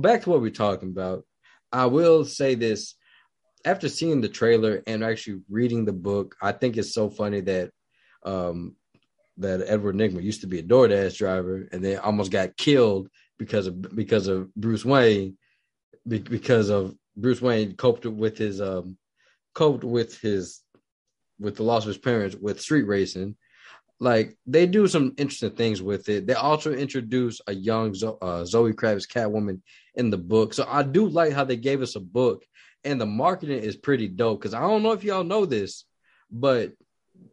back to what we're talking about, I will say this. After seeing the trailer and actually reading the book, I think it's so funny that that Edward Nygma used to be a DoorDash driver and then almost got killed because of Bruce Wayne, because of Bruce Wayne coped with the loss of his parents with street racing. Like, they do some interesting things with it. They also introduce a young Zoe Kravitz Catwoman in the book. So I do like how they gave us a book, and the marketing is pretty dope. Because I don't know if y'all know this, but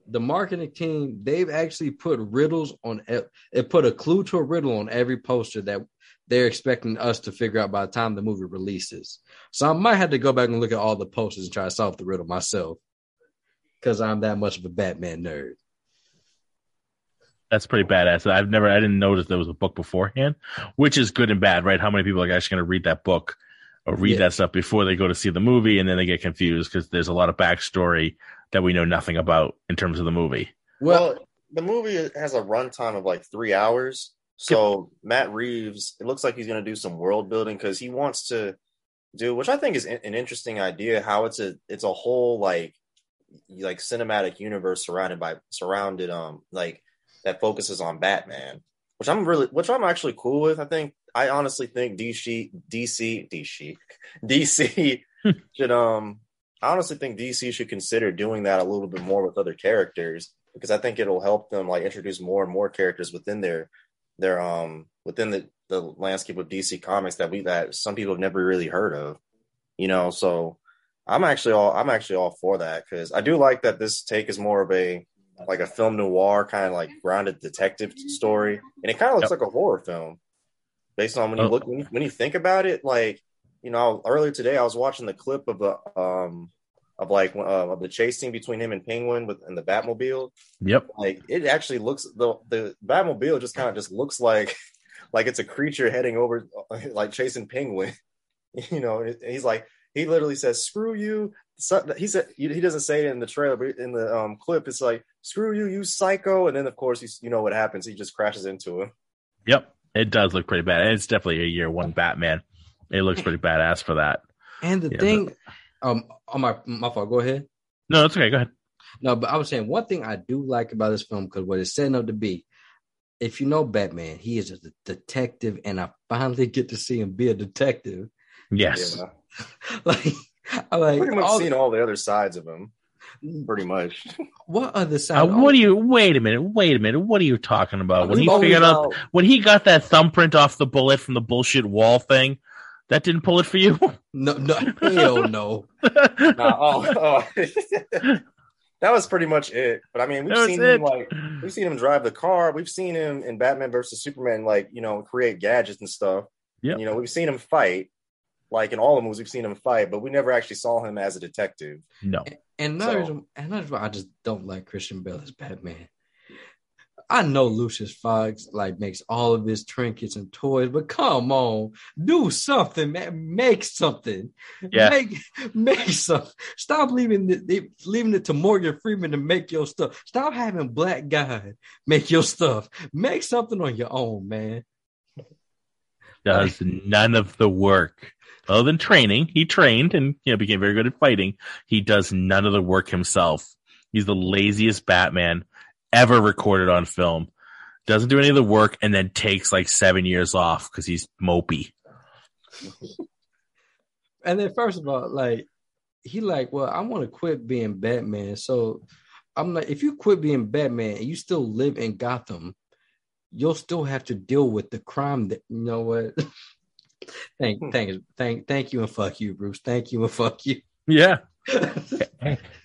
the marketing team, they've actually put riddles on it, put a clue to a riddle on every poster that they're expecting us to figure out by the time the movie releases. So I might have to go back and look at all the posters and try to solve the riddle myself, because I'm that much of a Batman nerd. That's pretty badass. I didn't notice there was a book beforehand, which is good and bad, right? How many people are actually going to read that book or read that stuff before they go to see the movie, and then they get confused because there's a lot of backstory that we know nothing about in terms of the movie. Well, the movie has a runtime of like 3 hours. So yeah. Matt Reeves, it looks like he's going to do some world building, because he wants to do, which I think is an interesting idea, how it's a whole like cinematic universe surrounded that focuses on Batman, which I'm actually cool with. I honestly think DC should I honestly think DC should consider doing that a little bit more with other characters, because I think it'll help them like introduce more and more characters within the landscape of DC Comics that some people have never really heard of, you know. So I'm actually all for that, because I do like that this take is more of a film noir kind of like grounded detective story, and it kind of looks like a horror film based on when you think about it. Like, you know, earlier today I was watching the clip of the of the chase scene between him and Penguin in the Batmobile. Yep, like it actually looks, the Batmobile just kind of just looks like it's a creature heading over, like chasing Penguin. You know, and he's like, he literally says, "Screw you." So he said, he doesn't say it in the trailer, but in the clip, it's like, "Screw you, you psycho!" And then, of course, you know what happens. He just crashes into him. Yep, it does look pretty bad. And it's definitely a year one Batman. It looks pretty badass for that. And the thing, on my fault. Go ahead. No, that's okay. Go ahead. No, but I was saying one thing I do like about this film, because what it's setting up to be, if you know Batman, he is a detective, and I finally get to see him be a detective. Yes. Yeah. Like pretty much seen all the other sides of him. Pretty much. What other side? Wait a minute. What are you talking about? When he figured out, when he got that thumbprint off the bullet from the bullshit wall thing, that didn't pull it for you? No, hell no. That was pretty much it. But I mean, we've seen him drive the car. We've seen him in Batman versus Superman, like, you know, create gadgets and stuff. Yeah. You know, we've seen him fight. Like in all the movies, we've seen him fight, but we never actually saw him as a detective. No. And another reason I just don't like Christian Bale as Batman. I know Lucius Fox like makes all of his trinkets and toys, but come on, do something, man. Make something. Yeah. Make something. Stop leaving it to Morgan Freeman to make your stuff. Stop having Black guy make your stuff. Make something on your own, man. Does none of the work. Other than training, he trained and, you know, became very good at fighting. He does none of the work himself. He's the laziest Batman ever recorded on film. Doesn't do any of the work, and then takes like 7 years off because he's mopey. And then, first of all, like he like, well, I want to quit being Batman. So I'm like, if you quit being Batman and you still live in Gotham, you'll still have to deal with the crime that, you know what. Thank you and fuck you, Bruce. Thank you and fuck you. Yeah.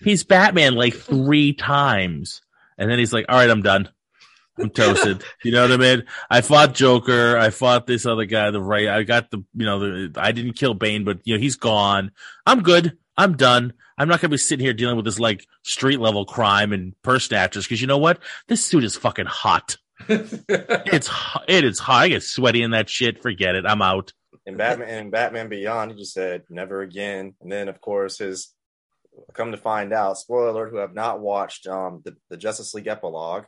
He's Batman like 3 times. And then he's like, all right, I'm done. I'm toasted. You know what I mean? I fought Joker. I fought this other guy, the right. I got the, you know, I didn't kill Bane, but, you know, he's gone. I'm good. I'm done. I'm not going to be sitting here dealing with this like street level crime and purse snatchers, because you know what? This suit is fucking hot. It is hot. I get sweaty in that shit. Forget it. I'm out. In Batman Beyond, he just said, never again. And then, of course, his, come to find out, spoiler alert, who have not watched the Justice League epilogue.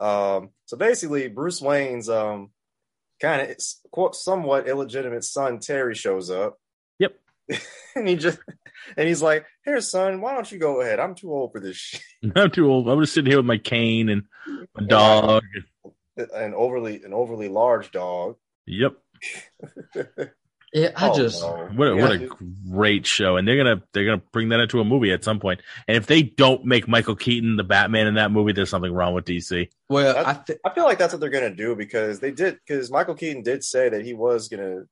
So basically, Bruce Wayne's kind of somewhat illegitimate son Terry shows up. Yep. And he's like, "Here, son, why don't you go ahead? I'm too old for this shit. I'm too old. I'm just sitting here with my cane and my dog, an overly large dog." Yep. Yeah, what a great show, and they're gonna bring that into a movie at some point. And if they don't make Michael Keaton the Batman in that movie, there's something wrong with DC. Well, I feel like that's what they're gonna do because Michael Keaton did say that he was gonna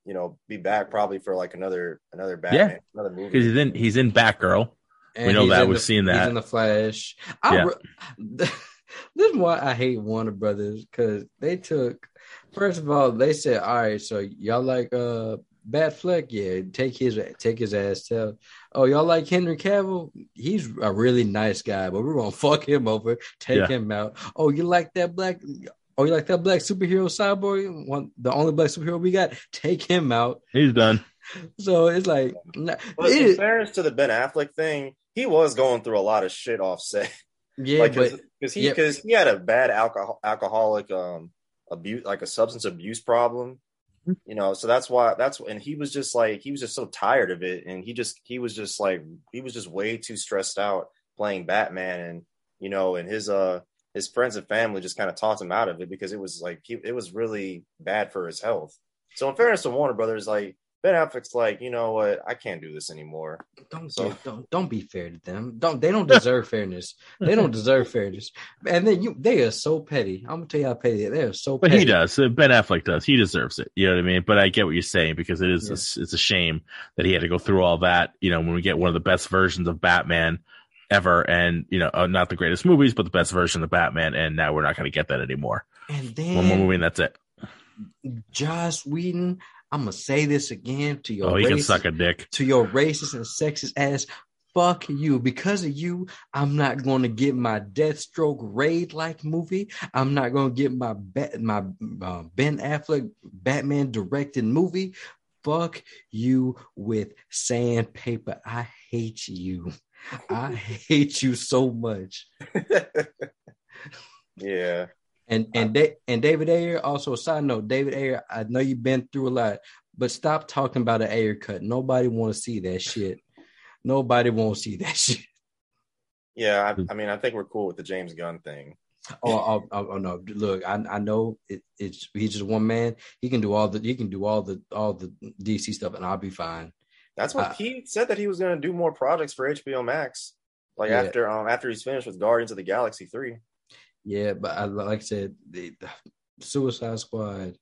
be back probably for like another Batman another movie because he's in Batgirl. And we know that we've seen that he's in the Flash. This is why I hate Warner Brothers because they took. First of all, they said, "All right, so y'all like Batfleck? Yeah, take his ass. Tell, oh, y'all like Henry Cavill? He's a really nice guy, but we're gonna fuck him over, take him out. Oh, you like that black? Oh, you like that black superhero cyborg? The only black superhero we got? Take him out. He's done." So it's like, in fairness to the Ben Affleck thing, he was going through a lot of shit offset. Yeah, because he had a bad alcoholic. Abuse, like a substance abuse problem, so that's why, and he was just so tired of it, and he was just way too stressed out playing Batman, and and his friends and family just kind of talked him out of it because it was like it was really bad for his health. So in fairness to Warner Brothers, like Ben Affleck's like, you know what, I can't do this anymore. Don't be fair to them. They don't deserve fairness. They don't deserve fairness. And then they are so petty. I'm gonna tell you how petty they are. So petty. But he does. Ben Affleck does. He deserves it. You know what I mean? But I get what you're saying because it is it's a shame that he had to go through all that. When we get one of the best versions of Batman ever, and not the greatest movies, but the best version of Batman, and now we're not gonna get that anymore. And then one more movie, and that's it. Joss Whedon. I'm gonna say this again to your racist, can suck a dick. To your racist and sexist ass. Fuck you. Because of you, I'm not gonna get my Deathstroke Raid-like movie. I'm not gonna get my my Ben Affleck Batman directed movie. Fuck you with sandpaper. I hate you. I hate you so much. Yeah. And David Ayer, also a side note, David Ayer, I know you've been through a lot, but stop talking about an Ayer cut. Nobody want to see that shit. Nobody won't see that shit. Yeah, I mean, I think we're cool with the James Gunn thing. Oh no! Look, I know it's he's just one man. He can do all the DC stuff, and I'll be fine. That's what he said that he was going to do more projects for HBO Max, after he's finished with Guardians of the Galaxy 3. Yeah, but like I said, the Suicide Squad,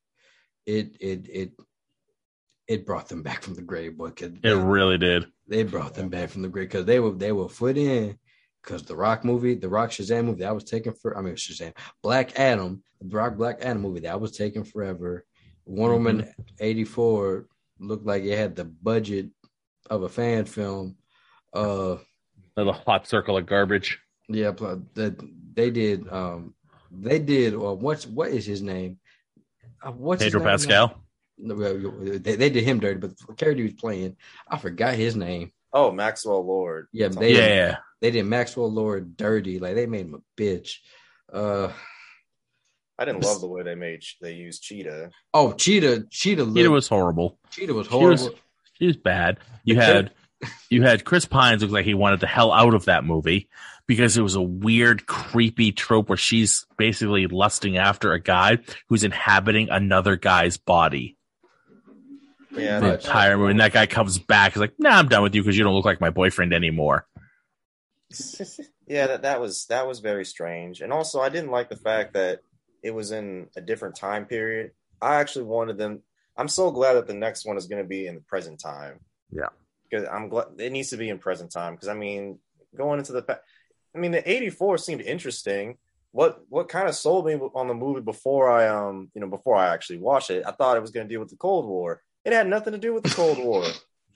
it brought them back from the grave, boy. It really did. They brought them back from the grave because they were foot in because the Rock Shazam movie that was taken for. I mean, Shazam, Black Adam, the Rock Black Adam movie that was taken forever. Wonder Woman 84 looked like it had the budget of a fan film. Little hot circle of garbage. Yeah, but they did. What is his name? Pedro Pascal. No, they did him dirty, but the character he was playing, I forgot his name. Oh, Maxwell Lord. Yeah, they did Maxwell Lord dirty. Like they made him a bitch. I didn't love the way they used Cheetah. Oh, Cheetah was horrible. She was bad. You had Chris Pines look like he wanted the hell out of that movie. Because it was a weird, creepy trope where she's basically lusting after a guy who's inhabiting another guy's body. Yeah, the entire movie. And that guy comes back. He's like, "Nah, I'm done with you because you don't look like my boyfriend anymore." Yeah, that was very strange. And also, I didn't like the fact that it was in a different time period. I actually wanted them. I'm so glad that the next one is going to be in the present time. Yeah, because I'm glad it needs to be in present time. Because I mean, going into the past. I mean, the 84 seemed interesting. What kind of sold me on the movie before I actually watched it, I thought it was going to deal with the Cold War. It had nothing to do with the Cold War.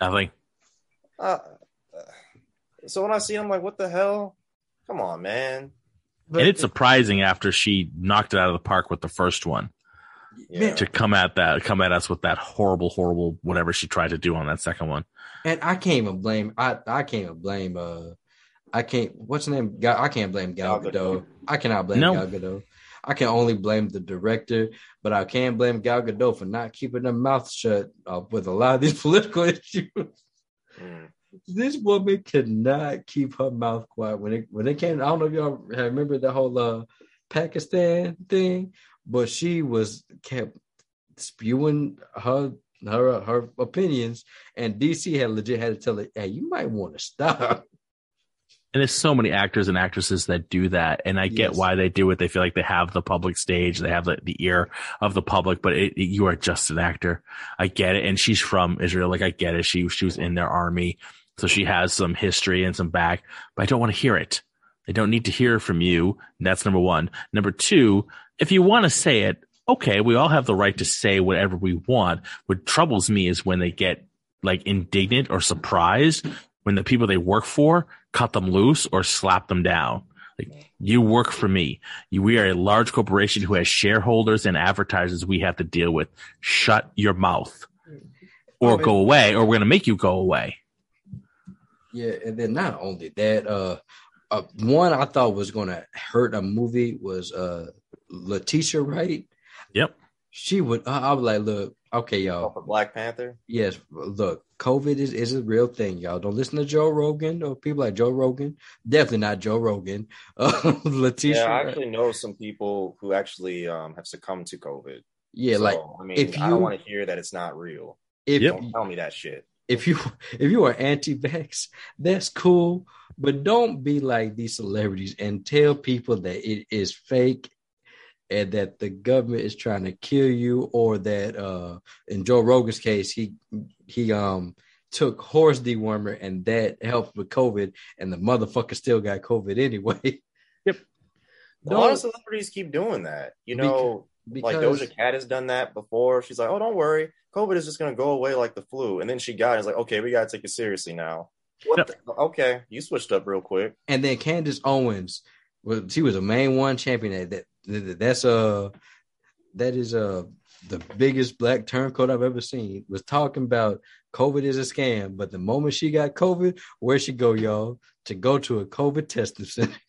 Nothing. So when I see it, I'm like, what the hell? Come on, man. But and it's surprising after she knocked it out of the park with the first one to come at us with that horrible whatever she tried to do on that second one. And I can't even blame. I can't even blame. I can't blame Gal Gadot. I cannot blame Gal Gadot. I can only blame the director, but I can blame Gal Gadot for not keeping her mouth shut with a lot of these political issues. Mm. This woman could not keep her mouth quiet when it came. I don't know if y'all remember the whole Pakistan thing, but she kept spewing her opinions, and DC had to tell her, hey, you might want to stop. And there's so many actors and actresses that do that, and I get why they do it. They feel like they have the public stage, they have the ear of the public, but you are just an actor. I get it. And she's from Israel, like I get it. She was in their army, so she has some history and some back. But I don't want to hear it. They don't need to hear from you. That's number one. Number two, if you want to say it, okay, we all have the right to say whatever we want. What troubles me is when they get indignant or surprised when the people they work for cut them loose or slap them down. You work for me. We are a large corporation who has shareholders and advertisers we have to deal with. Shut your mouth or go away, or we're going to make you go away. Yeah, and then not only that, one I thought was going to hurt a movie was Letitia Wright. Yep. She would. I was like, look, okay, y'all. For Black Panther? Yes. Look, COVID is a real thing, y'all. Don't listen to Joe Rogan or people like Joe Rogan. Definitely not Joe Rogan. Letitia. Yeah, I actually know some people who actually have succumbed to COVID. Yeah, so, I don't want to hear that it's not real. Don't tell me that shit. If you are anti-vax, that's cool, but don't be like these celebrities and tell people that it is fake and that the government is trying to kill you, or that in Joe Rogan's case, he took horse dewormer and that helped with COVID, and the motherfucker still got COVID anyway. Yep. A lot of celebrities keep doing that. You know, because Doja Cat has done that before. She's like, oh, don't worry, COVID is just going to go away like the flu. And then she got it. It's like, okay, we got to take it seriously now. Okay, you switched up real quick. And then Candace Owens, she was a main one champion at that. That is the biggest black turncoat I've ever seen, was talking about COVID is a scam. But the moment she got COVID, where'd she go, y'all? To go to a COVID testing center.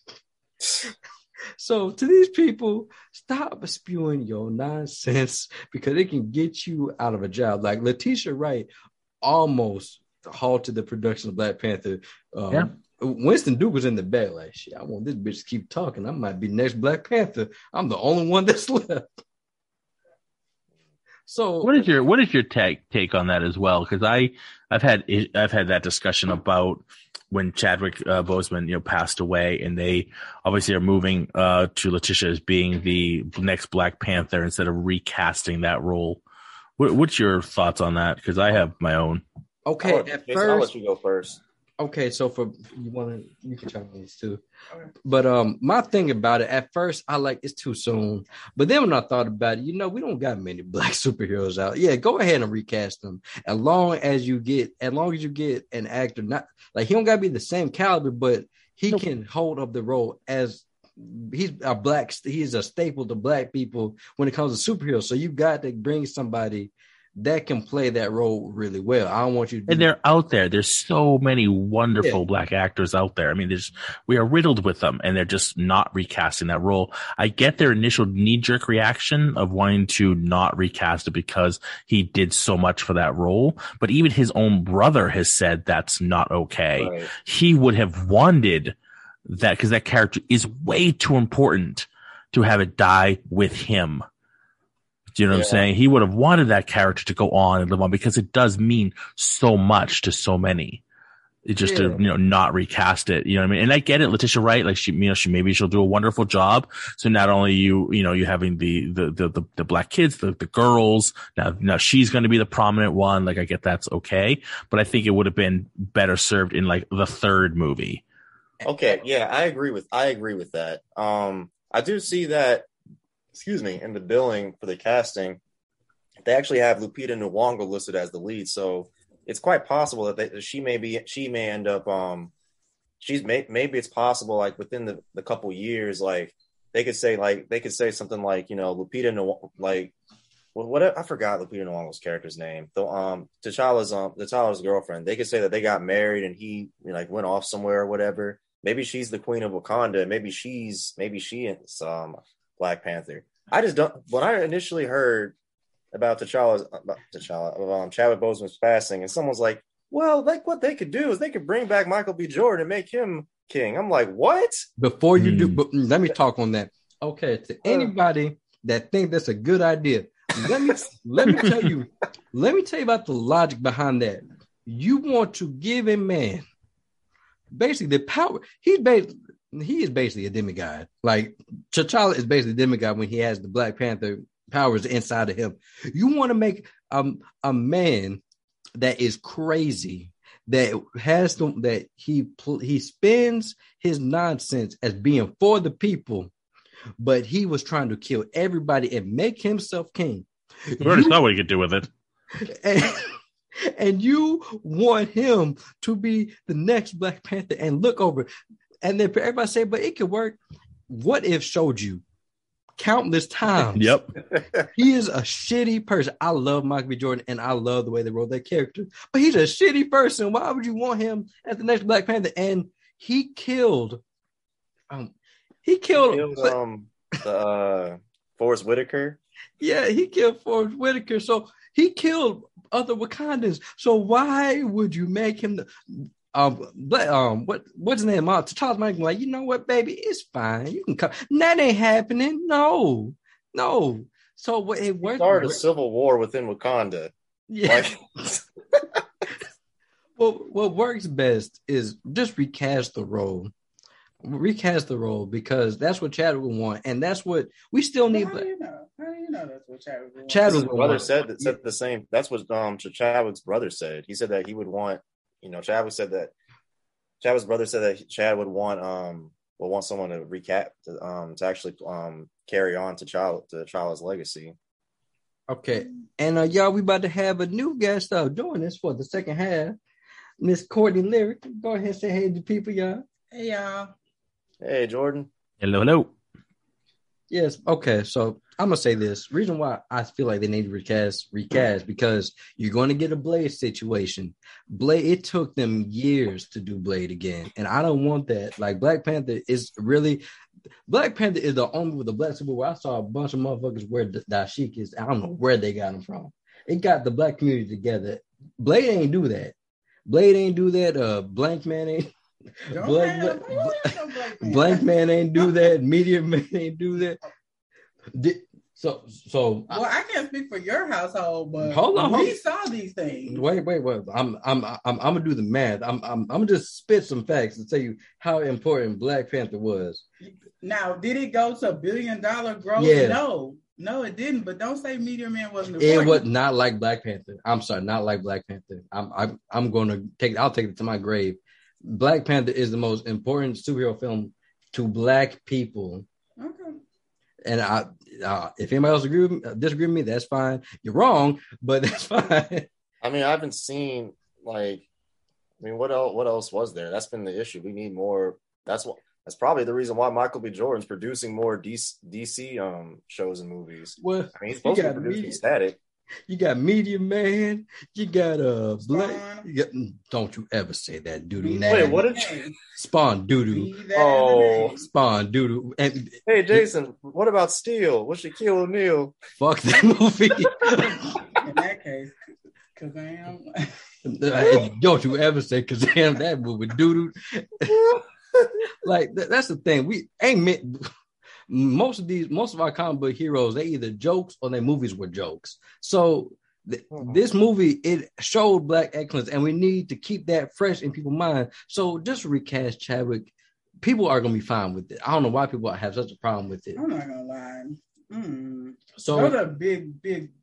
So to these people, stop spewing your nonsense, because it can get you out of a job. Like Letitia Wright almost halted the production of Black Panther. Winston Duke was in the back like, shit, I want this bitch to keep talking. I might be next Black Panther. I'm the only one that's left. So what is your take on that as well? Because I've had that discussion about when Chadwick Boseman passed away, and they obviously are moving to Letitia as being the next Black Panther instead of recasting that role. What's your thoughts on that? Because I have my own. Okay, I'll let you go first. Okay, so you can try these too. Okay. But my thing about it, at first, I it's too soon. But then when I thought about it, we don't got many black superheroes out. Yeah, go ahead and recast them. As long as you get an actor, not he don't gotta be the same caliber, but he can hold up the role as he's a staple to black people when it comes to superheroes. So you got to bring somebody that can play that role really well. I don't want you to. And they're out there. There's so many wonderful black actors out there. I mean, we are riddled with them, and they're just not recasting that role. I get their initial knee-jerk reaction of wanting to not recast it because he did so much for that role. But even his own brother has said that's not okay. Right. He would have wanted that, because that character is way too important to have it die with him. Do you know what I'm saying? He would have wanted that character to go on and live on, because it does mean so much to so many. It's just to not recast it. You know what I mean? And I get it, Letitia Wright. She'll do a wonderful job. So not only you're having the black kids, the girls. Now she's going to be the prominent one. I get that's okay, but I think it would have been better served in the third movie. Okay, yeah, I agree with that. I do see that. Excuse me, in the billing for the casting, they actually have Lupita Nyong'o listed as the lead, so it's quite possible that within the couple years, they could say something Lupita Nyong'o, I forgot Lupita Nyong'o's character's name, though, T'Challa's girlfriend. They could say that they got married and he went off somewhere or whatever. Maybe she's the queen of Wakanda. Maybe she is Black Panther. I just don't. When I initially heard about Chadwick Boseman's passing, and someone's like, "Well, like what they could do is they could bring back Michael B. Jordan and make him king." I'm like, "What?" Before you do, but let me talk on that. Okay, to anybody that think that's a good idea, let me tell you about the logic behind that. You want to give a man basically the power. He is basically a demigod. Like T'Challa is basically a demigod when he has the Black Panther powers inside of him. You want to make a man that is crazy, that has to, that he spends his nonsense as being for the people, but he was trying to kill everybody and make himself king. We already know what he could do with it. And you want him to be the next Black Panther and look over. And then everybody say, but it could work. What if showed you countless times? Yep. He is a shitty person. I love Michael B. Jordan, and I love the way they wrote that character. But he's a shitty person. Why would you want him as the next Black Panther? And he killed... Forrest Whitaker. Yeah, he killed Forrest Whitaker. So he killed other Wakandans. So why would you make him... What's his name? T'Challa's might be like, you know what, baby, it's fine. You can come. That ain't happening. No. So what it worked. Started a civil war within Wakanda. Yeah. Well, what works best is just recast the role. Because that's what Chadwick would want, and that's what we still need. How do you know that's what Chadwick would want? Chadwick's brother said the same. That's what Chadwick's brother said. He said that he would want. You know, Chadwick's brother said that Chad would want someone to recap to actually carry on T'Challa's legacy. Okay, and y'all, we about to have a new guest doing this for the second half. Miss Courtney Lyric, go ahead and say hey to people, y'all. Hey, y'all. Hey, Jordan. Hello. Yes. Okay. So I'm gonna say this. Reason why I feel like they need to recast because you're going to get a Blade situation. Blade. It took them years to do Blade again, and I don't want that. Like Black Panther is the only with the black symbol where I saw a bunch of motherfuckers wear dashikis. I don't know where they got them from. It got the black community together. Blade ain't do that. Blank Man ain't. Blank Man ain't do that. Medium Man ain't do that. So. Well, I can't speak for your household, but hold on. Saw these things. Wait. I'm gonna do the math. I'm gonna just spit some facts and tell you how important Black Panther was. Now, did it go to $1 billion growth? Yeah. No, it didn't. But don't say Meteor Man wasn't important. It was not like Black Panther. I'm sorry, not like Black Panther. I'm gonna take. I'll take it to my grave. Black Panther is the most important superhero film to black people. Okay. And I if anybody else disagree with me, that's fine. You're wrong, but that's fine. I mean, I haven't seen what else was there? That's been the issue. We need more. That's probably the reason why Michael B. Jordan's producing more DC shows and movies. Well, I mean, he's supposed to be producing static. You got Media Man. You got Black. Don't you ever say that, doo-doo. Wait, what did you? Spawn, doo-doo. Oh, Spawn, doo-doo. And, hey, Jason, what about Steel? What's Shaquille O'Neal? Fuck that movie. In that case, Kazam. Don't you ever say Kazam? That movie, doo-doo. Like that's the thing. We ain't meant. Most of our comic book heroes, they either jokes or their movies were jokes. So this movie, it showed black excellence, and we need to keep that fresh in people's mind. So just recast Chadwick. People are gonna be fine with it. I don't know why people have such a problem with it. I'm not gonna lie. So those are big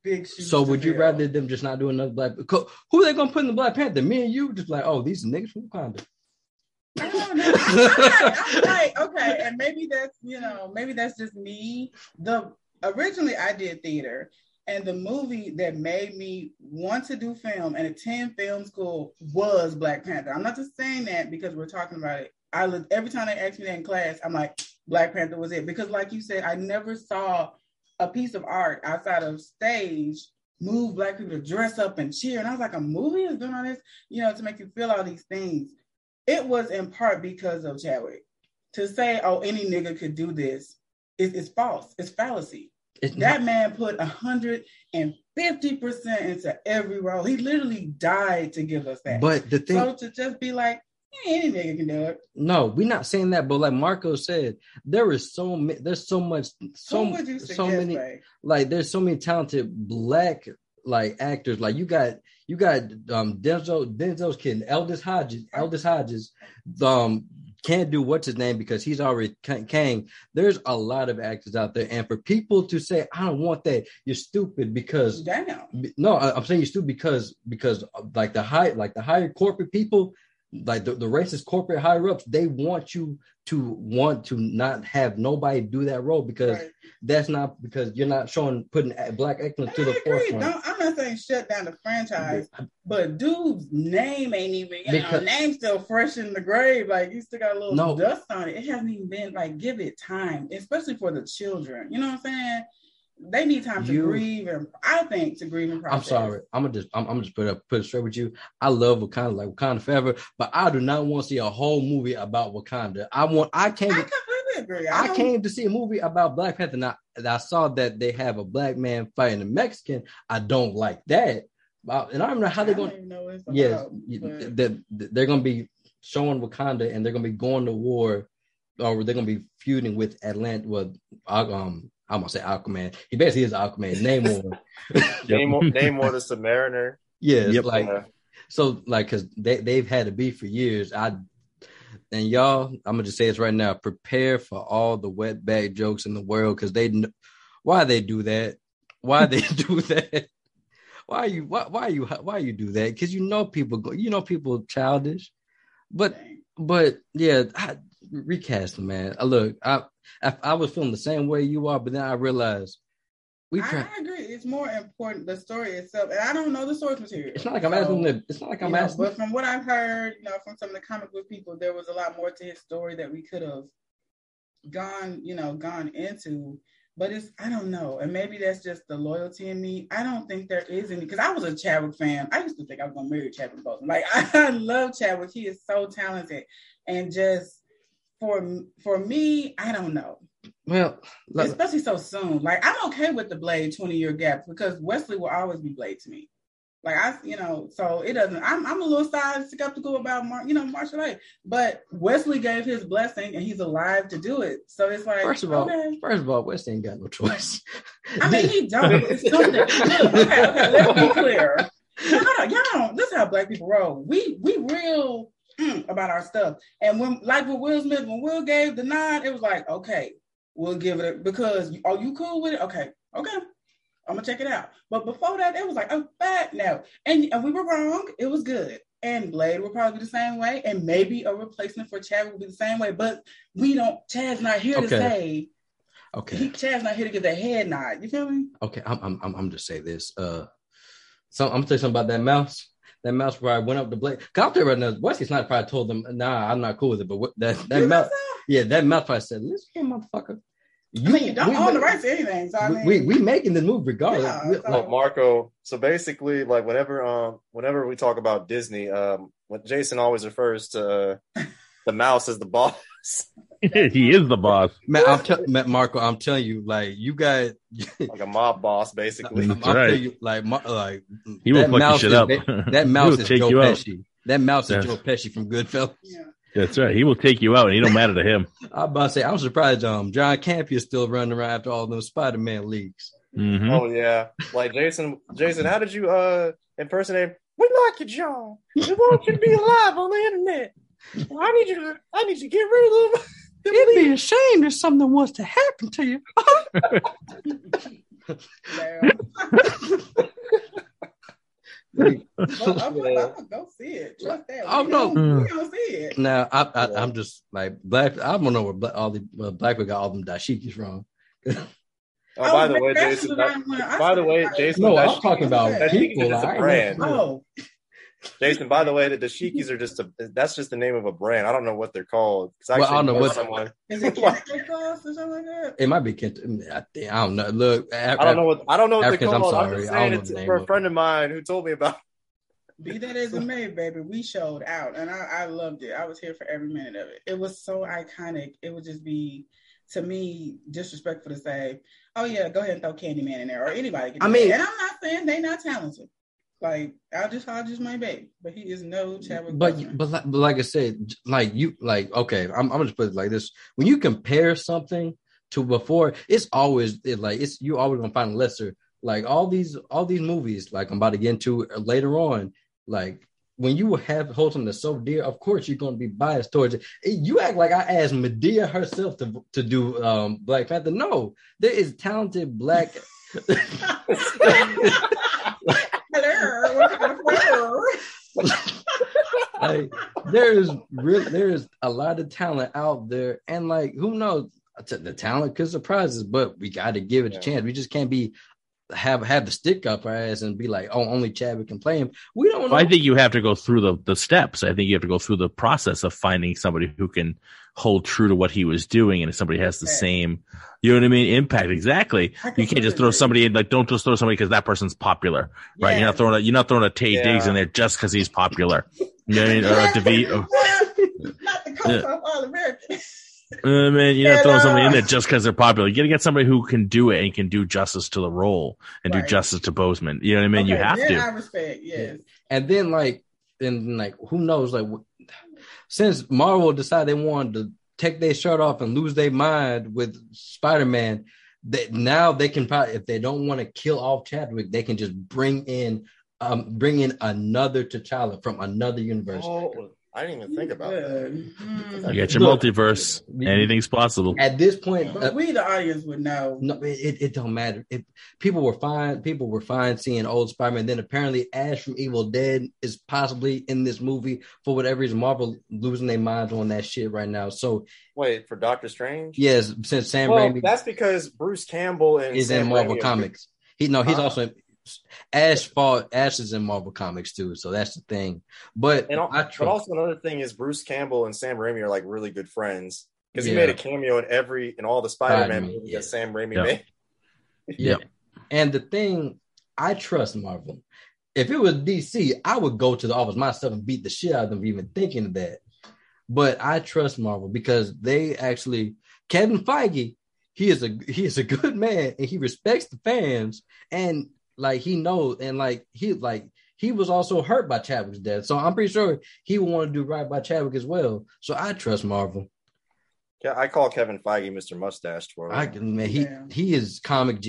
shoes. So would you rather them just not do another black? Who are they gonna put in the Black Panther? Me and you just like, oh, these niggas from Wakanda. I don't know. I'm like, okay, and maybe that's just me. Originally I did theater, and the movie that made me want to do film and attend film school was Black Panther. I'm not just saying that because we're talking about it. Every time they asked me that in class, I'm like, Black Panther was it, because like you said, I never saw a piece of art outside of stage move black people to dress up and cheer, and I was like, a movie is doing all this, to make you feel all these things. It was in part because of Chadwick. To say, oh, any nigga could do this it's false. It's fallacy. Man put 150% into every role. He literally died to give us that. But the thing, so to just be like, any nigga can do it. No, we're not saying that. But like Marco said, there's so many talented black actors. Like you got Denzel's kid, Aldous Hodges. Can't do what's his name because he's already Kang. There's a lot of actors out there, and for people to say I don't want that, you're stupid because I'm saying you're stupid because like the higher corporate people, like the racist corporate higher ups, they want you to want to not have nobody do that role because that's not because you're not putting black excellence to the forefront. I'm not saying shut down the franchise, but dude's name ain't even name's still fresh in the grave. Like you still got a little dust on it. It hasn't even been give it time, especially for the children. You know what I'm saying? They need time to grieve, and I think to grieve and process. I'm sorry, I'm just put it straight with you. I love Wakanda, like Wakanda Forever, but I do not want to see a whole movie about Wakanda. I completely agree. I came to see a movie about Black Panther, and I saw that they have a black man fighting a Mexican. I don't like that, and I don't know how they're going. Yes, they're going to be showing Wakanda, and they're going to be going to war, or they're going to be feuding with Atlanta. I'm gonna say Aquaman. He basically is Aquaman. Namor, Namor the Submariner. Yeah, because they've had a beef for years. I'm gonna just say this right now. Prepare for all the wetback jokes in the world, because why they do that? Why they do that? Why you do that? Because people childish. But yeah, recast them, man. Look, I was feeling the same way you are, but then I realized I agree. It's more important the story itself, and I don't know the source material. It's not like I'm asking them. It's not like I'm asking. But from what I've heard, from some of the comic book people, there was a lot more to his story that we could have gone into. But I don't know, and maybe that's just the loyalty in me. I don't think there is any, because I was a Chadwick fan. I used to think I was gonna marry Chadwick Boseman. Like I love Chadwick. He is so talented, and just. For me, I don't know. Well, especially so soon. Like I'm okay with the Blade 20-year gap because Wesley will always be Blade to me. Like so it doesn't. I'm a little skeptical about martial art, but Wesley gave his blessing and he's alive to do it. So it's like first of all, Wesley ain't got no choice. I mean, he don't. It's something. Okay. Let's be clear. Y'all don't. This is how black people roll. We real. About our stuff, and with Will Smith, when Will gave the nod, it was like, okay, we'll give it because are you cool with it? Okay, I'm gonna check it out. But before that, it was like, oh, bad now, and we were wrong. It was good, and Blade will probably be the same way, and maybe a replacement for Chad will be the same way. But we don't. Chad's not here to say. Okay. Chad's not here to give that head nod. You feel me? Okay, I'm just say this. So I'm gonna tell you something about that mouse. That mouse probably went up to Blade. Cause I'll tell you right now, Wesley Snipes probably told them, "Nah, I'm not cool with it." But that mouse probably said, "Listen here, motherfucker, you don't own the rights to anything." So we making the move regardless. Yeah, Marco. So basically, like whenever we talk about Disney, what Jason always refers to the mouse as the boss. He is the boss. Man, Marco, I'm telling you, like you got like a mob boss, basically. I'm telling you, he will fuck you shit up. That mouse is Joe Pesci. Out. That mouse is Joe Pesci from Goodfellas. Yeah. That's right. He will take you out, and it don't matter to him. I'm about to say, I'm surprised John Campia is still running around after all those Spider-Man leaks. Mm-hmm. Oh yeah, like Jason, how did you impersonate? We like you, John. We want you to be alive on the internet. Well, I need you to get rid of them. It'd be a shame if something was to happen to you. I'm go see it. Trust that. Oh no, we don't see it. Now I'm just like black. I don't know where black people got all them dashikis from. By the way, Jason. No, I'm talking about people. That's a brand. Oh. Jason, by the way, the dashikis are that's just the name of a brand. I don't know what they're called. I don't know what someone. Is it Kente sauce or something like that? It might be Kente. I don't know. Look, I don't know what they're called. I'm sorry. A friend of mine who told me about. Be that as it may, baby, we showed out, and I loved it. I was here for every minute of it. It was so iconic. It would just be to me, disrespectful to say, oh yeah, go ahead and throw Candyman in there, or anybody can. And I'm not saying they're not talented. Like, I'll just my baby, but he is no Chadwick. But like I said, I'm gonna put it like this: when you compare something to before, it's always you always gonna find a lesser. Like all these movies, like I'm about to get into later on, like when you hold something that's so dear, of course you're gonna be biased towards it. You act like I asked Madea herself to do Black Panther. No, there is talented black. Like, there is a lot of talent out there, and like, who knows, the talent could surprise us, but we got to give it a chance. We just can't have the stick up our ass and be like, oh, only Chadwick can play him. We don't know. Well, I think you have to go through the steps. I think you have to go through the process of finding somebody who can hold true to what he was doing, and if somebody has the same, you know what I mean, impact. Exactly. You can't just throw somebody in. Like, don't just throw somebody because that person's popular, right? Yeah. You're not throwing a Tay Diggs in there just because he's popular. You know what I mean? Or a DeVito. Not the coach of all American. You're not throwing somebody in there just because they're popular. You got to get somebody who can do it and can do justice to the role and do justice to Boseman. You know what I mean? Okay, you have to. I respect, yes. And then like, who knows? Like, since Marvel decided they wanted to take their shirt off and lose their mind with Spider-Man, now they can probably, if they don't want to kill off Chadwick, they can just bring in another T'Challa from another universe. Oh, I didn't even think about that. Mm-hmm. You got your multiverse. Anything's possible. At this point, but we, the audience, would know. No, it don't matter. People were fine seeing old Spider-Man. Then apparently Ash from Evil Dead is possibly in this movie. For whatever reason, Marvel losing their minds on that shit right now. So wait, for Doctor Strange? Yes, since Sam Raimi. That's because Bruce Campbell is in Marvel Comics. He's also in. Ash is in Marvel Comics too, so that's the thing. But also another thing is Bruce Campbell and Sam Raimi are like really good friends, because he made a cameo in all the Spider-Man movies that Sam Raimi made. Yeah, and the thing, I trust Marvel. If it was DC, I would go to the office myself and beat the shit out of them for even thinking of that. But I trust Marvel because they actually, Kevin Feige, he is a good man and he respects the fans and. Like, he knows, and he was also hurt by Chadwick's death, so I'm pretty sure he would want to do right by Chadwick as well. So I trust Marvel. Yeah, I call Kevin Feige Mr. Mustache Twirl. He is comic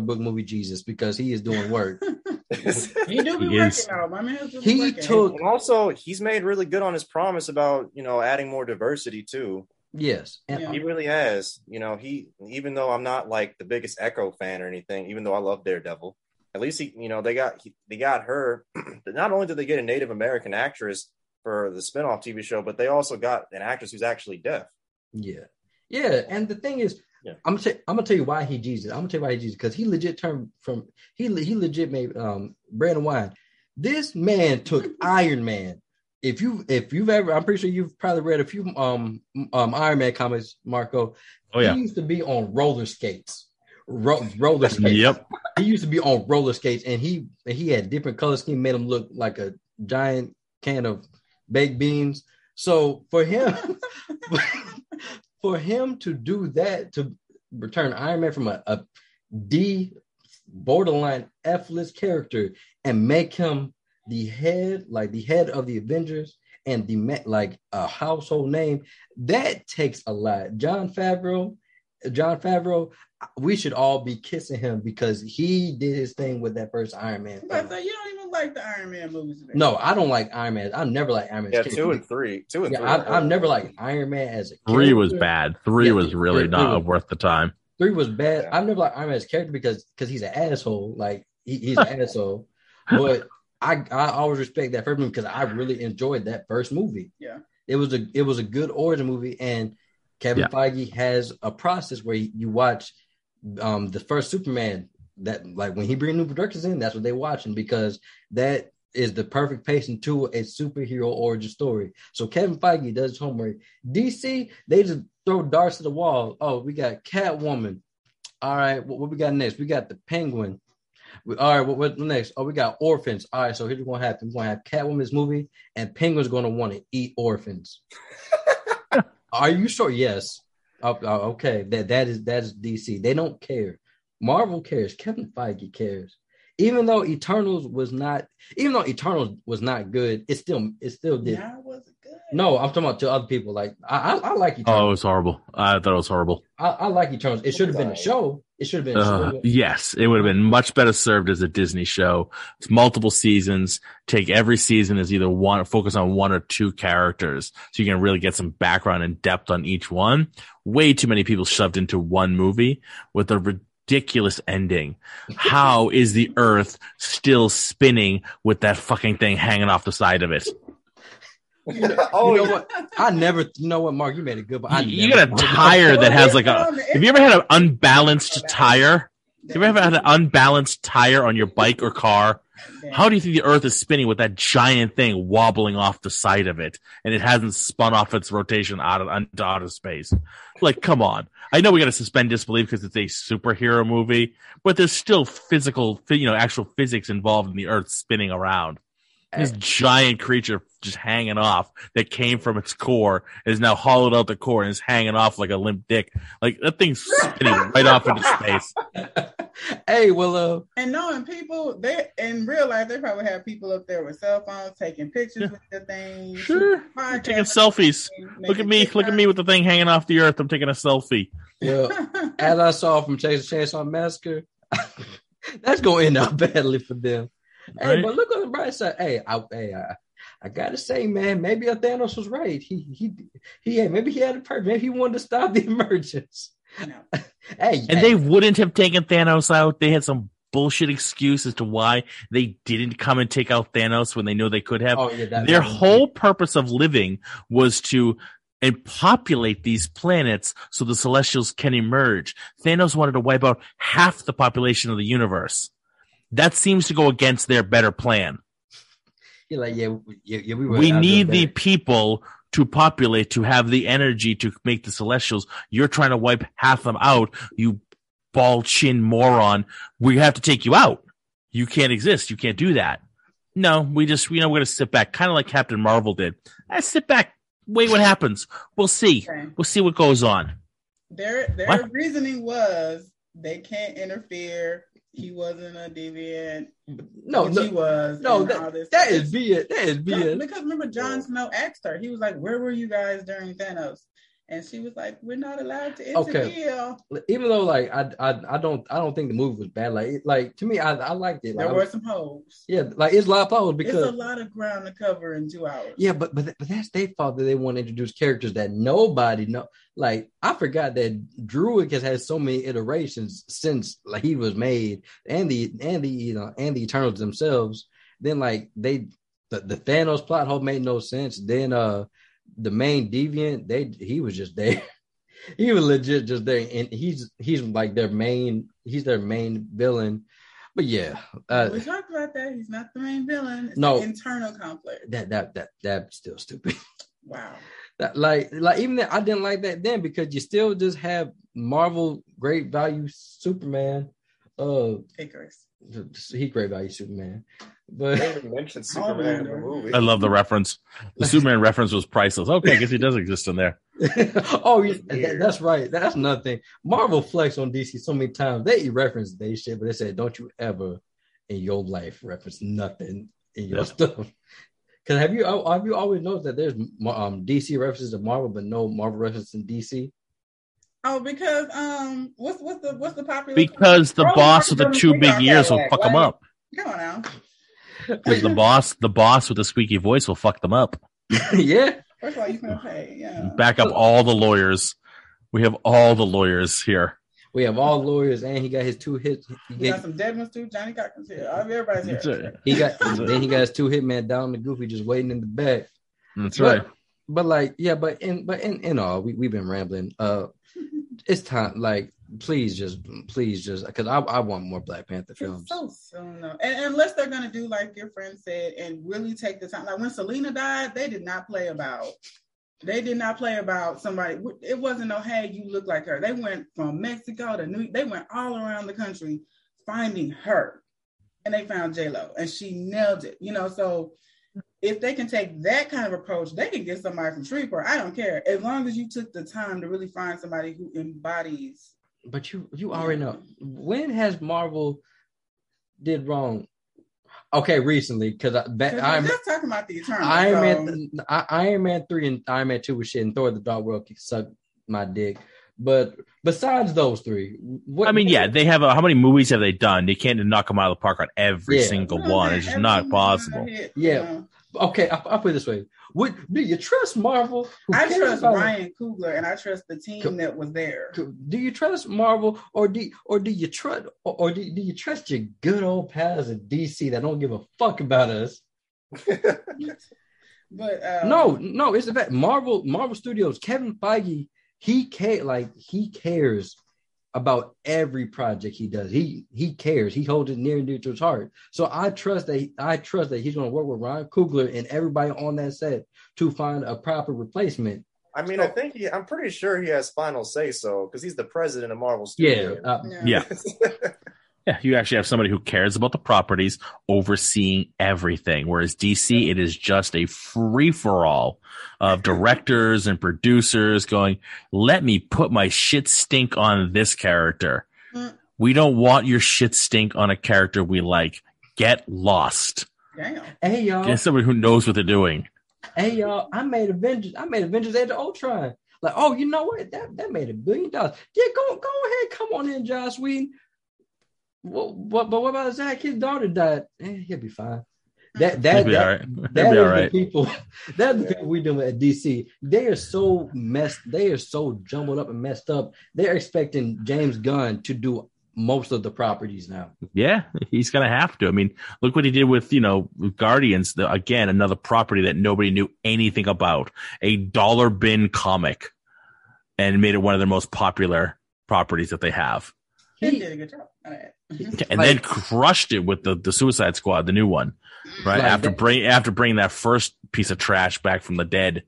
book movie Jesus because he is doing work. He do be working out. My man do be working. And also he's made really good on his promise about adding more diversity too. Yes, and he really has. Even though I'm not like the biggest Echo fan or anything, even though I love Daredevil, at least they got her. Not only did they get a Native American actress for the spinoff TV show, but they also got an actress who's actually deaf. Yeah. And the thing is, I'm gonna tell you why he Jesus. I'm gonna tell you why he Jesus, because he legit turned from he legit made bread and wine. This man took Iron Man. If you've ever, I'm pretty sure you've probably read a few Iron Man comics, Marco. Oh yeah, he used to be on roller skates. Yep. He used to be on roller skates, and he had different color scheme, made him look like a giant can of baked beans. So for him to do that, to return Iron Man from a D borderline F-list character and make him the head of the Avengers and a household name, that takes a lot. John Favreau, we should all be kissing him because he did his thing with that first Iron Man. So you don't even like the Iron Man movies today. No, I don't like Iron Man. I've never liked Iron Man. Yeah, two and three. I've never liked Iron Man as a character. Three was bad. Three was really not worth the time. Three was bad. Yeah. I've never liked Iron Man as a character because he's an asshole. Like he's an asshole, but. I always respect that first movie because I really enjoyed that first movie. Yeah, it was a good origin movie, and Kevin Feige has a process where you watch the first Superman, that like when he brings new productions in, that's what they're watching because that is the perfect pacing to a superhero origin story. So Kevin Feige does his homework. DC, they just throw darts to the wall. Oh, we got Catwoman. All right, what we got next? We got the Penguin. All right, what's next? Oh, we got Orphans. All right, so here's what's going to happen. We're going to have Catwoman's movie, and Penguin's going to want to eat orphans. Are you sure? Yes. Okay, that is DC. They don't care. Marvel cares. Kevin Feige cares. Even though Eternals was not good, it still did. Yeah, it wasn't good. No, I'm talking about to other people. Like I like Eternals. Oh, it was horrible. I thought it was horrible. I like Eternals. It should have been a show. It should have been a show. Yes, it would have been much better served as a Disney show. It's multiple seasons. Take every season as either one, focus on one or two characters, so you can really get some background and depth on each one. Way too many people shoved into one movie with a ridiculous ending. How is the Earth still spinning with that fucking thing hanging off the side of it? You know what? Mark, you made a good one. You got a tire that has like a. Have you ever had an unbalanced tire? Have you ever had an unbalanced tire on your bike or car? How do you think the Earth is spinning with that giant thing wobbling off the side of it, and it hasn't spun off its rotation into outer space? Like, come on. I know we got to suspend disbelief because it's a superhero movie, but there's still physical, actual physics involved in the Earth spinning around. This giant creature just hanging off that came from its core is now hollowed out the core and is hanging off like a limp dick. Like, that thing's spinning right off into space. Hey, Willow. And knowing people, they in real life, they probably have people up there with cell phones taking pictures with the thing. Sure. Taking selfies. Look at me with the thing hanging off the Earth. I'm taking a selfie. Yeah. As I saw from Chainsaw Massacre, that's going to end up badly for them. Right? Hey, but look on the bright side. Hey, I gotta say, man, maybe Thanos was right. Maybe he had a purpose. Maybe he wanted to stop the emergence. No. They wouldn't have taken Thanos out. They had some bullshit excuse as to why they didn't come and take out Thanos when they know they could have. Their whole purpose of living was to populate these planets so the Celestials can emerge. Thanos wanted to wipe out half the population of the universe. That seems to go against their better plan. You're like, we need the people to populate, to have the energy to make the Celestials. You're trying to wipe half them out, you bald-chin moron. We have to take you out. You can't exist. You can't do that. No, we're going to sit back, kind of like Captain Marvel did. I sit back, wait what happens. We'll see. Okay. We'll see what goes on. Their reasoning was they can't interfere. He wasn't a deviant. No, he was. No, that is BS. Because remember, Jon Snow asked her. He was like, "Where were you guys during Thanos?" And she was like, "We're not allowed to interfere." Okay. Even though, like, I don't think the movie was bad. Like to me, I liked it. Like, there were some holes. Yeah, like it's a lot of holes because it's a lot of ground to cover in 2 hours. Yeah, but that's their fault that they want to introduce characters that nobody knows. Like, I forgot that Druid has had so many iterations since like he was made, and the Eternals themselves. Then like the Thanos plot hole made no sense. Then the main deviant, he was just there. He was legit just there, and he's like their main villain. But yeah, we talked about that. He's not the main villain. It's no, internal conflict. That's still stupid. Wow. Like even I didn't like that then because you still just have Marvel great value Superman. He great value Superman, but they even mentioned Superman in the movie. I love the reference. The Superman reference was priceless. Okay, I guess he does exist in there. Oh, yeah, that's right. That's another thing. Marvel flexed on DC so many times. They referenced their shit, but they said, "Don't you ever in your life reference nothing in your stuff." Because have you always noticed that there's DC references to Marvel, but no Marvel references in DC? Oh, because what's the popular? Because the boss with the two big ears will fuck them up. Come on now. Because the boss with the squeaky voice will fuck them up. Yeah. First of all, you can pay. Yeah. Back up all the lawyers. We have all the lawyers here. We have all lawyers, and he got his two hits. He got some dead ones too. Johnny Cochran's here. Everybody's here. Right. He got his two hitmen down the Goofy, just waiting in the back. That's right. But like, yeah, but in all, we've been rambling. It's time. Like, please just, because I want more Black Panther films. It's so soon, though. And unless they're gonna do like your friend said, and really take the time. Like when Selena died, they did not play about. They did not play about somebody. It wasn't no, hey, you look like her. They went from Mexico to They went all around the country finding her. And they found J-Lo. And she nailed it. So if they can take that kind of approach, they can get somebody from Shreveport. I don't care. As long as you took the time to really find somebody who embodies. But you already know. When has Marvel did wrong? Okay, recently, because I'm just talking about the Eternals. Iron Man 3 and Iron Man 2 was shit, and Thor the Dark World sucked my dick. But besides those three, they have how many movies have they done? They can't knock them out of the park on every single one. It's just not possible. Yeah. Okay, I'll put it this way. Do you trust Marvel? I trust Ryan Coogler, and I trust the team that was there. Do you trust Marvel, or do you trust your good old pals at DC that don't give a fuck about us? But no, it's the fact. Marvel Studios, Kevin Feige, he cares about every project he does. He cares. He holds it near and dear to his heart. So I trust that he's going to work with Ryan Coogler and everybody on that set to find a proper replacement. I mean, I think I'm pretty sure he has final say so because he's the president of Marvel Studios. Yeah. Yeah, you actually have somebody who cares about the properties overseeing everything, whereas DC, it is just a free-for-all of directors and producers going, let me put my shit stink on this character. We don't want your shit stink on a character we like. Get lost. Damn. Hey, y'all. Get somebody who knows what they're doing. Hey, y'all, I made Avengers Age of Ultron. Like, oh, you know what? That made $1 billion. Yeah, go ahead. Come on in, Joss Whedon. But what about Zach? His daughter died. He'll be fine. That people. That's the people we do at DC. They are so messed. They are so jumbled up and messed up. They're expecting James Gunn to do most of the properties now. Yeah, he's gonna have to. I mean, look what he did with Guardians. Again, another property that nobody knew anything about. A dollar bin comic, and made it one of their most popular properties that they have. He did a good job. And then crushed it with the Suicide Squad, the new one, right? After bringing that first piece of trash back from the dead.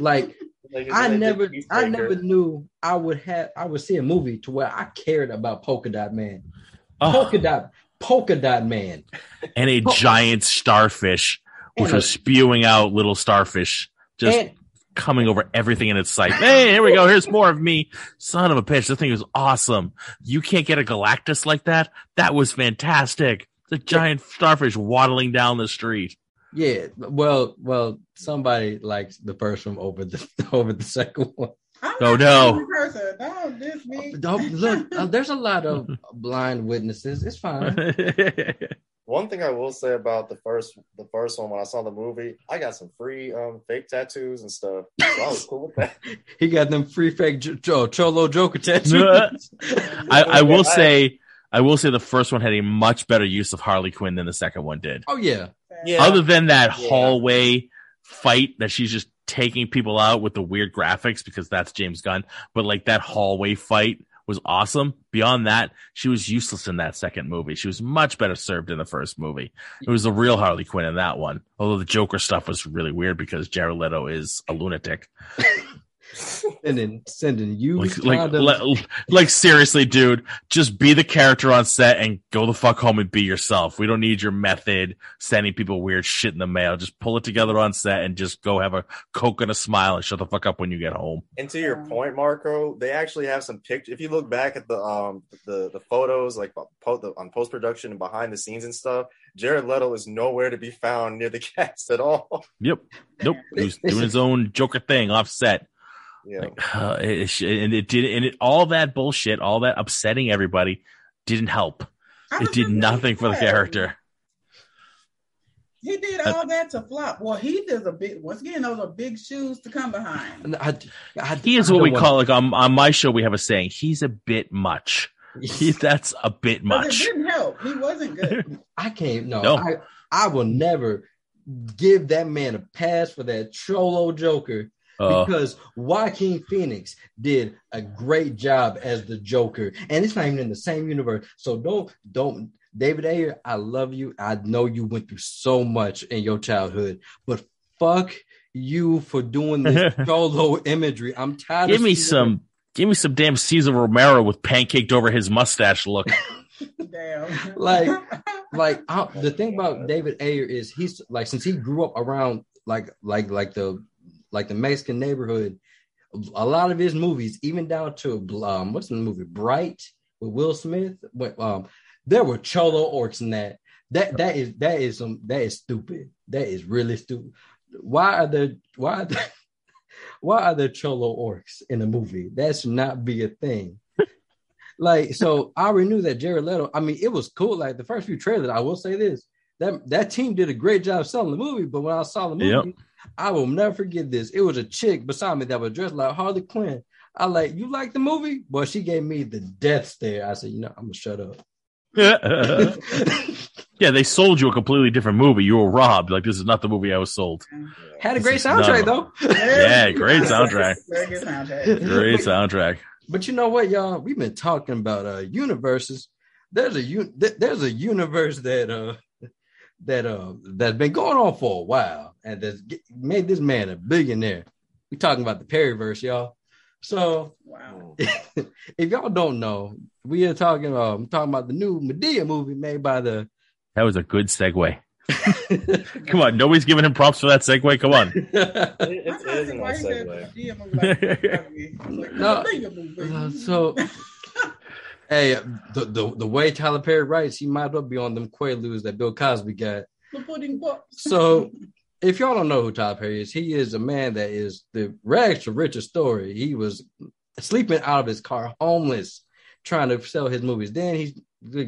I never knew I would see a movie to where I cared about Polka Dot Man. Polka Dot Man. And a giant starfish, which was spewing out little starfish coming over everything in its sight. Hey, here we go. Here's more of me. Son of a bitch. This thing was awesome. You can't get a Galactus like that? That was fantastic. The giant starfish waddling down the street. Yeah. Well, somebody likes the first one over the second one. Oh, no. Don't look, there's a lot of blind witnesses. It's fine. One thing I will say about the first one, when I saw the movie, I got some free fake tattoos and stuff. So I was cool with that. He got them free fake Cholo Joker tattoos. I will say the first one had a much better use of Harley Quinn than the second one did. Oh yeah. Other than that hallway fight that she's just taking people out with the weird graphics because that's James Gunn, but like that hallway fight was awesome. Beyond that, she was useless in that second movie. She was much better served in the first movie. It was the real Harley Quinn in that one. Although the Joker stuff was really weird because Jared Leto is a lunatic. Sending you like seriously, dude, just be the character on set and go the fuck home and be yourself. We don't need your method sending people weird shit in the mail. Just pull it together on set and just go have a Coke and a smile and shut the fuck up when you get home. And to your point, Marco, they actually have some pictures. If you look back at the photos, like on post-production and behind the scenes and stuff, Jared Leto is nowhere to be found near the cast at all. Yep. Nope. He was doing his own Joker thing off set. Yeah, all that bullshit, all that upsetting everybody didn't help. It did nothing for the character. He did all that to flop. Well, he does those are big shoes to come behind. He is what we call, like on my show, we have a saying, he's a bit much. That's a bit much. It didn't help. He wasn't good. I will never give that man a pass for that Cholo Joker. Because Joaquin Phoenix did a great job as the Joker, and it's not even in the same universe. So don't David Ayer, I love you. I know you went through so much in your childhood, but fuck you for doing this solo imagery. I'm tired. Give me some damn Cesar Romero with pancaked over his mustache look. Damn. The thing about David Ayer is he's like, since he grew up around the Mexican neighborhood, a lot of his movies, even down to what's the movie Bright with Will Smith, but there were cholo orcs in that. That is stupid. That is really stupid. Why are there cholo orcs in a movie? That should not be a thing. So I already knew that Jared Leto. I mean, it was cool. Like the first few trailers, I will say this: that team did a great job selling the movie. But when I saw the movie, yep, I will never forget this. It was a chick beside me that was dressed like Harley Quinn. I like, you like the movie? Boy, she gave me the death stare. I said, you know, I'm gonna shut up. Yeah, they sold you a completely different movie. You were robbed. Like, this is not the movie I was sold. Had a great soundtrack, though. Yeah, great soundtrack. Very good soundtrack. Great soundtrack. But you know what, y'all? We've been talking about universes. There's a universe that's been going on for a while and that's made this man a billionaire. We're talking about the Perryverse, y'all. So, wow. If y'all don't know, we are talking about the new Madea movie made by the... That was a good segue. Come on, nobody's giving him props for that segue. Come on. It is a nice segue. Hey, the way Tyler Perry writes, he might as well be on them Quaaludes that Bill Cosby got. So, if y'all don't know who Tyler Perry is, he is a man that is the rags to riches story. He was sleeping out of his car, homeless, trying to sell his movies. Then he's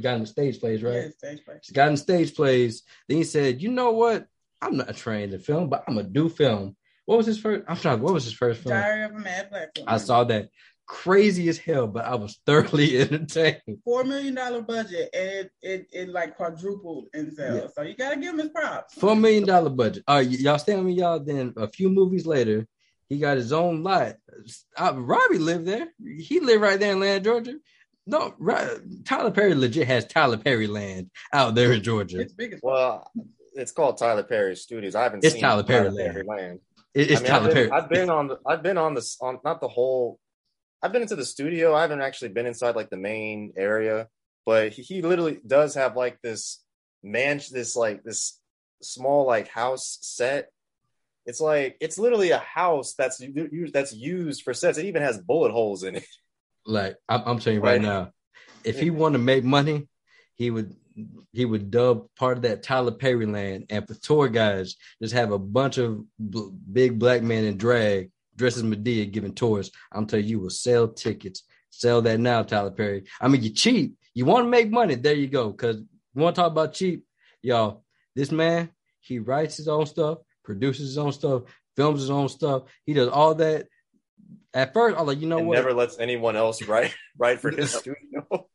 gotten stage plays, right? Yeah, stage plays. He's gotten stage plays. Then he said, you know what? I'm not trained in film, but I'm going to do film. What was his first film? Diary of a Mad Black Woman. I saw that. Crazy as hell, but I was thoroughly entertained. $4 million budget, and it like quadrupled in sales. Yeah. So you gotta give him his props. $4 million budget. Y'all stay with me, y'all. Then a few movies later, he got his own lot. Robbie lived there. He lived right there in Atlanta, Georgia. No, Tyler Perry legit has Tyler Perry land out there in Georgia. It's big as well. It's called Tyler Perry Studios. I haven't. It's seen Tyler Perry land. Tyler Perry. I've been into the studio. I haven't actually been inside like the main area, but he literally does have like this mansion, this small like house set. It's like, it's literally a house that's used for sets. It even has bullet holes in it. Like I'm telling you right now, if he wanted to make money, he would dub part of that Tyler Perry land and for tour guys, just have a bunch of big black men in drag dresses Madea giving tours. I'm telling you, will sell tickets. Sell that now, Tyler Perry. I mean, you're cheap. You want to make money. There you go. Because you want to talk about cheap, y'all. This man, he writes his own stuff, produces his own stuff, films his own stuff. He does all that. At first, I was like, you know what? Never lets anyone else write for his studio.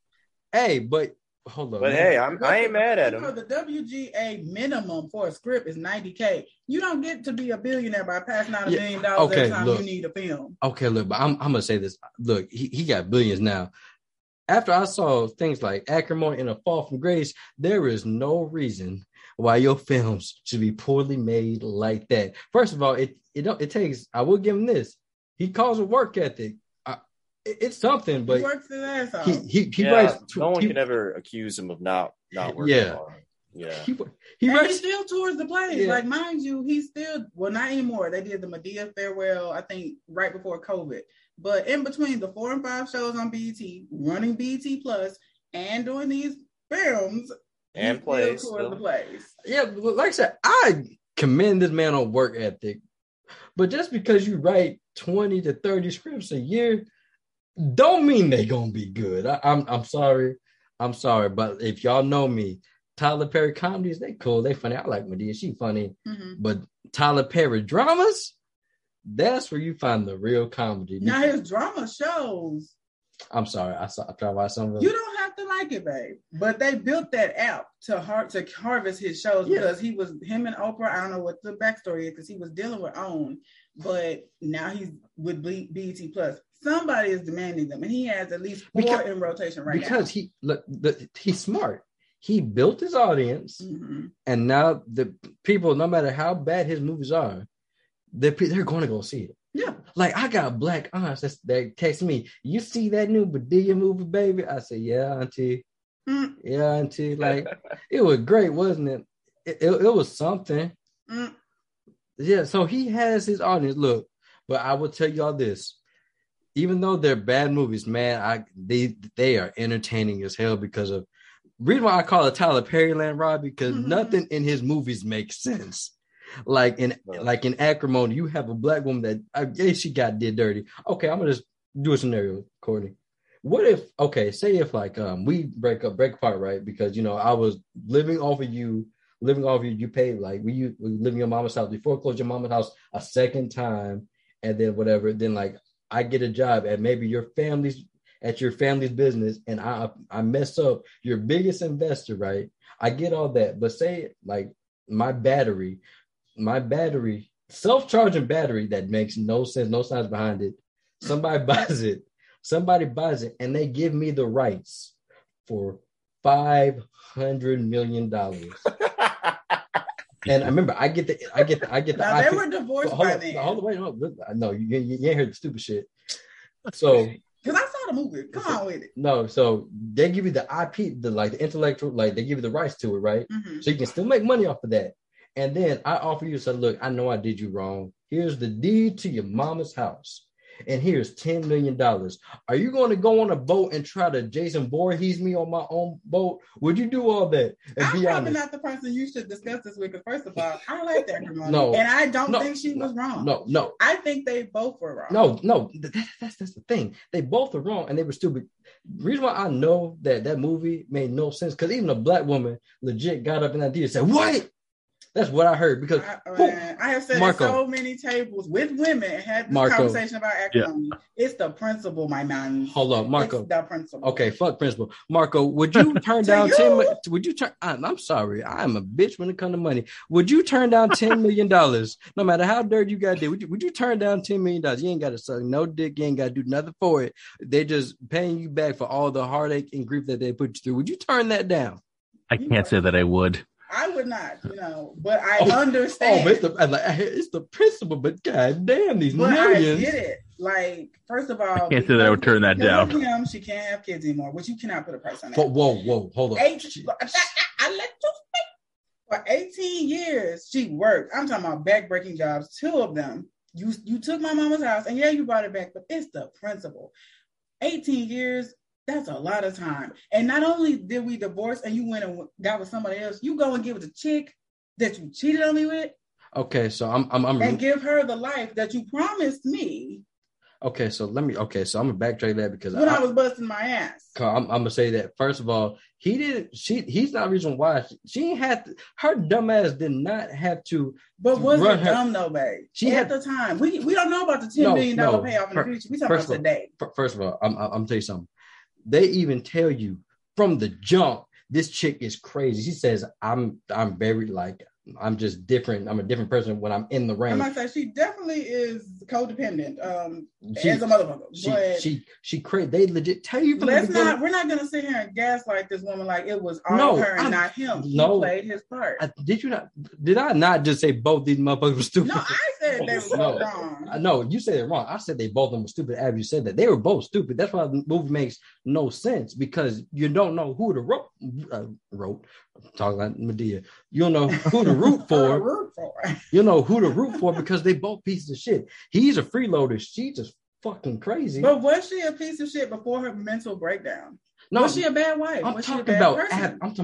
Hey, but hold on. But man, hey, I ain't mad at him. The WGA minimum for a script is $90,000. You don't get to be a billionaire by passing out $1 million every time you need a film. Okay, look, but I'm gonna say this. Look, he got billions now. After I saw things like Acrimony and A Fall from Grace, there is no reason why your films should be poorly made like that. First of all, it takes. I will give him this. He calls it work ethic. It's something, but he works his ass off. He writes. No one can ever accuse him of not working. Yeah. Hard. Yeah. He still tours the plays. Yeah. Like, mind you, he still, well, not anymore. They did the Madea farewell, I think, right before COVID. But in between the 4 and 5 shows on BET, running BET Plus, and doing these films and plays, still tours the plays. Yeah, like I said, I commend this man on work ethic. But just because you write 20 to 30 scripts a year, don't mean they gonna be good. I'm sorry, but if y'all know me, Tyler Perry comedies, they cool, they funny. I like Madea, she funny. Mm-hmm. But Tyler Perry dramas, that's where you find the real comedy. Now his drama shows. I'm sorry, I tried to watch some of them. You don't have to like it, babe. But they built that app to harvest his shows because him and Oprah. I don't know what the backstory is because he was dealing with OWN, but now he's with BET Plus. Somebody is demanding them, and he has at least 4 in rotation right now. Because he's smart. He built his audience, mm-hmm. and now the people, no matter how bad his movies are, they're going to go see it. Yeah. Like, I got black aunts that text me, you see that new Madea movie, baby? I say, yeah, auntie. Yeah, and she like, it was great, wasn't it? It was something. Yeah, so he has his audience. Look, but I will tell y'all this. Even though they're bad movies, man, they are entertaining as hell because of reason why I call it Tyler Perry Land, Rob, because nothing in his movies makes sense. Like in Acrimony, you have a black woman that I guess she got did dirty. Okay, I'm gonna just do a scenario, Courtney. What if, okay, say if like we break apart, right? Because you know, I was living off of you, you paid like we living in your mama's house before I closed your mama's house a second time, and then whatever, then like I get a job at maybe your family's business, and I mess up your biggest investor, right? I get all that, but say like my battery, self-charging battery that makes no sense, no science behind it. Somebody buys it, and they give me the rights for $500 million. And I remember I get the. Now they were divorced by then. No, you ain't heard the stupid shit. So because I saw the movie, come on with it. No, so they give you the IP, the intellectual, like they give you the rights to it, right? Mm-hmm. So you can still make money off of that. And then I offer you, so look, I know I did you wrong. Here's the deed to your mama's house. And here's $10 million. Are you going to go on a boat and try to Jason Voorhees me on my own boat? Would you do all that? I'm probably not the person you should discuss this with, because first of all, I like that Acrimony. And I don't think she was wrong. No. I think they both were wrong. No. That's the thing. They both were wrong, and they were stupid. The reason why I know that movie made no sense, because even a black woman legit got up in that theater and said, what? That's what I heard, because I have said at so many tables with women and had this conversation about Acrimony. Yeah. It's the principle, my man. Hold on, Marco. It's the principle. Okay, fuck principle. Marco, would you turn down you? 10? Would you turn? I'm sorry, I'm a bitch when it comes to money. Would you turn down $10 million, no matter how dirty you got there? Would you turn down $10 million? You ain't got to suck no dick. You ain't got to do nothing for it. They just paying you back for all the heartache and grief that they put you through. Would you turn that down? I can't say that I would. I would not, but I understand. Oh, it's the principle, but goddamn, these millions. I get it. Like, first of all, I can't say that I would turn that down. She can't have kids anymore, which you cannot put a price on that. Whoa, hold on. I let you speak. For 18 years, she worked. I'm talking about back-breaking jobs, 2 of them. You took my mama's house, and yeah, you brought it back, but it's the principle. 18 years. That's a lot of time. And not only did we divorce and you went and got with somebody else, you go and get with the chick that you cheated on me with. Okay, so I'm and give her the life that you promised me. Okay, so I'm gonna backtrack that because when I was busting my ass. I'm gonna say that first of all, he's not the reason why she ain't had to, her dumb ass did not have to. But wasn't her dumb though, babe? She had the time. We don't know about the $10 million payoff in the future. We talking about today. First of all, I'm tell you something. They even tell you from the jump, this chick is crazy. She says, I'm very like, I'm just different. I'm a different person when I'm in the ring. I'm not saying she definitely is codependent. As a motherfucker. She crazy. They legit tell you. We're not going to sit here and gaslight this woman like it was all her and not him. He played his part. Did I not just say both these motherfuckers were stupid? No, I said they were wrong. No, you said it wrong. I said they both of them were stupid. After you said that, they were both stupid. That's why the movie makes no sense, because you don't know who to wrote. I'm talking about Medea. You don't know who to root for. You know who to root for, because they both pieces of shit. He's a freeloader. She's just fucking crazy. But was she a piece of shit before her mental breakdown? No, was she a bad wife? I'm talking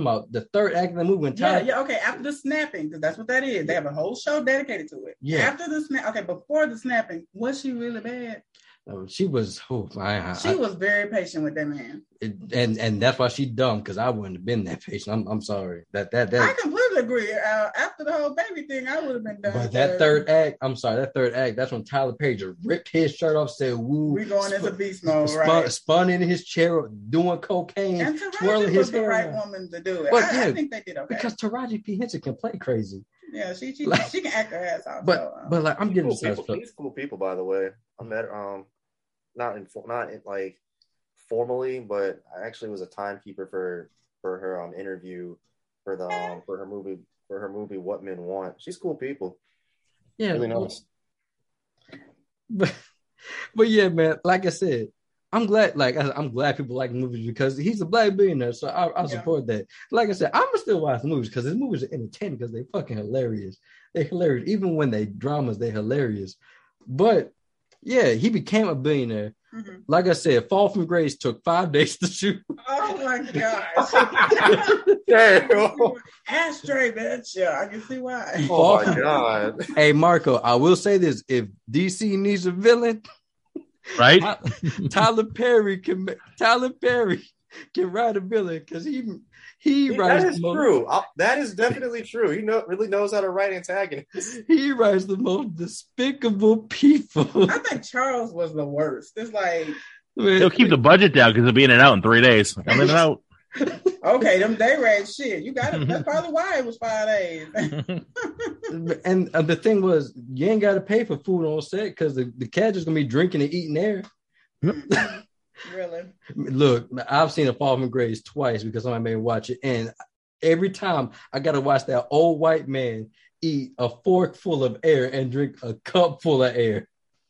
about the third act of the movie. Okay. After the snapping, because that's what that is. They have a whole show dedicated to it. Yeah. After the snap. Okay, before the snapping, was she really bad? She was. She was very patient with that man, and that's why she dumb. Because I wouldn't have been that patient. I'm sorry. That I completely agree. After the whole baby thing, I would have been dumb. But that third act, that's when Tyler Perry just ripped his shirt off, said, "Woo, we going into beast mode, right?" Spun in his chair, doing cocaine, and twirling his hair. The right woman to do it. But I think they did okay because Taraji P Henson can play crazy. Yeah, she can act her ass off. But like I'm getting these cool people, by the way. I met not formally, but I actually was a timekeeper for her interview for her movie What Men Want. She's cool people. Yeah, really nice. But yeah, man. Like I said, I'm glad people like movies because he's a black billionaire, so I support that. Like I said, I'm gonna still watch movies because his movies are entertaining because they're fucking hilarious. They're hilarious, even when they dramas, they're hilarious. But yeah, he became a billionaire. Mm-hmm. Like I said, Fall from Grace took 5 days to shoot. Oh my gosh! Damn, ashtray, bitch. Yeah, I can see why. Oh my god. Hey Marco, I will say this: if DC needs a villain. Right, Tyler Perry can write a villain because he writes. That is true. That is definitely true. He really knows how to write antagonists. He writes the most despicable people. I think Charles was the worst. It's like they'll keep the budget down because it'll be in and out in 3 days. I'm in and out. Okay, them day rates, shit. You got it. That's probably why it was 5 days. And the thing was, you ain't got to pay for food on set because the cat is gonna be drinking and eating air. Really? Look, I've seen A Fall from Grace twice because somebody made me watch it, and every time I got to watch that old white man eat a fork full of air and drink a cup full of air.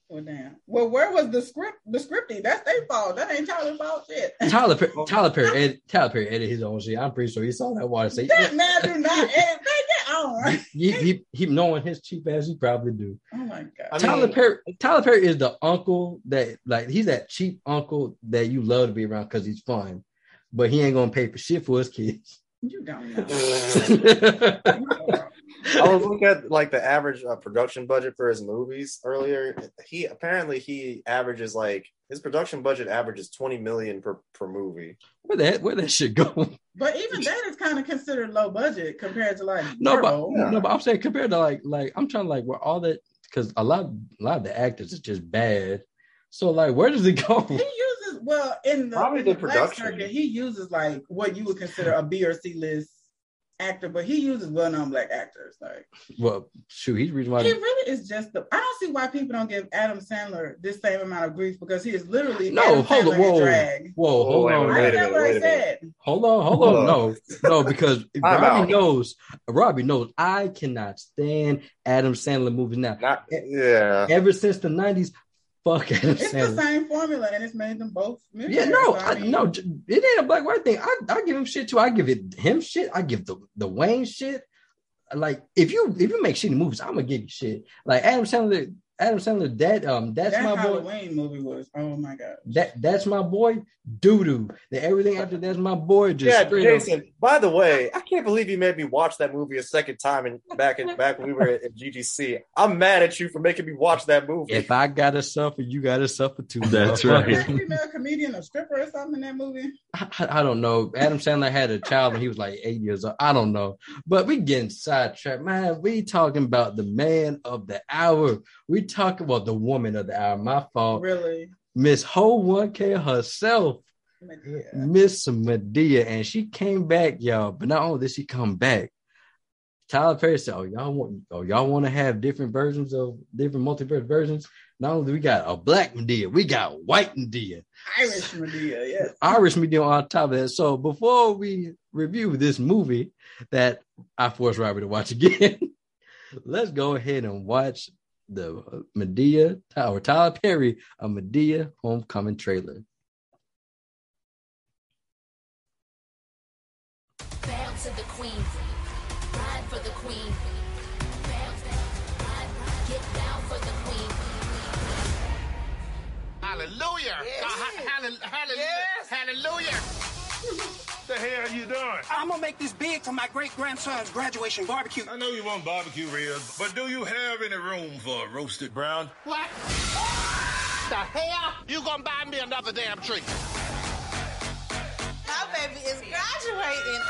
Well, damn. Well, where was the script? The scripting? That's their fault. That ain't Tyler's fault. Shit. Tyler Perry edited his own shit. I'm pretty sure he saw that water. Say that man do not edit that on. He knowing his cheap ass, he probably do. Oh my god. Tyler Perry is the uncle that he's that cheap uncle that you love to be around because he's fun, but he ain't gonna pay for shit for his kids. You don't know. I was looking at the average production budget for his movies earlier. He averages his production budget averages $20 million per movie. Where that shit go? But even that is kind of considered low budget compared to but I'm saying compared to I'm trying to where all that because a lot of the actors is just bad. So where does it go? In the production circuit, he uses what you would consider a B or C list actor, but he uses well-known black actors. He's reason why he really is just I don't see why people don't give Adam Sandler this same amount of grief because he is literally hold on. No, because Robbie knows I cannot stand Adam Sandler movies now. Ever since the 90s. It's the same formula, and it's made them both. Yeah, it ain't a black-white thing. I give him shit too. I give him shit. I give the Wayne shit. If you make shitty movies, I'm gonna give you shit. Adam Sandler. That's my boy. Wayne movie was. Oh my god. That's my boy. Doo doo. Everything after that's my boy. Jason. By the way, I can't believe you made me watch that movie a second time. And back when we were at GGC, I'm mad at you for making me watch that movie. If I gotta suffer, you gotta suffer too. That's right. Was that female comedian or stripper or something in that movie? I don't know. Adam Sandler had a child when he was 8 years old. I don't know. But we getting sidetracked, man. We talking about the man of the hour. We talking about the woman of the hour. My fault. Really? Miss Ho 1K herself. Miss Madea. And she came back, y'all. But not only did she come back, Tyler Perry said, y'all want to have different versions of different multiverse versions? Not only do we got a black Madea, we got white Madea. Irish Madea, yes. Irish Madea on top of that. So before we review this movie that I forced Robert to watch again, let's go ahead and watch the Madea or Tyler Perry, a Madea Homecoming trailer. Bow to the queen, ride for the queen. Bow, ride, get down for the queen. Hallelujah! Yes. Hallelujah! Yes. Hallelujah! What the hell are you doing? I'm gonna make this big for my great-grandson's graduation barbecue. I know you want barbecue ribs, but do you have any room for a roasted brown? What? The hell? You gonna buy me another damn treat? My baby is graduating.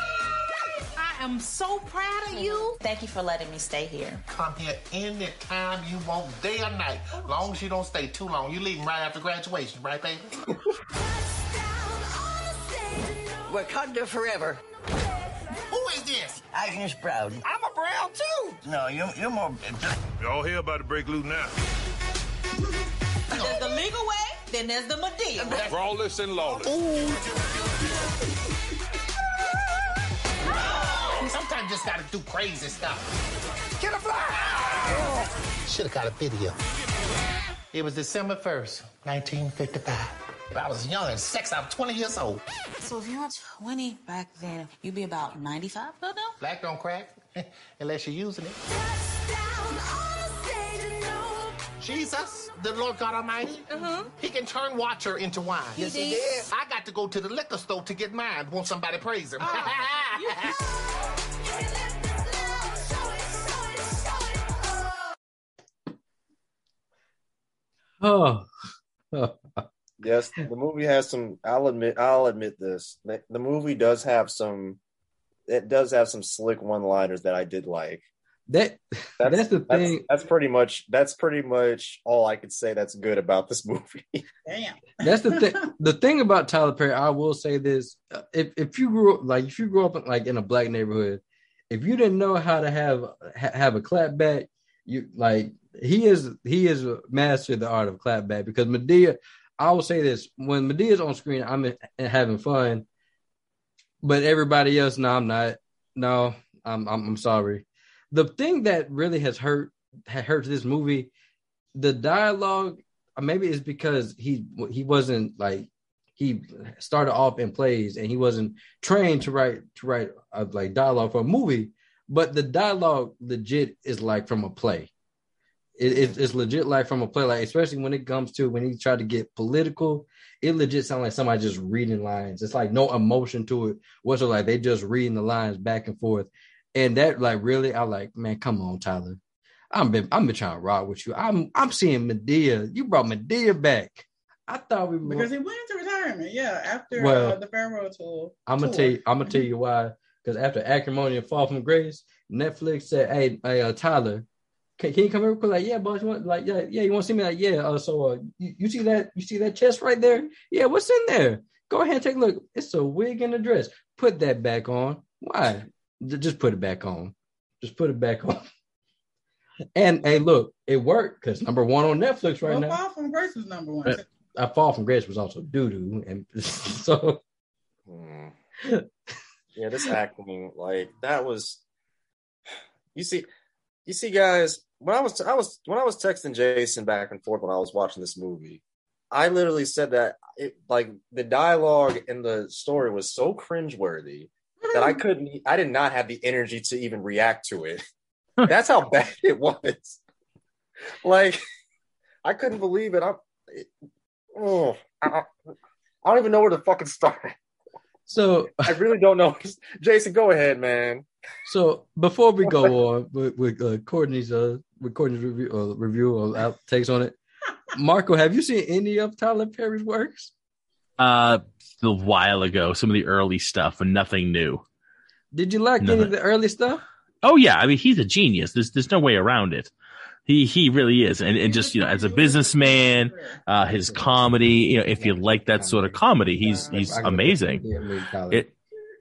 I am so proud of you. Thank you for letting me stay here. Come here any time you want, day or night. Long as you don't stay too long. You leaving right after graduation, right, baby? We're Cutler forever. Who is this? Agnes Brown. I'm a Brown, too. No, you're more... Y'all here about to break loose now. There's the legal way, then there's the Madea. Rawless and lawless. Ooh. Sometimes you just gotta do crazy stuff. Get a fly! Should've got a video. It was December 1st, 1955. But I was young and sexy. I'm 20 years old. So if you're 20 back then, you'd be about 95 now? Black don't crack unless you're using it. Touchdown on stage, you know. Jesus, the Lord God Almighty, He can turn water into wine. Yes, He did. I got to go to the liquor store to get mine. Won't somebody praise Him? Yes, the movie has some. I'll admit this. The movie does have some. It does have some slick one-liners that I did like. That's the thing. That's pretty much all I could say that's good about this movie. Damn. That's the thing. The thing about Tyler Perry, I will say this: if you grew up in a black neighborhood, if you didn't know how to have a clapback, you like. He is a master of the art of clapback, because Madea, I will say this, when Medea's on screen, I'm having fun, but everybody else, no, I'm not. No, I'm sorry. The thing that really has hurt this movie, the dialogue, maybe it's because he wasn't like, he started off in plays and he wasn't trained to write like dialogue for a movie, but the dialogue legit is like from a play. It's legit like from a play, like especially when it comes to when he tried to get political, it legit sounds like somebody just reading lines. It's like no emotion to it whatsoever. Like they just reading the lines back and forth, and that like really, I like, man, come on, Tyler, I've been trying to rock with you. I'm seeing Madea. You brought Madea back. I thought we were... because he went into retirement. Yeah, after the farewell tour. I'm gonna tell you why. Because after Acrimony and Fall from Grace, Netflix said, "Hey, Tyler. Can you come over quick? Like, yeah, boss, you want, like, yeah, you want to see me? Like, yeah. You see that chest right there? Yeah, what's in there? Go ahead and take a look. It's a wig and a dress. Put that back on. Why? Just put it back on. Just put it back on. And hey, look, it worked, because number one on Netflix right now. Fall from Grace was number one. Fall from Grace was also doo doo, and so yeah, this acting like that was. You see, guys. When I was texting Jason back and forth when I was watching this movie, I literally said that the dialogue in the story was so cringeworthy that I did not have the energy to even react to it. That's how bad it was. Like, I couldn't believe it. I don't even know where to fucking start. So I really don't know. Jason, go ahead, man. So before we go on with Courtney's review or takes on it, Marco, have you seen any of Tyler Perry's works? A while ago, some of the early stuff, but nothing new. Did you like any of the early stuff? Oh yeah, I mean, he's a genius. There's no way around it. He really is, and just, you know, as a businessman, his comedy, you know, if you like that sort of comedy, he's amazing.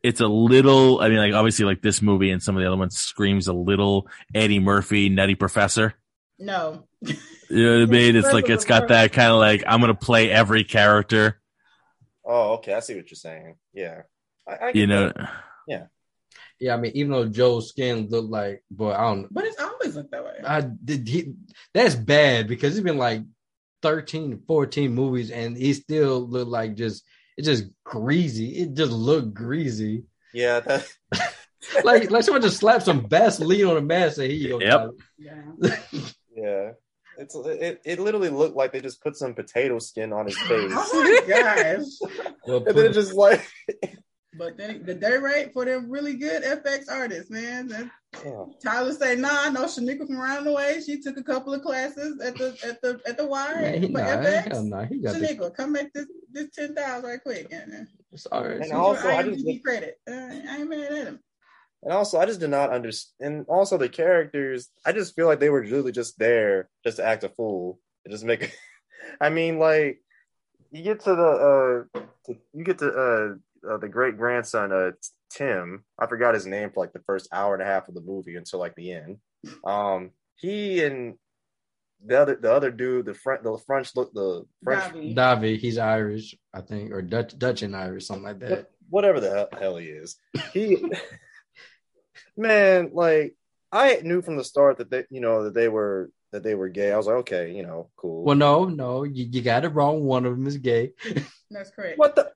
It's a little, I mean, like obviously, like this movie and some of the other ones screams a little Eddie Murphy, Nutty Professor. No, you know what I mean. It's like it's got that kind of like I'm gonna play every character. Oh, okay, I see what you're saying. Yeah, I you know, that. Yeah. Yeah, I mean, even though Joe's skin looked like, boy, I don't know. But it's always looked that way. That's bad, because it's been like 13, 14 movies, and he still looked like just greasy. It just looked greasy. Yeah. Like someone just slapped some Vaseline on a mask and he goes, yep. Yeah. Yeah. It literally looked like they just put some potato skin on his face. Oh my gosh. And then just like... But then the day rate for them really good FX artists, man. Yeah. Tyler say, "Nah, I know Shanika from around the way. She took a couple of classes at the Wire FX. Shanika, come make this 10,000 right quick." Sorry. And also, I didn't give credit. I ain't mad at him. And also, I just did not understand. And also, the characters, I just feel like they were really just there just to act a fool and just make. I mean, like you get to the great grandson, Tim, I forgot his name for like the first hour and a half of the movie until like the end. He and the other dude, the French Davi, he's Irish, I think, or Dutch and Irish, something like that. Whatever the hell he is, he man, like I knew from the start that they, you know, that they were that they were gay. I was like, okay, you know, cool. Well, no, you got it wrong. One of them is gay. That's correct. What the?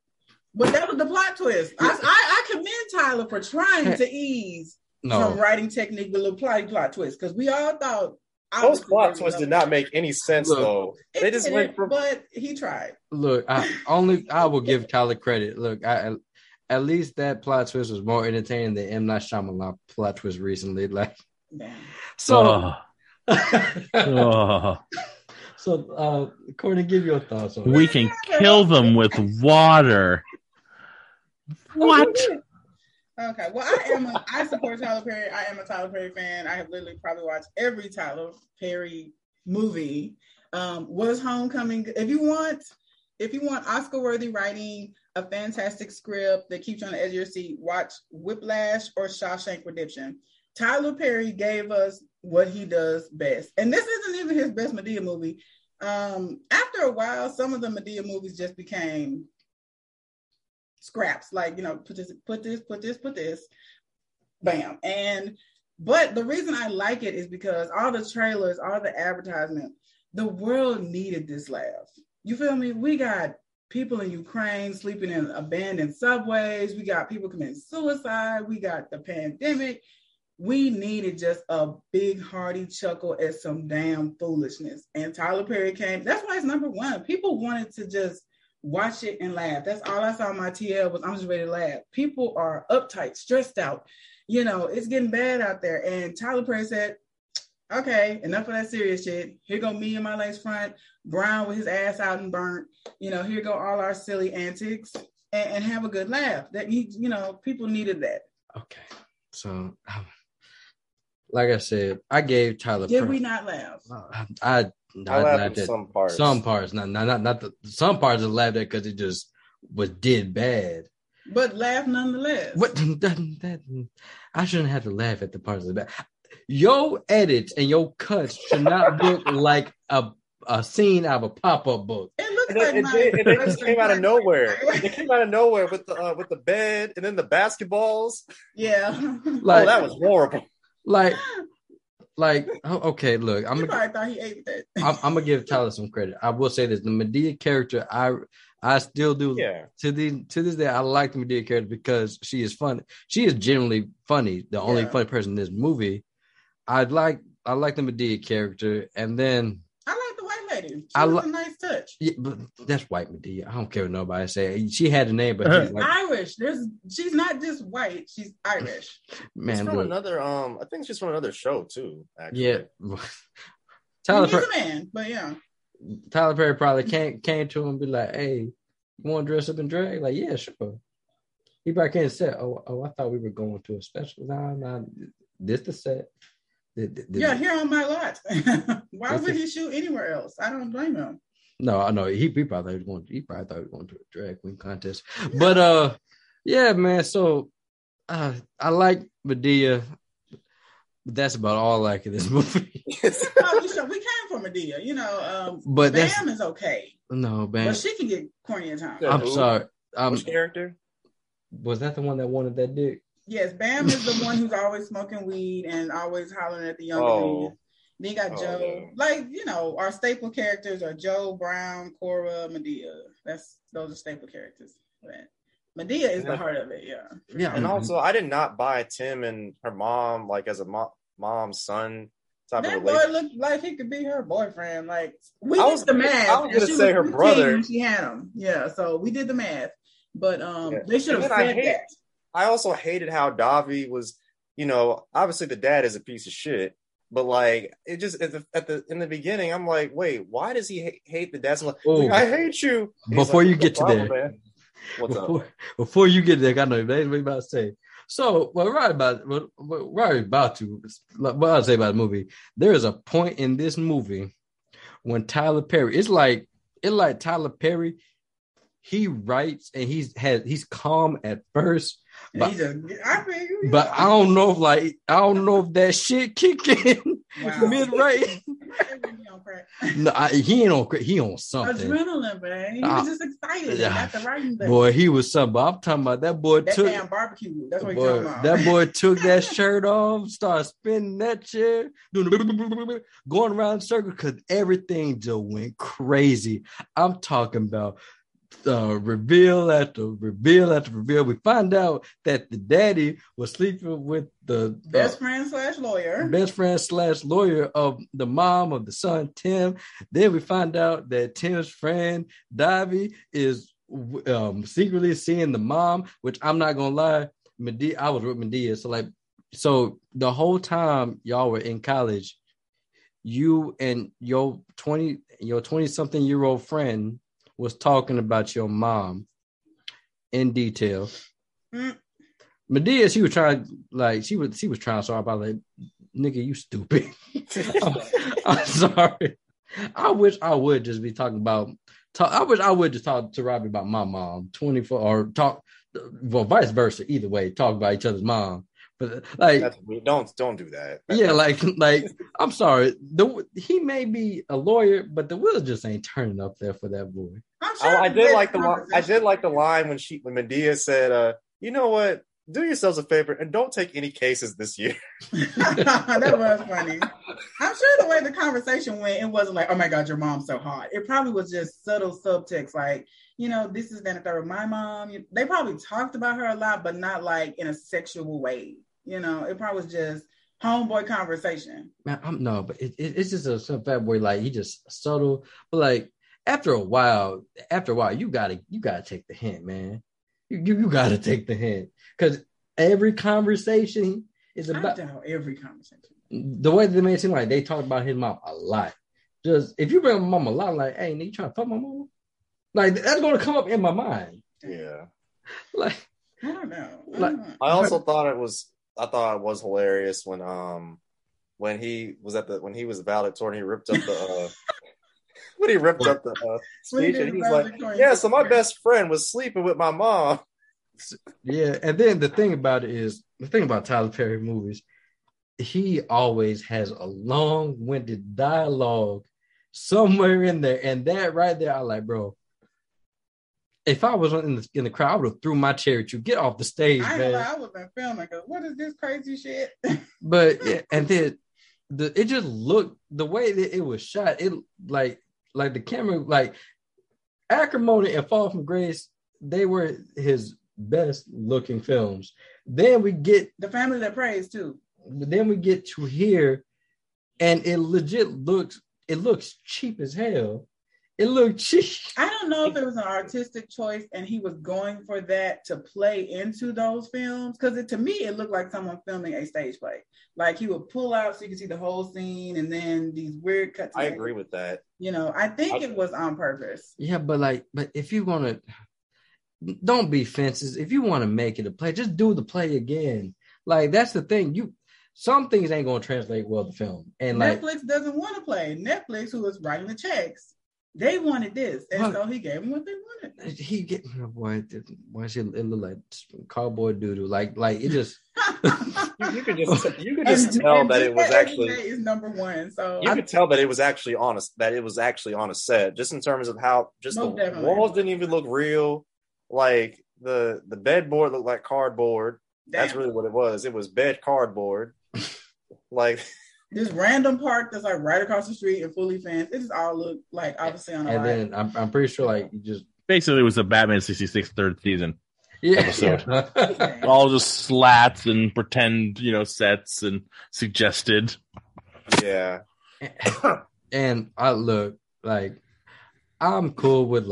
But that was the plot twist. I commend Tyler for trying to ease some writing technique with a plot twist, because we all thought those plot twists did not make any sense, though. They just went from. But he tried. Look, I will give Tyler credit. Look, at least that plot twist was more entertaining than M. Night Shyamalan plot twist recently. Like, so. So, Courtney, give your thoughts on We can kill them with water. What? Okay. Well, I support Tyler Perry. I am a Tyler Perry fan. I have literally probably watched every Tyler Perry movie. Was Homecoming? If you want Oscar-worthy writing, a fantastic script that keeps you on the edge of your seat, watch Whiplash or Shawshank Redemption. Tyler Perry gave us what he does best. And this isn't even his best Madea movie. After a while, some of the Madea movies just became scraps, like, you know, put this, bam. But the reason I like it is because all the trailers, all the advertisement, the world needed this laugh. You feel me? We got people in Ukraine sleeping in abandoned subways. We got people committing suicide. We got the pandemic. We needed just a big hearty chuckle at some damn foolishness. And Tyler Perry came. That's why it's number one. People wanted to just watch it and laugh. That's all I saw on my TL was I'm just ready to laugh. People are uptight, stressed out. You know, it's getting bad out there. And Tyler Perry said, okay, enough of that serious shit. Here go me in my lace front, Brown with his ass out and burnt. You know, here go all our silly antics and have a good laugh. That, you know, people needed that. Okay. So, like I said, I gave Tyler. Did we not laugh? I laughed at some parts. Some parts, not some parts. I laughed at because it just did bad. But laugh nonetheless. What? I shouldn't have to laugh at the parts of the bad. Your edits and your cuts should not look like a scene out of a pop-up book. It looks it just came out of nowhere. It came out of nowhere with the bed and then the basketballs. Yeah, like, oh, that was horrible. Like, okay, look, I'm gonna give Tyler some credit. I will say this: the Madea character, I still do. Yeah. To this day, I like the Madea character because she is funny. She is generally funny. The only funny person in this movie. I like the Madea character, and then I like the white lady. She was a nice touch. Yeah, but that's white Madea. I don't care what nobody say. She had a name, but she's like, Irish. She's not just white. She's Irish. Man, she's from another. I think she's from another show too. Actually. Yeah. He's a man, but yeah. Tyler Perry probably came to him and be like, "Hey, you want to dress up and drag?" Like, yeah, sure. He probably can't say, "Oh, I thought we were going to a special." Nah, this the set. Here on my lot. Why would he shoot anywhere else? I don't blame him. No, I know he probably thought he was going to a drag queen contest. Yeah. But yeah, man. So I like Madea. That's about all I like in this movie. We came from Madea, you know. But Bam is okay. No, Bam. But she can get corny at times. I'm sorry. Which character? Was that the one that wanted that dick? Yes, Bam is the one who's always smoking weed and always hollering at the young ladies. Then you got Joe. Man. Like, you know, our staple characters are Joe, Brown, Cora, Madea. Those are staple characters. But Madea is the heart of it, yeah. Yeah, and also, I did not buy Tim and her mom, like, as a mom-son type of relationship. That boy looked like he could be her boyfriend. Like, we did the math. I was going to say her brother. She had him. Yeah, so we did the math. But they should have said that. I also hated how Davi was, you know, obviously the dad is a piece of shit, but like it just in the beginning, I'm like, wait, why does he hate the dad? So I'm like, I hate you. And before you get to there, what's up? Before you get there, I know that's what you about to say. So, what I'll say about the movie, there is a point in this movie when Tyler Perry, it's like Tyler Perry he writes and he's calm at first, but I don't know if I don't know if that shit kicking mid right. No, he ain't on crack. He on something. Adrenaline, man. He was just excited at the writing thing. Boy, he was something. But I'm talking about that boy took damn barbecue. That's what you're talking about. That boy took that shirt off, started spinning that chair, doing going around in circles because everything just went crazy. I'm talking about reveal after reveal. We find out that the daddy was sleeping with the best friend slash lawyer of the mom of the son, Tim. Then we find out that Tim's friend Davy is secretly seeing the mom, which I'm not gonna lie, I was with Medea, so the whole time y'all were in college, you and your 20 something year old friend was talking about your mom in detail. Medea, she was trying, she was trying to sorry about, nigga, you stupid. I'm sorry. I wish I would just be talking about. I wish I would just talk to Robbie about my mom. 24 or talk, well, vice versa. Either way, talk about each other's mom. But don't do that. Yeah, I'm sorry. He may be a lawyer, but the wheels just ain't turning up there for that boy. I did like the line when Medea said, "You know what? Do yourselves a favor and don't take any cases this year." That was funny. I'm sure the way the conversation went, it wasn't like, "Oh my God, your mom's so hot." It probably was just subtle subtext, this is that third. My mom. They probably talked about her a lot, but not in a sexual way. It probably was just homeboy conversation. Man, it's just some fat boy. He just subtle, but after a while, you gotta take the hint, man. You got to take the hint because every conversation is about every conversation. The way they made it seem like they talked about his mom a lot. Just if you bring my mom a lot, hey, nigga, you trying to fuck my mom? That's going to come up in my mind. Yeah. I don't know. I also thought it was hilarious when he was valedictorian, he ripped up the. When he ripped up the speech, and he's "Yeah, so my best friend was sleeping with my mom." Yeah, and then the thing about Tyler Perry movies, he always has a long-winded dialogue somewhere in there, and that right there, I bro. If I was in the crowd, I would have threw my chair at you. Get off the stage, man. I would have been filming. What is this crazy shit? But yeah, and then it just looked the way that it was shot. It the camera, Acrimony and Fall from Grace, they were his best looking films. Then we get The Family That Prays too. Then we get to here, and it looks cheap as hell. It looked cheap. I don't know if it was an artistic choice, and he was going for that to play into those films. Because to me, it looked like someone filming a stage play. He would pull out so you could see the whole scene, and then these weird cuts. I agree with that. I think it was on purpose. Yeah, but if you want to, don't be fences. If you want to make it a play, just do the play again. That's the thing. Some things ain't gonna translate well to film. And Netflix doesn't want to play. Netflix, who was writing the checks. They wanted this, so he gave them what they wanted. It looked like cardboard doodoo. It just you could just tell that it was actually is number one. So you could tell that it was actually honest. That it was actually on a set, just in terms of how the walls didn't even look real. The bedboard looked like cardboard. Damn. That's really what it was. It was bed cardboard. This random park that's right across the street and fully fenced. It just all looked obviously on a And then I'm pretty sure you just basically it was a Batman 66 third season episode. Yeah. All just slats and pretend, sets and suggested. Yeah. And I look I'm cool with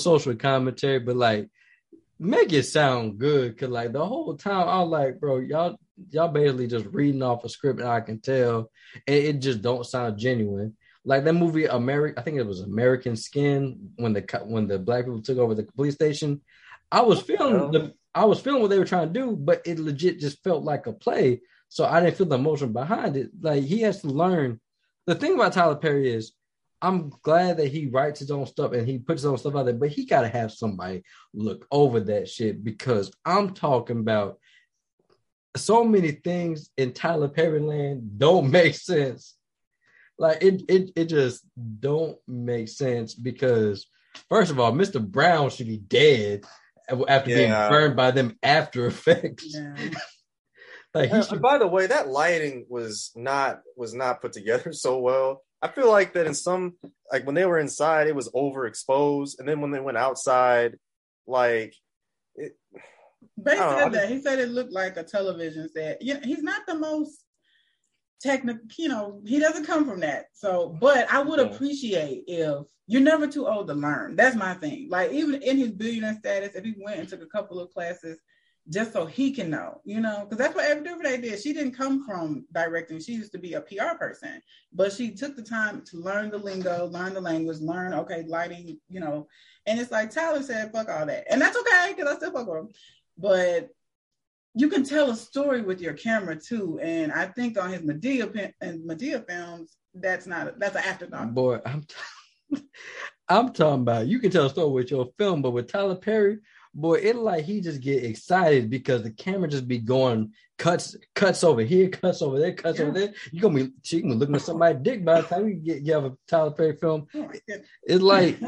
social commentary, but make it sound good. Cause the whole time I was bro, y'all basically just reading off a script, and I can tell it just don't sound genuine. That movie I think it was American Skin, when the black people took over the police station. I was feeling what they were trying to do, but it legit just felt like a play. So I didn't feel the emotion behind it. He has to learn. The thing about Tyler Perry is I'm glad that he writes his own stuff and he puts his own stuff out there, but he got to have somebody look over that shit, because I'm talking about so many things in Tyler Perry land don't make sense. Like, it just don't make sense, because first of all, Mr. Brown should be dead after being burned by them After Effects. Yeah. Like, by the way, that lighting was not put together so well. I feel like that in some, like when they were inside, it was overexposed, and then when they went outside, like it. Ben said that. He said it looked like a television set. Yeah, he's not the most technical, you know, he doesn't come from that. So, but I would appreciate if you're never too old to learn. That's my thing. Like, even in his billionaire status, if he went and took a couple of classes just so he can know, you know, because that's what Ava DuVernay did. She didn't come from directing. She used to be a PR person, but she took the time to learn the lingo, learn the language, learn, okay, lighting, you know. And it's like Tyler said, fuck all that. And that's okay, because I still fuck with him. But you can tell a story with your camera too. And I think on his Madea films, that's an afterthought. Boy, I'm talking about, you can tell a story with your film, but with Tyler Perry, boy, it like he just get excited because the camera just be going cuts over here, cuts over there, cuts over there. You're going to be looking at somebody's dick by the time you get have a Tyler Perry film. It's like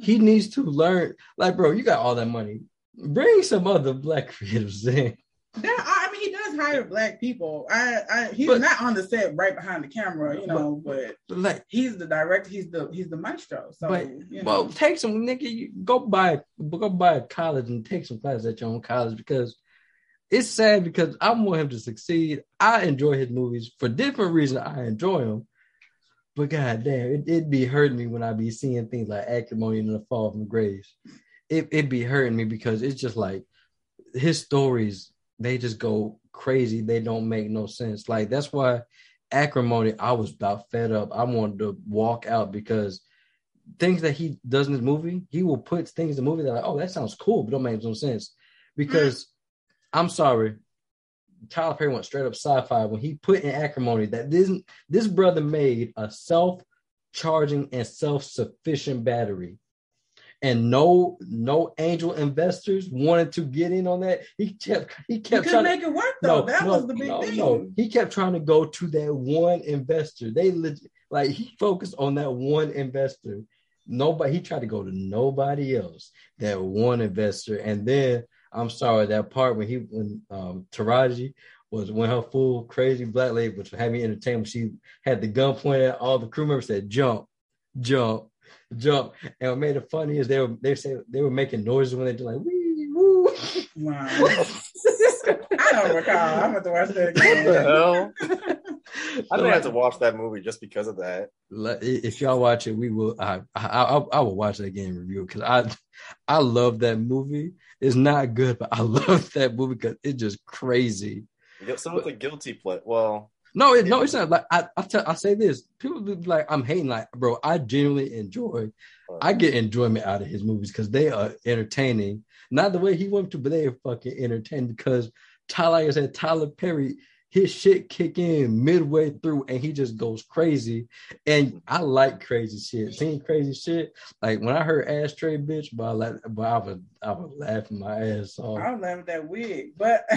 he needs to learn. Like, bro, you got all that money. Bring some other black creatives in. I mean, he does hire black people. He's not on the set right behind the camera, you know. But like, he's the director. He's the maestro. So, take some nigga. You go buy a college and take some classes at your own college, because it's sad. Because I want him to succeed. I enjoy his movies for different reasons. I enjoy them, but goddamn, it be hurting me when I be seeing things like Acrimony and The Fall from Grace. It be hurting me because it's just like his stories, they just go crazy. They don't make no sense. Like, that's why Acrimony, I was about fed up. I wanted to walk out, because things that he does in his movie, he will put things in the movie that are like, oh, that sounds cool, but don't make no sense. Because I'm sorry, Tyler Perry went straight up sci-fi when he put in Acrimony that this brother made a self-charging and self-sufficient battery. And no angel investors wanted to get in on that. He kept trying to make it work though. That was the big thing. He kept trying to go to that one investor. They legit, like, he focused on that one investor. He tried to go to nobody else. That one investor. And then I'm sorry, that part when Taraji was when her full crazy black lady was having entertainment. She had the gun pointed at all the crew members. Said jump. And what made it funny is they were making noises when they do like wee woo. Wow. I don't recall. I'm gonna watch that again. What the hell? I don't have to watch that movie just because of that. If y'all watch it, we will. I will watch that game review, because I love that movie. It's not good, but I love that movie because it's just crazy. So it's a guilty play. Well. No, it's not like I say this. People be like, I'm hating. Like, bro, I genuinely enjoy. I get enjoyment out of his movies because they are entertaining. Not the way he wanted to, but they are fucking entertaining. Because Tyler Perry, his shit kick in midway through, and he just goes crazy. And I like crazy shit. Seeing crazy shit, like when I heard Ashtray Bitch, but I was laughing my ass off. I was laughing at that wig, but.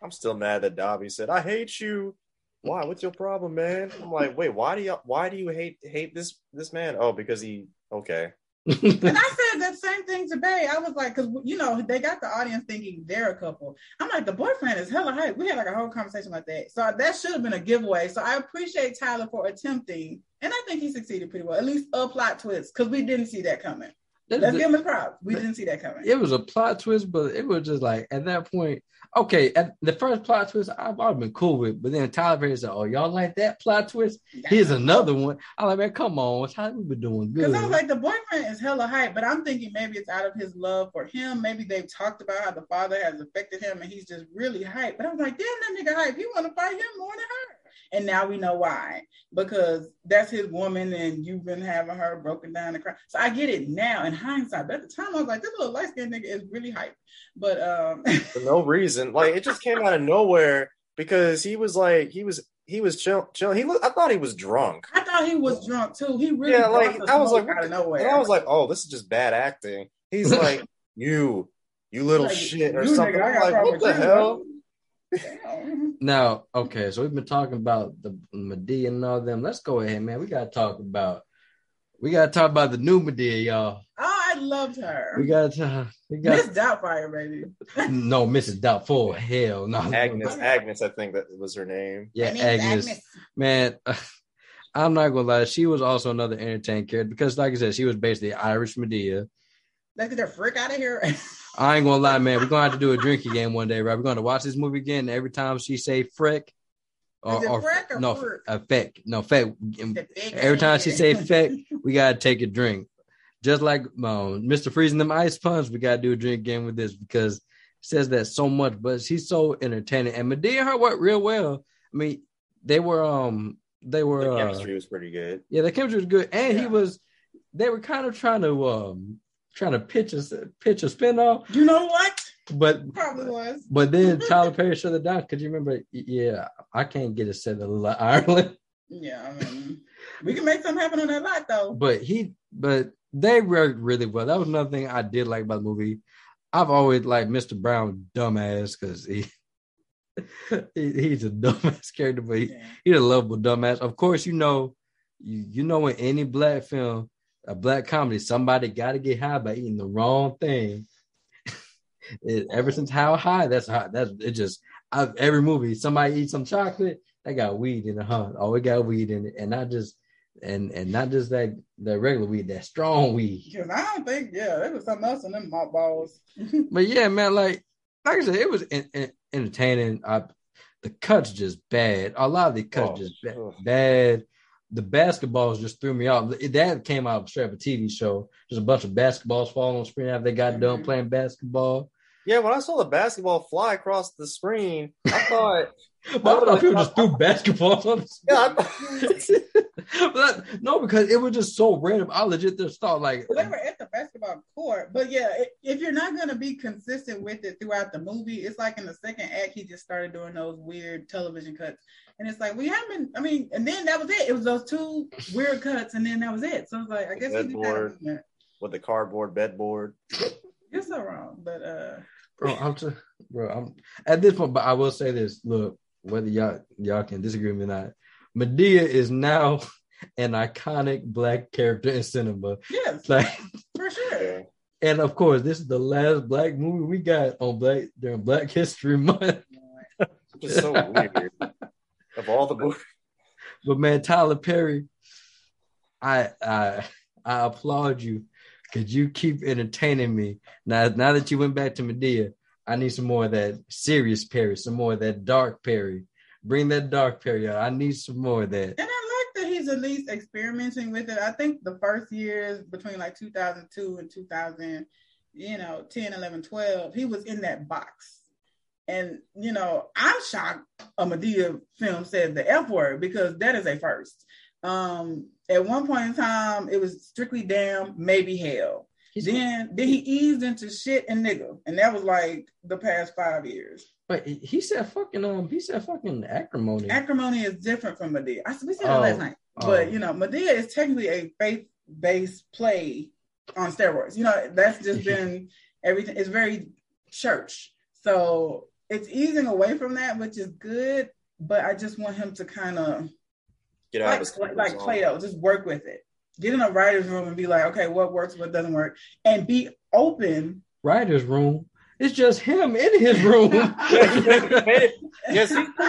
I'm still mad that Dobby said, I hate you. Why? What's your problem, man? I'm like, wait, why do you hate this man? Oh, because okay. And I said that same thing to Bay. I was like, because, you know, they got the audience thinking they're a couple. I'm like, the boyfriend is hella hype. We had like a whole conversation about that. So that should have been a giveaway. So I appreciate Tyler for attempting. And I think he succeeded pretty well, at least a plot twist, because we didn't see that coming. Let's give him a prop. We didn't see that coming. It was a plot twist, but it was just like, at that point, okay, at the first plot twist, I've been cool with, but then Tyler Perry said, oh, y'all like that plot twist? Here's another one. I'm like, man, come on. How we been doing good? Because I was like, the boyfriend is hella hype, but I'm thinking maybe it's out of his love for him. Maybe they've talked about how the father has affected him, and he's just really hype. But I was like, damn, that nigga hype. He want to fight him more than her. And now we know why, because that's his woman, and you've been having her broken down and cry. So I get it now in hindsight, but at the time I was like, this little light skinned nigga is really hype. But for no reason, like, it just came out of nowhere. because he was like, he was chilling. I thought he was drunk. I thought he was drunk too. He really, I was like, out of nowhere. And I was like, oh, this is just bad acting. He's like, you little like, shit or something. Nigga, I'm like, what the hell? Now, okay, so we've been talking about the Madea and all them. Let's go ahead, man. We gotta talk about the new Madea, y'all. Oh, I loved her. We got Miss Doubtfire, baby. No, Mrs. Doubtful. Hell no. Agnes, I think that was her name. Yeah, Agnes. Man, I'm not gonna lie. She was also another entertaining character because, like I said, she was basically Irish Madea. Let's get the frick out of here. I ain't gonna lie, man. We're gonna have to do a drinking game one day, right? We're gonna watch this movie again. And every time she say frick, feck. Every time she say feck, we gotta take a drink. Just like Mr. Freezing them ice puns, we gotta do a drink game with this because it says that so much, but she's so entertaining. And Madea her worked real well. I mean, the chemistry was pretty good. Yeah, the chemistry was good. And they were kind of trying to pitch a spinoff. You know what? But probably was. But then Tyler Perry shut it down. Could you remember? Yeah, I can't get a set of Ireland. Yeah, I mean, we can make something happen on that lot though. But they worked really well. That was another thing I did like about the movie. I've always liked Mr. Brown, dumbass, because he's a dumbass character, but he's a lovable dumbass. Of course, you know in any black film. A black comedy, somebody got to get high by eating the wrong thing. Ever since How High, every movie, somebody eats some chocolate, they got weed in it, huh? Oh, it got weed in it, and not just that regular weed, that strong weed. Cause I don't think, there was something else in them hot balls. But yeah, man, like I said, it was entertaining. The cuts just bad. A lot of the cuts bad. The basketballs just threw me off. That came out straight up a TV show. There's a bunch of basketballs falling on the screen after they got done playing basketball. Yeah, when I saw the basketball fly across the screen, I thought... people just threw basketballs on the screen. Yeah, no, because it was just so random. I legit just thought they were at the basketball court. But yeah, if you're not going to be consistent with it throughout the movie, it's like in the second act, he just started doing those weird television cuts. And it's like, and then that was it. It was those two weird cuts, and then that was it. So it's like, I guess we did that. With the cardboard bedboard. You're so wrong, but... Bro, I'm at this point, but I will say this. Look, whether y'all can disagree with me or not, Madea is now an iconic black character in cinema. Yes, for sure. And of course, this is the last black movie we got on during Black History Month. Which is so weird. Of all the movies. But man, Tyler Perry, I applaud you because you keep entertaining me. Now that you went back to Madea, I need some more of that serious Perry, some more of that dark Perry. Bring that dark Perry out. I need some more of that. And I like that he's at least experimenting with it. I think the first years between 2002 and 2000, 10, 11, 12, he was in that box. And, I'm shocked a Madea film said the F word because that is a first. At one point in time, it was strictly damn, maybe hell. Then he eased into shit and nigga, and that was the past 5 years. But he said fucking acrimony. Acrimony is different from Madea. We said that last night, but Madea is technically a faith-based play on steroids. That's just been everything. It's very church, so it's easing away from that, which is good. But I just want him to kind of get out of like Plato, just work with it. Get in a writer's room and be like, okay, what works, what doesn't work, and be open. Writer's room? It's just him in his room. He's pretty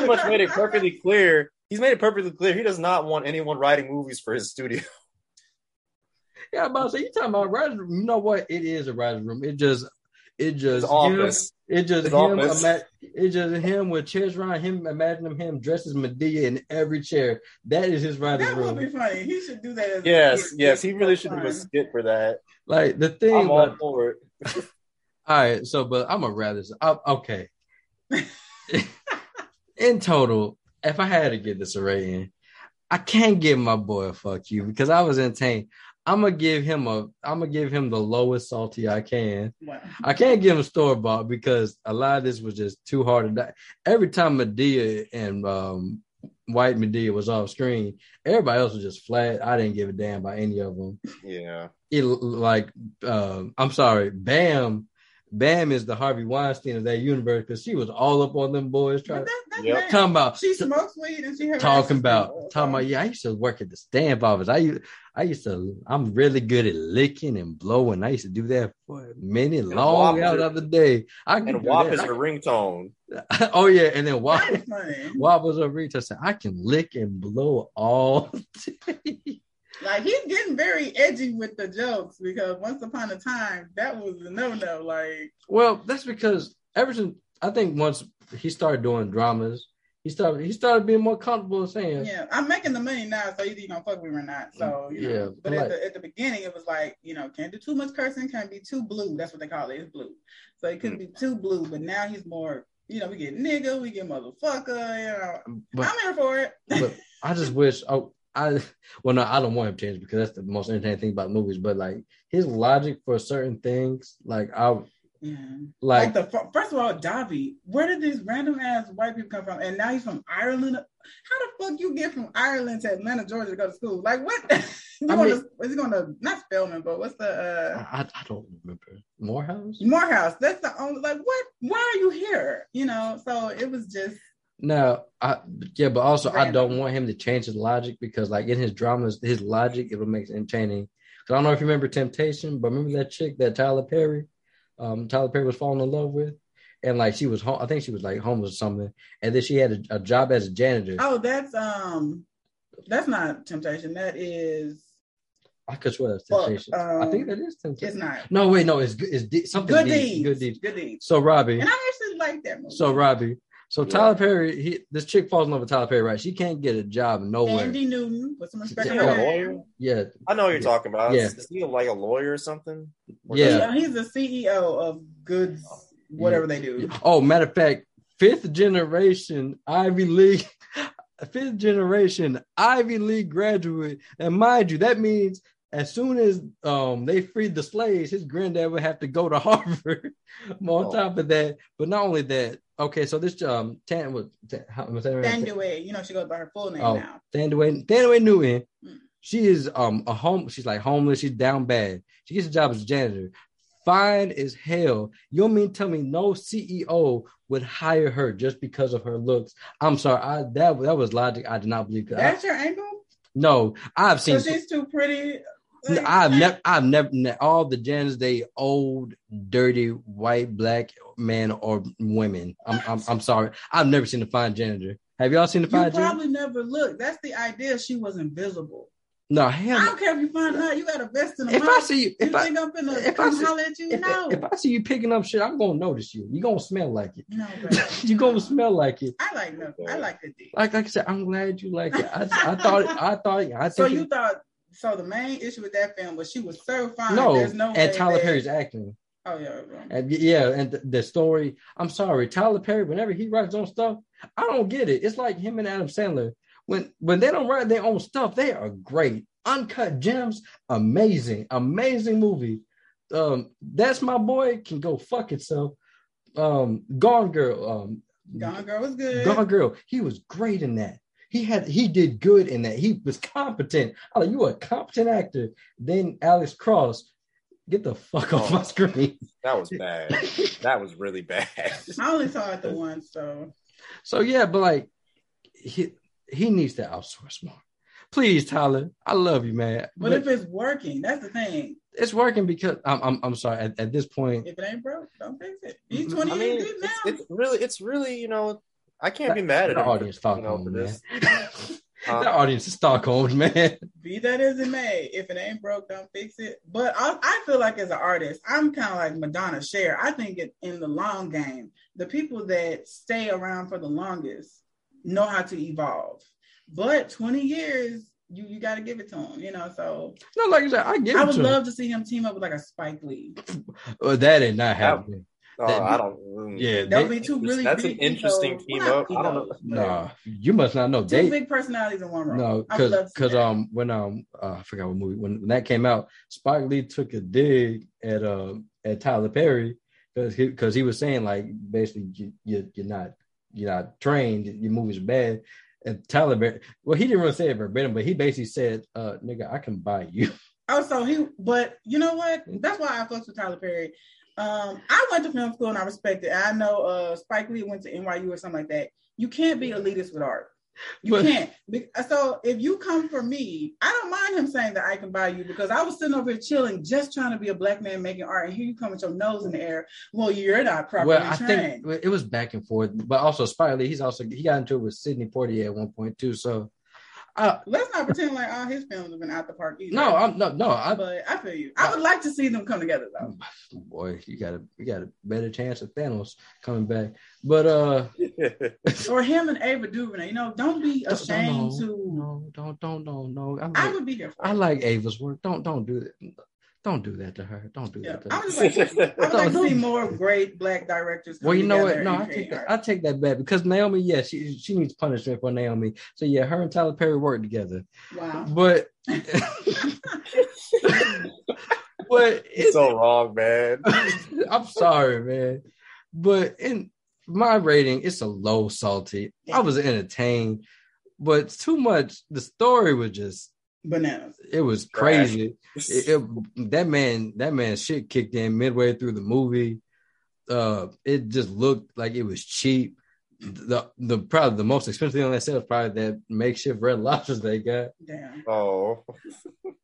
much made it perfectly clear. He does not want anyone writing movies for his studio. Yeah, I'm about to say, you're talking about writer's room. You know what? It is a writer's room. It's office. It's just him with chairs around him. Imagine him dressed as Madea in every chair. That is his writing room. That would be funny. He should do that. Yes. He really should do a skit for that. The thing. I'm all for it. All right. So, but I'm gonna rather. Okay. In total, if I had to get this array in, I can't give my boy a fuck you because I was entertained. I'm gonna give him the lowest salty I can. Wow. I can't give him store bought because a lot of this was just too hard to die. Every time Madea and White Madea was off screen, everybody else was just flat. I didn't give a damn by any of them. Yeah. Bam is the Harvey Weinstein of that universe because she was all up on them boys talking about she smokes weed and she has talking about yeah, I used to work at the stamp office. I'm really good at licking and blowing. I used to do that for many long hours of the day. WAP is her ringtone. Oh yeah, and then WAP was her ringtone. So I can lick and blow all day. Like, he's getting very edgy with the jokes because once upon a time, that was a no-no. Like, well, that's because once he started doing dramas, he started being more comfortable in saying, "Yeah, I'm making the money now, so either you gonna fuck with me or not." So you know. But at the beginning, it was like, you know, can't do too much cursing, can't be too blue. That's what they call it. It's blue, so it couldn't be too blue. But now he's more, you know, we get nigga, we get motherfucker. You know, but I'm here for it. But I just wish. I don't want him to change because that's the most entertaining thing about movies. But like his logic for certain things, first of all, Davi, where did these random ass white people come from? And now he's from Ireland. How the fuck you get from Ireland to Atlanta, Georgia to go to school? Like what? Is he going to not Spelman, but what's the? I don't remember. Morehouse. That's the only. Like what? Why are you here? You know. So it was just. No, but also random. I don't want him to change his logic because, like, in his dramas, his logic it would make it entertaining. Because I don't know if you remember Temptation, but remember that chick that Tyler Perry was falling in love with, and like she was, I think she was like homeless or something, and then she had a job as a janitor. Oh, that's not Temptation. That is. I could swear that's Temptation. I think that is Temptation. It's not. No, wait, no, it's something. Good deeds. So Robbie. And I actually like that movie. Tyler Perry, this chick falls in love with Tyler Perry, right? She can't get a job nowhere. Andy Newton, with some respect. Is he a lawyer? Yeah. I know what you're talking about. Yeah. Is he like a lawyer or something? Yeah. He's the CEO of Goods, whatever they do. Oh, matter of fact, fifth generation Ivy League graduate. And mind you, that means as soon as they freed the slaves, his granddad would have to go to Harvard top of that. But not only that, okay, so this Thandaway, you know, she goes by her full name now. Thandaway Newton. She is she's like homeless, she's down bad. She gets a job as a janitor. Fine as hell. You don't mean tell me no CEO would hire her just because of her looks? I'm sorry, that was logic I did not believe. That's your angle? No, I've seen. So she's too pretty. Like, I've never all the janitors, they old, dirty, white, black men or women. I'm sorry. I've never seen a fine janitor. Have y'all seen a fine janitor? You probably never looked. That's the idea. She was invisible. No, hell no. I don't care if you find out you got a vest in the mouth. If I see you picking up shit, I'm gonna notice you. You're gonna smell like it. No, you're gonna smell like it. I like nothing. I like the D. Like I said, I'm glad you like it. So the main issue with that film was she was so fine. No, Tyler Perry's acting. Oh yeah, right. And the story. I'm sorry, Tyler Perry. Whenever he writes his own stuff, I don't get it. It's like him and Adam Sandler. When they don't write their own stuff, they are great. Uncut Gems, amazing movie. That's my boy can go fuck itself. Gone Girl was good. Gone Girl, he was great in that. He did good in that. He was competent. I'm like, you are a competent actor. Then Alex Cross, get the fuck off my screen. That was bad. That was really bad. I only saw it the once, so. So yeah, but like, he needs to outsource more. Please, Tyler, I love you, man. But if it's working, that's the thing. It's working because I'm sorry. At this point, if it ain't broke, don't fix it. He's 20 years old now. It's really, you know. I can't be mad at the audience. Stockholm, man. The audience is Stockholm, man. Be that as it may, if it ain't broke, don't fix it. But I feel like as an artist, I'm kind of like Madonna Cher. I think in the long game, the people that stay around for the longest know how to evolve. But 20 years, you got to give it to him, you know. So no, like I said, I would love to see him team up with like a Spike Lee. Well, that ain't not happening. Yeah, that would be two really. That's big, an interesting team up. I don't know. Nah, you must not know. Two big personalities in one room. No, because I forgot what movie when that came out, Spike Lee took a dig at Tyler Perry because he was saying like basically you're not trained, your movies are bad. And Tyler Perry, well, he didn't really say it verbatim, but he basically said, "Nigga, I can buy you." Oh, so but you know what? That's why I fucked with Tyler Perry. I went to film school and I respect it. I know Spike Lee went to NYU or something like that. You can't be elitist with art. You can't. So if you come for me, I don't mind him saying that I can buy you, because I was sitting over here chilling, just trying to be a black man making art, and here you come with your nose in the air. Well, you're not properly trained. I think it was back and forth, but also Spike Lee, he got into it with Sidney Poitier at one point too. So let's not pretend like all his films have been out the park either. But I feel you. I would like to see them come together though. Boy, you got a better chance of Thanos coming back. But or him and Ava DuVernay. You know, don't be ashamed I would be here for it. I like Ava's work. Don't do that. Don't do that to her. Don't do that to her. I would like to see more great black directors. Well, you know what? No, I take that back, because Naomi, she needs punishment for Naomi. So yeah, her and Tyler Perry work together. Wow. But it's so wrong, man. I'm sorry, man. But in my rating, it's a low salty. I was entertained, but it's too much. The story was just bananas. It was crazy. That man's shit kicked in midway through the movie. It just looked like it was cheap. The probably the most expensive thing on that set was probably that makeshift Red Lobsters they got. Damn. Oh.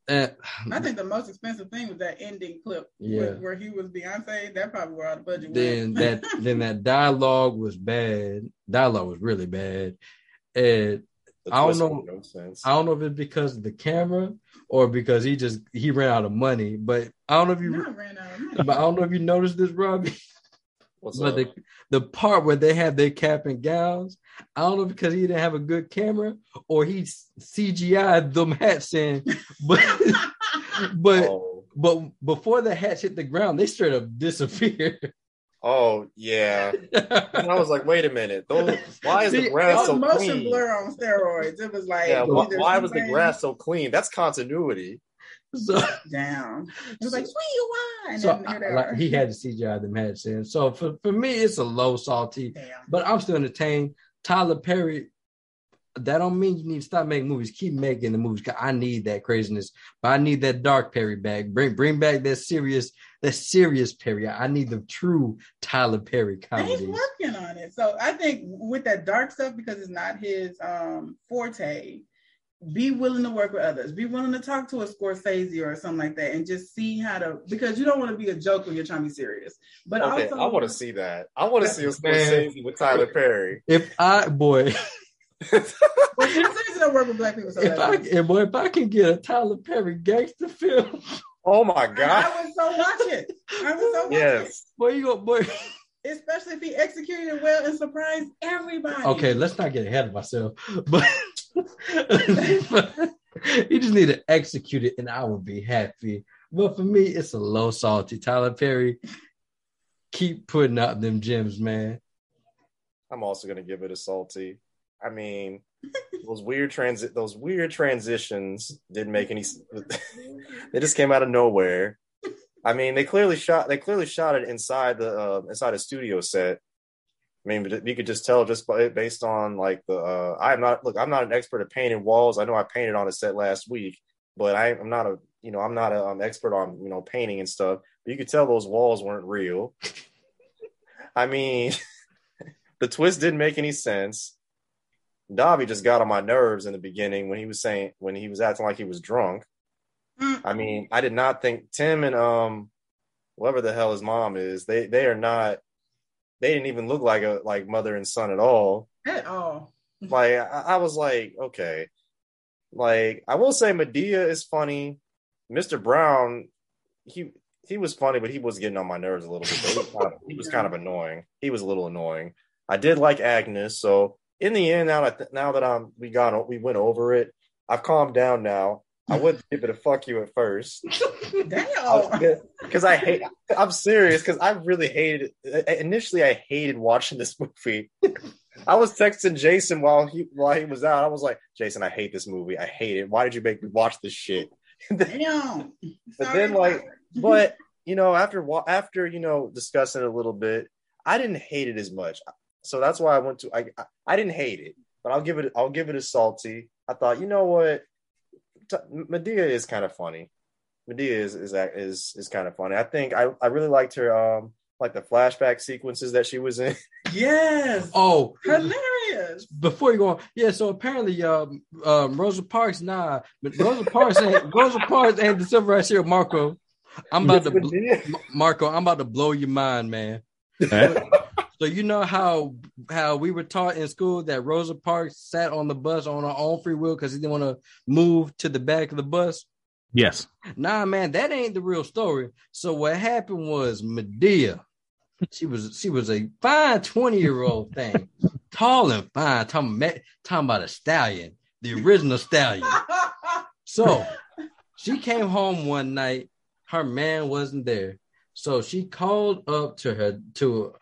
I think the most expensive thing was that ending clip where he was Beyonce. That probably where all the budget was. Then that dialogue was bad. Dialogue was really bad. And I don't know if it's because of the camera or because he ran out of money. But I don't know if you noticed this, Robbie. What's up? The part where they had their cap and gowns, I don't know if because he didn't have a good camera or he CGI'd them hats in. But before the hats hit the ground, they straight up disappeared. Oh yeah, and I was like, wait a minute, why is the grass so clean? Motion blur on steroids. It was like, why was the grass so clean? That's continuity. So down. It was like, sweet wine. So he had to CGI the match in. So for me, it's a low salty. Damn. But I'm still entertained. Tyler Perry. That don't mean you need to stop making movies. Keep making the movies. I need that craziness, but I need that dark Perry back. Bring back that serious Perry. I need the true Tyler Perry comedy. And he's working on it. So I think with that dark stuff, because it's not his forte, be willing to work with others. Be willing to talk to a Scorsese or something like that, and just see how to, because you don't want to be a joke when you're trying to be serious. But okay, also, I want to see that. I want to see a Scorsese with Tyler Perry. If I can get a Tyler Perry gangster film, oh my god, I would so watch it. Boy, especially if he executed it well and surprised everybody. Okay, let's not get ahead of ourselves, but you just need to execute it, and I would be happy. But for me, it's a low salty. Tyler Perry, keep putting out them gems, man. I'm also gonna give it a salty. I mean, those weird transitions didn't make any sense. They just came out of nowhere. I mean, they clearly shot it inside a studio set. I mean, you could just tell just based on like the I'm not an expert at painting walls. I know I painted on a set last week, but I'm not an expert on, you know, painting and stuff. But you could tell those walls weren't real. I mean, the twist didn't make any sense. Davi just got on my nerves in the beginning when he was acting like he was drunk. I mean, I did not think Tim and whoever the hell his mom is, they didn't even look like mother and son at all. At all. Like I was like, okay. Like I will say Medea is funny. Mr. Brown, he was funny, but he was getting on my nerves a little bit. He was kind of annoying. He was a little annoying. I did like Agnes, so in the end, now that we went over it, I've calmed down now. I wouldn't give it a fuck you at first. Damn. Because I'm serious, because I really hated it. Initially, I hated watching this movie. I was texting Jason while he was out. I was like, Jason, I hate this movie. I hate it. Why did you make me watch this shit? Damn. But then, but you know, after you know, discussing it a little bit, I didn't hate it as much. So that's why I went to. I didn't hate it, but I'll give it a salty. I thought, you know what. Medea is kind of funny. Medea is kind of funny. I think I really liked her like the flashback sequences that she was in. Yes. Oh, hilarious. Before you go on, yeah, so apparently Rosa Parks, nah. But Rosa Parks ain't the civil rights hero, Marco. Marco, I'm about to blow your mind, man. So you know how we were taught in school that Rosa Parks sat on the bus on her own free will because he didn't want to move to the back of the bus? Yes. Nah, man, that ain't the real story. So what happened was Medea, she was a fine 20-year-old thing, tall and fine, talking about a stallion, the original stallion. So she came home one night, her man wasn't there. So she called up to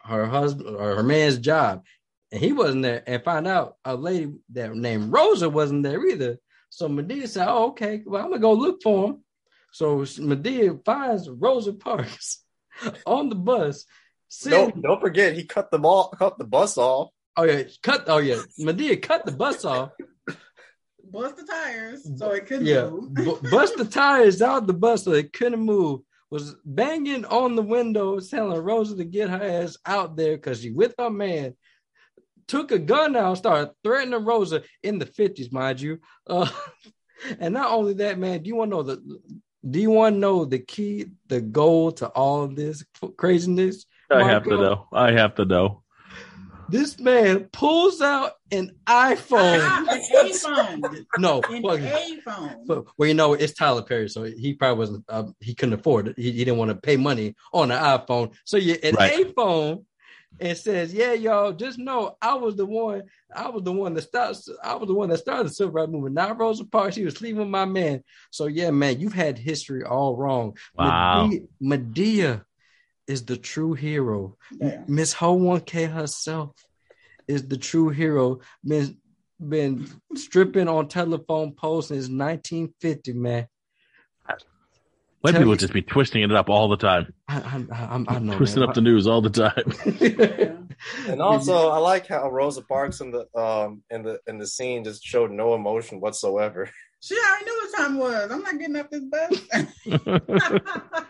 her husband or her man's job, and he wasn't there, and found out a lady that named Rosa wasn't there either. So Medea said, "Oh, okay, well, I'm gonna go look for him." So Medea finds Rosa Parks on the bus. Don't forget, he cut the bus off. Oh yeah, Medea cut the bus off. Bust the tires so it couldn't move. Bust the tires out the bus so it couldn't move. Was banging on the window, telling Rosa to get her ass out there because she with her man. Took a gun out, started threatening Rosa in the 50s, mind you. And not only that, man, do you want to know the key, the goal to all this craziness? Marco? I have to know. This man pulls out an iPhone. An iPhone. Well, you know, it's Tyler Perry, so he probably wasn't. He couldn't afford it. He didn't want to pay money on an iPhone. So yeah, iPhone, and says, "Yeah, y'all, just know I was the one that started the civil rights movement. Not Rosa Parks. She was sleeping my man. So yeah, man, you've had history all wrong. Wow, Medea is the true hero. Miss Ho 1K herself is the true hero. Been stripping on telephone poles since 1950, man. White people just be twisting it up all the time. I know, twisting up the news all the time. And also, I like how Rosa Parks in the scene just showed no emotion whatsoever. She already knew what time it was. I'm not getting up this bus.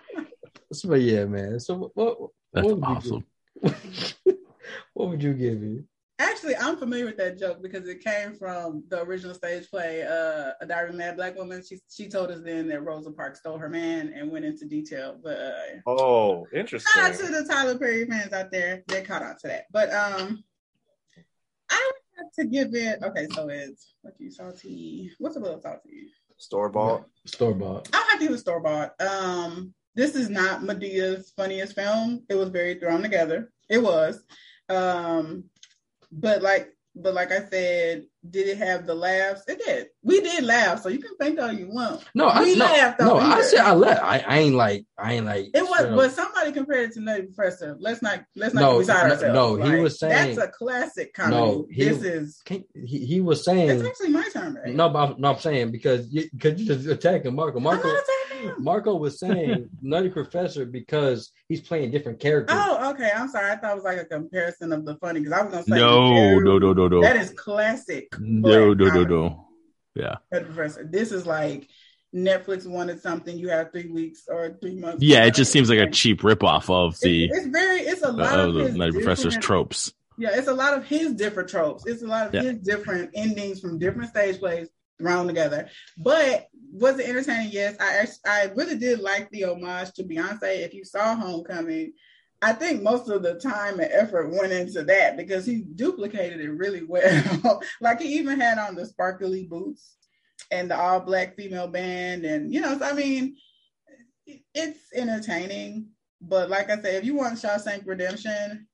But yeah, man. So what would awesome. What would you give me? Actually, I'm familiar with that joke because it came from the original stage play, A Diary of a Mad Black Woman. She told us then that Rosa Parks stole her man and went into detail. But oh, interesting. Shout out to the Tyler Perry fans out there. They caught on to that. But I would have to give it. Okay, so it's salty. What's a little salty? Store bought. I'll have to give it store bought. This is not Medea's funniest film. It was very thrown together. It was. But like I said, did it have the laughs? It did. We did laugh, so you can think all you want. No, I laughed. I ain't like. It was, but somebody compared it to Nutty Professor. Let's not get beside ourselves. No, he was saying that's a classic comedy. He was saying it's actually my turn, right? No, I'm saying because you just attacking Marco. Marco was saying Nutty Professor because he's playing different characters. Oh, okay. I'm sorry. I thought it was like a comparison of the funny because I was gonna say no. That is classic. No. Yeah. Nutty Professor. This is like Netflix wanted something. You have 3 weeks or 3 months. Yeah, it just seems like a cheap ripoff of the. It's a lot of Nutty Professor's tropes. Yeah, it's a lot of his different tropes. It's a lot of his different endings from different stage plays thrown together. But was it entertaining? Yes. I really did like the homage to Beyonce. If you saw Homecoming, I think most of the time and effort went into that because he duplicated it really well. Like he even had on the sparkly boots and the all black female band. And, you know, so, I mean, it's entertaining. But like I said, if you want Shawshank Redemption,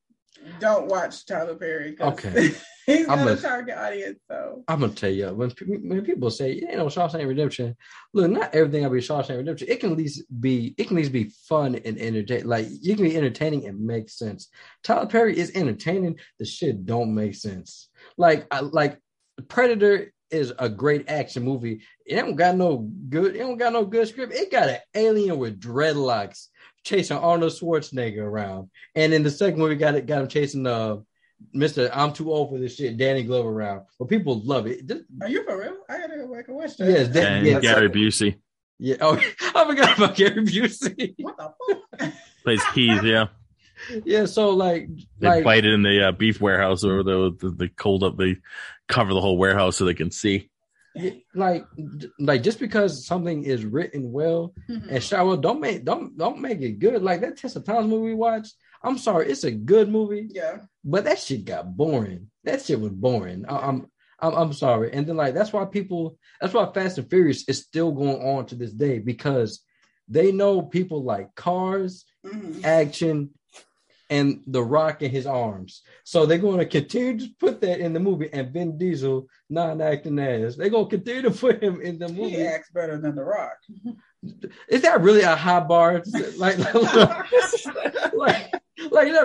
Don't watch Tyler Perry. Okay. He's not a target audience, so. I'm going to tell you, when people say, you know, Shawshank Redemption, look, not everything will be Shawshank Redemption. It can at least be fun and entertaining. Like, you can be entertaining and make sense. Tyler Perry is entertaining. The shit don't make sense. Like Predator is a great action movie. It don't got no good script. It got an alien with dreadlocks chasing Arnold Schwarzenegger around. And in the second one, we got him chasing Mr. I'm too old for this shit, Danny Glover around. But people love it. Are you for real? I gotta go back and watch that. Yes, Gary Busey. Yeah. Oh, I forgot about Gary Busey. What the fuck? Plays Keys, yeah. Yeah, so they fight it in the beef warehouse, or the cold up. They cover the whole warehouse so they can see. Like just because something is written well and shot well, don't make it good. Like that Tessa Thompson movie we watched. I'm sorry, it's a good movie. Yeah, but that shit got boring. That shit was boring. I'm sorry. And then that's why Fast and Furious is still going on to this day, because they know people like cars, action, and The Rock in his arms. So they're going to continue to put that in the movie. And Vin Diesel, non-acting ass, they're going to continue to put him in the movie. He acts better than The Rock. Is that really a high bar? Is that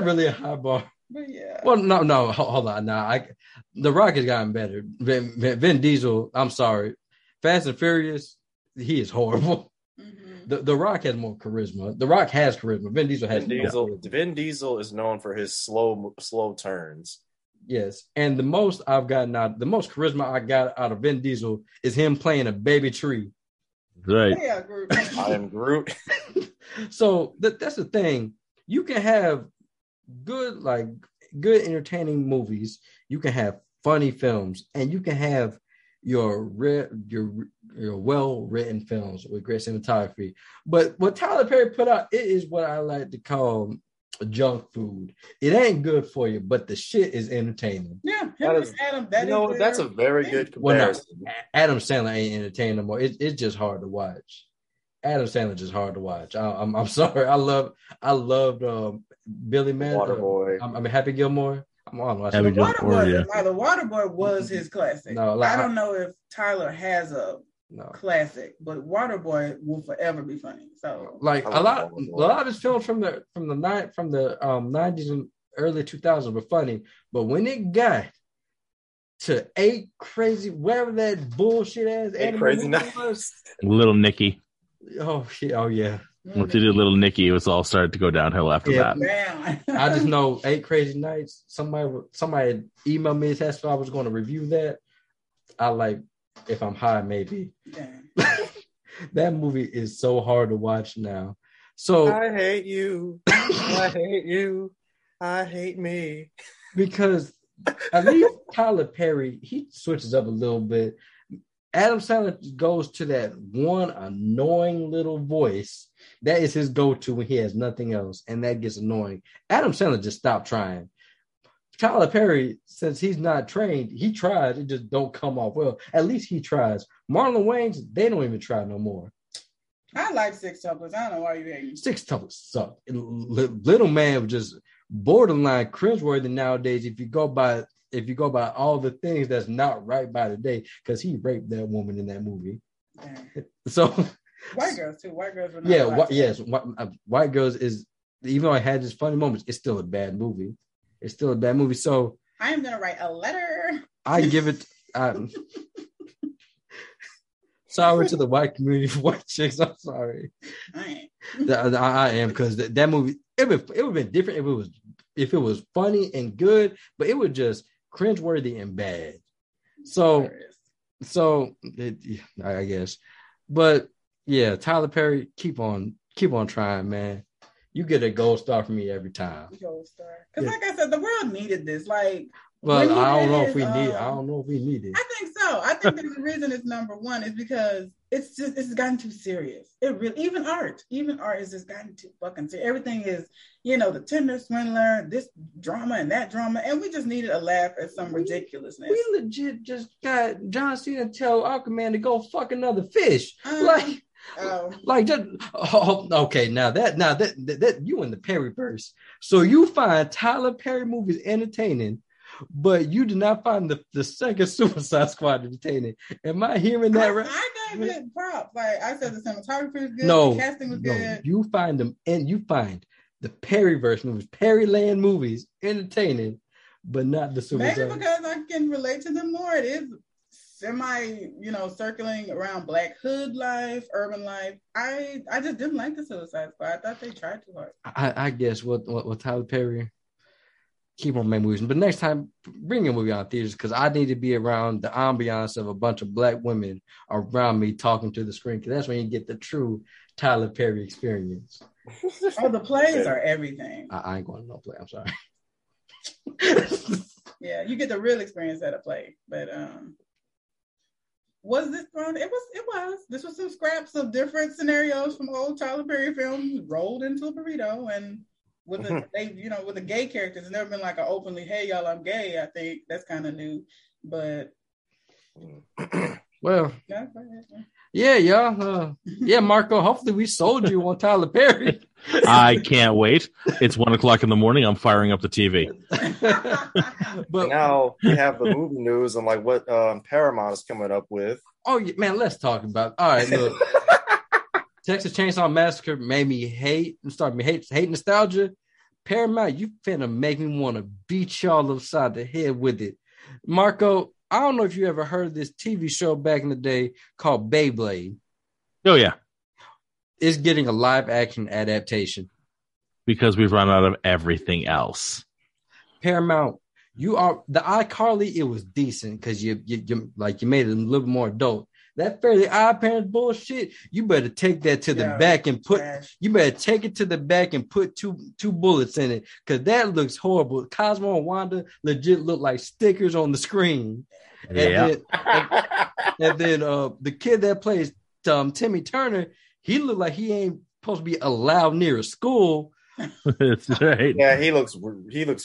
really a high bar? But yeah. Well, no, hold on. Nah, The Rock has gotten better. Vin Diesel, I'm sorry. Fast and Furious, he is horrible. The Rock has more charisma. The Rock has charisma. Vin Diesel is known for his slow turns. Yes, and the most charisma I got out of Vin Diesel is him playing a baby tree. Right. Hey, I am Groot. So that's the thing. You can have good entertaining movies. You can have funny films, and you can have your well-written films with great cinematography. But what Tyler Perry put out, it is what I like to call junk food. It ain't good for you, but the shit is entertaining. Yeah, that's a very good comparison. Well, Adam Sandler ain't entertaining no more. It's just hard to watch. Adam Sandler just hard to watch. I'm sorry. I loved Billy Madison. Waterboy. I'm Happy Gilmore. The Waterboy was his classic. I don't know if Tyler has a classic, but Waterboy will forever be funny. So, a lot of his films from the 90s and early 2000s were funny, but when it got to Eight Crazy, whatever that bullshit ass Eight Crazy was, Little Nicky. Oh shit! Oh yeah. Once you did Little Nicky, it was all started to go downhill after that. I just know Eight Crazy Nights. Somebody emailed me and asked if I was going to review that. I like, if I'm high, maybe. Yeah. That movie is so hard to watch now. So I hate you. I hate you. I hate me. Because at least Tyler Perry, he switches up a little bit. Adam Sandler goes to that one annoying little voice. That is his go-to when he has nothing else, and that gets annoying. Adam Sandler just stopped trying. Tyler Perry, since he's not trained, he tries. It just don't come off well. At least he tries. Marlon Wayans, they don't even try no more. I like Sixtuplets. I don't know why you hate me. Sixtuplets suck. Little Man was just borderline cringeworthy nowadays if you go by all the things that's not right by today, because he raped that woman in that movie. Damn. So white girls too. White girls were not. Yeah. White Girls is, even though it had its funny moments, it's still a bad movie. It's still a bad movie. So I am gonna write a letter. I give it. Sorry to the white community for white chicks. I'm sorry. I am, because that movie, it would have been different if it was funny and good, but it was just cringeworthy and bad. So I guess, but yeah, Tyler Perry, keep on trying, man. You get a gold star from me every time. Gold star, because like I said, the world needed this. Like, well, I don't know if we need it. I think so. I think there's a reason it's number one is because it's gotten too serious. It really, even art is just gotten too fucking serious. Everything is, you know, the Tinder swindler, this drama and that drama, and we just needed a laugh at some ridiculousness. We legit just got John Cena tell Aquaman to go fuck another fish. Like, Like, just, oh, okay, now that you in the Perryverse. So you find Tyler Perry movies entertaining, but you did not find the second Suicide Squad entertaining. Am I hearing that right? I gave it props. Like I said, the cinematography was good. No, the casting was good. You find them, and you find the Perryverse movies, Perryland movies entertaining, but not the Suicide. Maybe because I can relate to them more. It is semi, circling around Black hood life, urban life. I just didn't like the Suicide Squad. I thought they tried too hard. I guess what Tyler Perry. Keep on making movies. But next time, bring a movie out theaters, because I need to be around the ambiance of a bunch of Black women around me talking to the screen, because that's when you get the true Tyler Perry experience. Oh, the plays are everything. I ain't going to no play. I'm sorry. Yeah, you get the real experience at a play. But was this thrown? It was. This was some scraps of different scenarios from old Tyler Perry films rolled into a burrito and with the gay characters. It's never been like an openly, hey y'all, I'm gay. I think that's kind of new, but well, yeah, y'all, yeah, Marco. Hopefully, we sold you on Tyler Perry. I can't wait. It's 1:00 in the morning. I'm firing up the TV. But now we have the movie news and like what Paramount is coming up with. Oh man, let's talk about. All right, look. Texas Chainsaw Massacre made me hate and started me hate nostalgia. Paramount, you finna make me want to beat y'all upside the head with it. Marco, I don't know if you ever heard of this TV show back in the day called Beyblade. Oh, yeah. It's getting a live action adaptation. Because we've run out of everything else. Paramount, you are the iCarly. It was decent because you made it a little more adult. That Fairly Odd Parents bullshit, you better take that to the back and put. Trash. You better take it to the back and put two bullets in it, because that looks horrible. Cosmo and Wanda legit look like stickers on the screen. Yeah. And then the kid that plays Timmy Turner, he looked like he ain't supposed to be allowed near a school. That's right. Yeah, he looks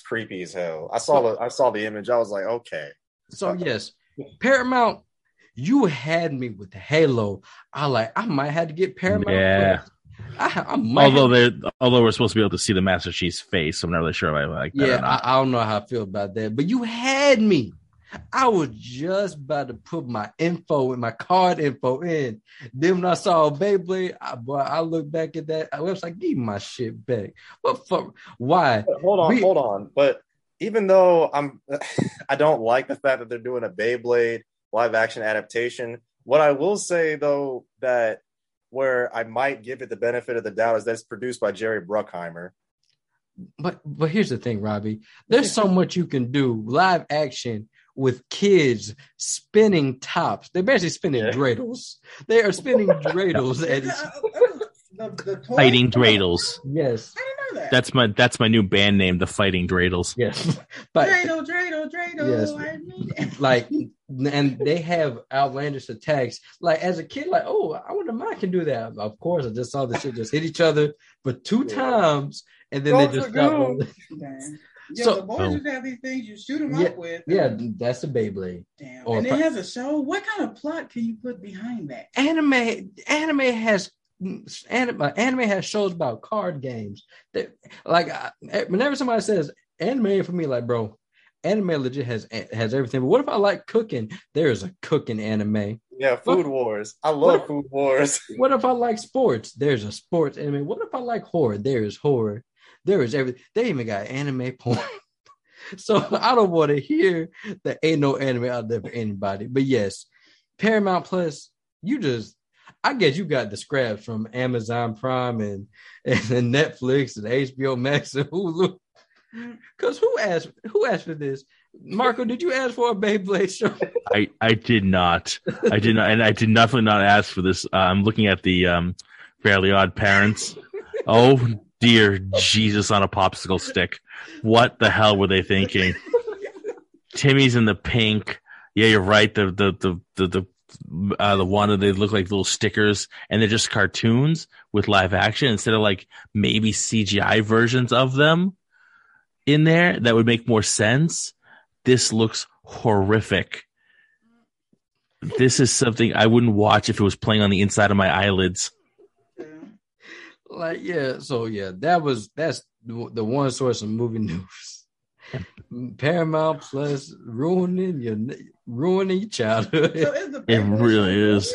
creepy as hell. I saw the image. I was like, okay. So yes, Paramount. You had me with the Halo. I might have to get Paramount. Yeah. I might. Although we're supposed to be able to see the Master Chief's face, so I'm not really sure if I like that. Yeah, or not. I don't know how I feel about that. But you had me. I was just about to put my info and my card info in. Then when I saw Beyblade, I looked back at that. I was like, give me my shit back. What fuck? Why? Hold on. But even though I don't like the fact that they're doing a Beyblade live action adaptation. What I will say though, that where I might give it the benefit of the doubt is that it's produced by Jerry Bruckheimer. But here's the thing, Robbie. There's so much you can do live action with kids spinning tops. They're basically spinning dreidels. They are spinning dreidels at Fighting Dreidels. Yes. That's my new band name, the Fighting Dreidels. Yes, but, dreidel. Yes. Like, and they have outlandish attacks. Like as a kid, like, oh, I wonder if I can do that. Of course, I just saw this shit just hit each other for times, and then they just got. Yeah, so, the boys just have these things you shoot them up with. Yeah, that's a Beyblade. Damn, and it has a show. What kind of plot can you put behind that? Anime has shows about card games. Whenever somebody says anime for me, like, bro, anime legit has everything. But what if I like cooking? There is a cooking anime. Yeah, Food Wars. I love Food Wars. What if I like sports? There's a sports anime. What if I like horror? There is horror. There is everything. They even got anime porn. So I don't want to hear that ain't no anime out there for anybody. But yes, Paramount Plus, I guess you got the scraps from Amazon Prime and Netflix and HBO Max and Hulu. Because who asked for this? Marco, did you ask for a Beyblade show? I did not. I did not, and I did definitely not ask for this. I'm looking at the Fairly Odd Parents. Oh dear Jesus on a popsicle stick. What the hell were they thinking? Timmy's in the pink. Yeah, you're right. The one that they look like little stickers, and they're just cartoons with live action instead of like maybe CGI versions of them in there that would make more sense. This looks horrific. This is something I wouldn't watch if it was playing on the inside of my eyelids. That's the one source of movie news. Paramount Plus ruining your childhood. So it really is.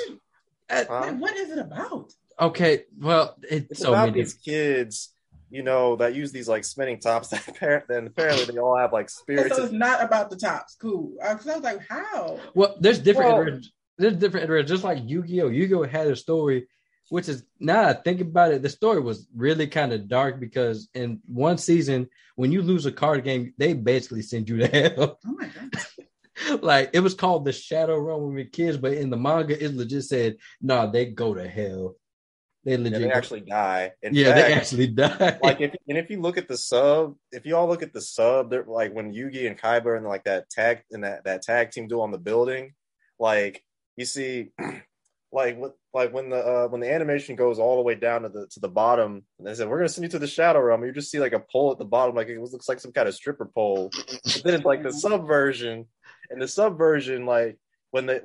What is it about? Okay, well, it's about these kids, you know, that use these like spinning tops. Apparently, they all have like spirits. So it's not about the tops. Cool. Because I was like, how? Well, there's different. There's different iterations. Just like Yu-Gi-Oh. Yu-Gi-Oh had a story, which is, now that I think about it, the story was really kind of dark because in one season, when you lose a card game, they basically send you to hell. Oh my God. Like, it was called The Shadow Realm when we were kids, but in the manga, it legit said, nah, they go to hell. They legit actually die. In fact, they actually die. Like, if you look at the sub, if you all look at the sub, they're like when Yugi and Kaiba and like that tag team duel on the building, like you see, when the animation goes all the way down to the bottom, and they said we're gonna send you to the Shadow Realm, you just see like a pole at the bottom, like it looks like some kind of stripper pole. But then it's like the subversion, like. When the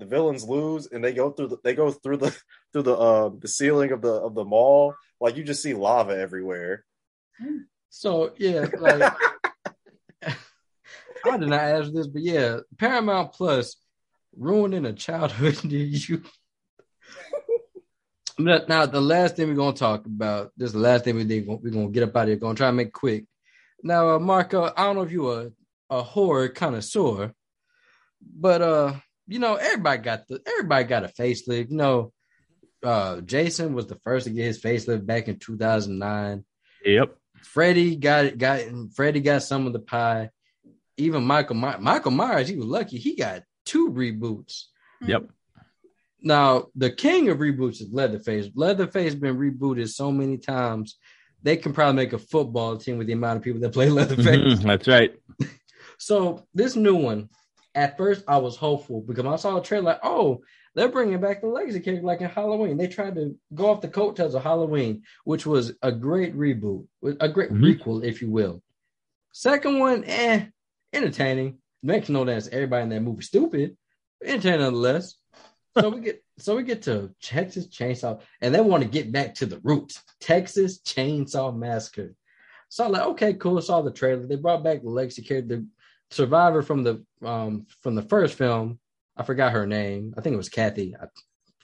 villains lose and they go through the ceiling of the mall, like you just see lava everywhere. So yeah, like I did not ask this, but yeah, Paramount Plus ruining a childhood near you. Now the last thing we're gonna talk about, this is the last thing we're gonna get up out of here. Gonna try and make it quick. Now, Marco, I don't know if you are a horror connoisseur. But you know, everybody got a facelift. You know, Jason was the first to get his facelift back in 2009. Yep. Freddy got some of the pie. Even Michael Myers, he was lucky. He got 2 reboots. Yep. Now the king of reboots is Leatherface. Leatherface been rebooted so many times, they can probably make a football team with the amount of people that play Leatherface. Mm-hmm, that's right. So this new one. At first, I was hopeful because I saw a trailer like, oh, they're bringing back the legacy character like in Halloween. They tried to go off the coattails of Halloween, which was a great reboot, a great requel, if you will. Second one, entertaining. Makes no sense. Everybody in that movie stupid. Entertaining nonetheless. So we get to Texas Chainsaw, and they want to get back to the roots. Texas Chainsaw Massacre. So I'm like, okay, cool. I saw the trailer. They brought back the legacy character. Survivor from the first film, I forgot her name. I think it was Kathy,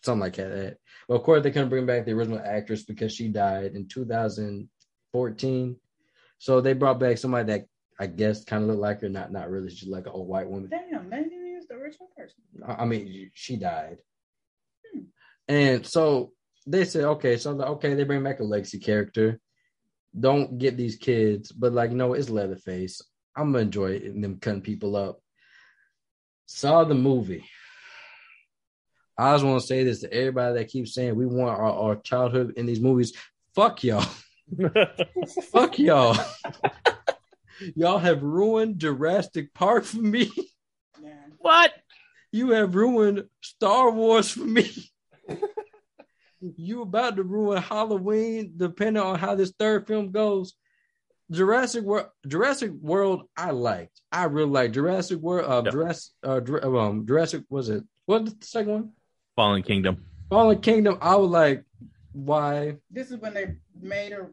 something like that. But of course, they couldn't bring back the original actress because she died in 2014. So they brought back somebody that I guess kind of looked like her, not really. She's like an old white woman. Damn, they didn't use the original person. I mean, she died, and so they said, okay. So I'm like, okay, they bring back a legacy character. Don't get these kids, but like, no, it's Leatherface. I'm going to enjoy it and them cutting people up. Saw the movie. I just want to say this to everybody that keeps saying we want our childhood in these movies. Fuck y'all. Fuck y'all. Y'all have ruined Jurassic Park for me. What? You have ruined Star Wars for me. You about to ruin Halloween, depending on how this third film goes. Jurassic World, I liked. I really liked Jurassic World. Jurassic was it? What was the second one? Fallen Kingdom. I was like, why? This is when they made a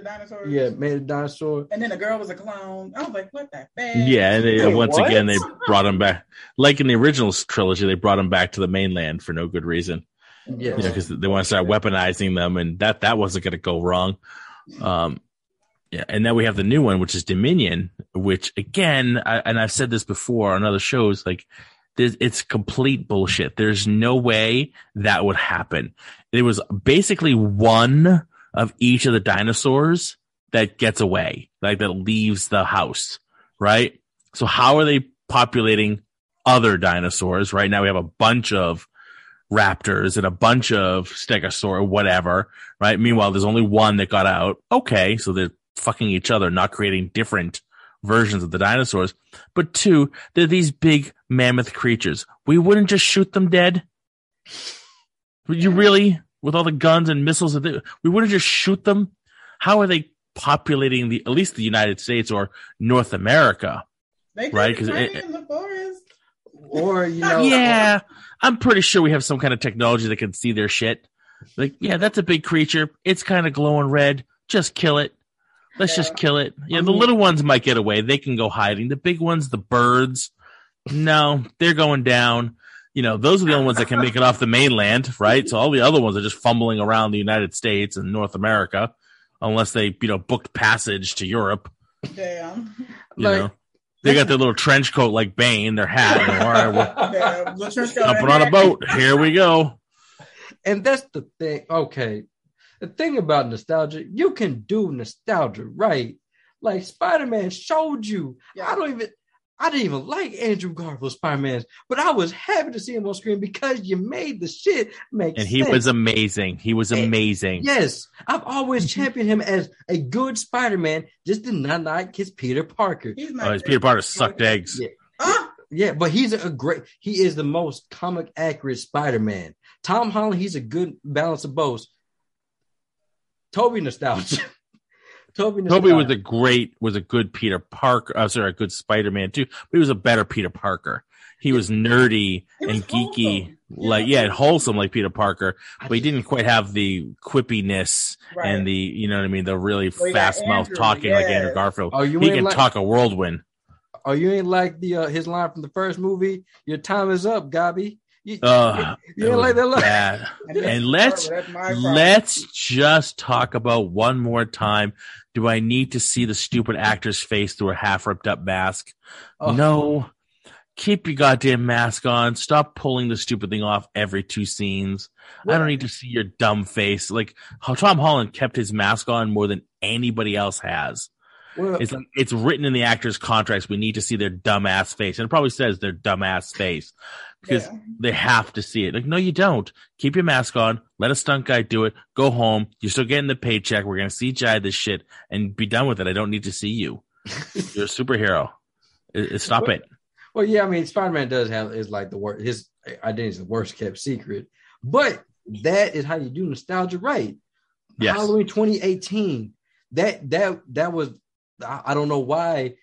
dinosaur. Yeah, made a dinosaur. And then the girl was a clone. I was like, what the fuck? Yeah, and once again they brought him back. Like in the original trilogy, they brought him back to the mainland for no good reason. Yeah, because they want to start weaponizing them, and that wasn't going to go wrong. Yeah, and now we have the new one, which is Dominion, which again, and I've said this before on other shows, like it's complete bullshit. There's no way that would happen. It was basically one of each of the dinosaurs that gets away, like that leaves the house, right? So how are they populating other dinosaurs? Right now we have a bunch of raptors and a bunch of stegosaur, whatever, right? Meanwhile, there's only one that got out. Okay, so they're fucking each other, not creating different versions of the dinosaurs. But two, they're these big mammoth creatures. We wouldn't just shoot them dead. Would you really? With all the guns and missiles, we wouldn't just shoot them. How are they populating at least the United States or North America? They right? Because in the forest, or you know, yeah, I'm pretty sure we have some kind of technology that can see their shit. Like, yeah, that's a big creature. It's kind of glowing red. Just kill it. Let's just kill it. Yeah, I mean, the little ones might get away. They can go hiding. The big ones, the birds, no, they're going down. You know, those are the only ones that can make it off the mainland, right? So all the other ones are just fumbling around the United States and North America, unless they, you know, booked passage to Europe. Damn. You know, they got their little trench coat like Bane, their hat. And, all right, we're jumping on a boat. Here we go. And that's the thing. Okay. The thing about nostalgia, you can do nostalgia, right? Like Spider-Man showed you. Yeah. I didn't even like Andrew Garfield's Spider-Man, but I was happy to see him on screen because you made the shit make sense. And he was amazing. He was amazing. And, yes. I've always championed him as a good Spider-Man, just did not like his Peter Parker. His Peter Parker sucked eggs. Yeah. Yeah, but he is the most comic accurate Spider-Man. Tom Holland, he's a good balance of both. Toby nostalgia. Toby was a good Peter Parker. I'm sorry, a good Spider-Man too. But he was a better Peter Parker. He was nerdy and geeky, and wholesome like Peter Parker. But he didn't quite have the quippiness and the, you know what I mean, the really fast mouth talking like Andrew Garfield. Oh, he can talk a whirlwind. Oh, you ain't like the his line from the first movie. Your time is up, Gobby. You like that look. And let's just talk about one more time. Do I need to see the stupid actor's face through a half ripped up mask? Oh. No. Keep your goddamn mask on. Stop pulling the stupid thing off every two scenes. What? I don't need to see your dumb face. Like how Tom Holland kept his mask on more than anybody else has. It's written in the actors' contracts. We need to see their dumbass face, and it probably says their dumbass face because they have to see it. Like, no, you don't. Keep your mask on. Let a stunt guy do it. Go home. You're still getting the paycheck. We're gonna CGI this shit and be done with it. I don't need to see you. You're a superhero. Stop it. Well, yeah, I mean, Spider-Man is like the worst. His identity is the worst kept secret. But that is how you do nostalgia, right? Yes. Halloween 2018. That was. I don't know why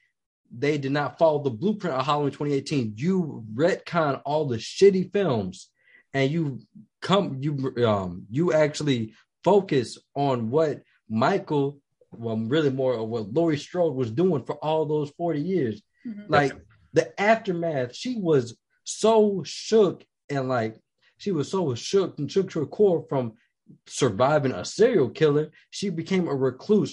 they did not follow the blueprint of Halloween 2018. You retcon all the shitty films, and you actually focus on what what Laurie Strode was doing for all those 40 years. Mm-hmm. Like the aftermath, she was so shook to her core from surviving a serial killer. She became a recluse.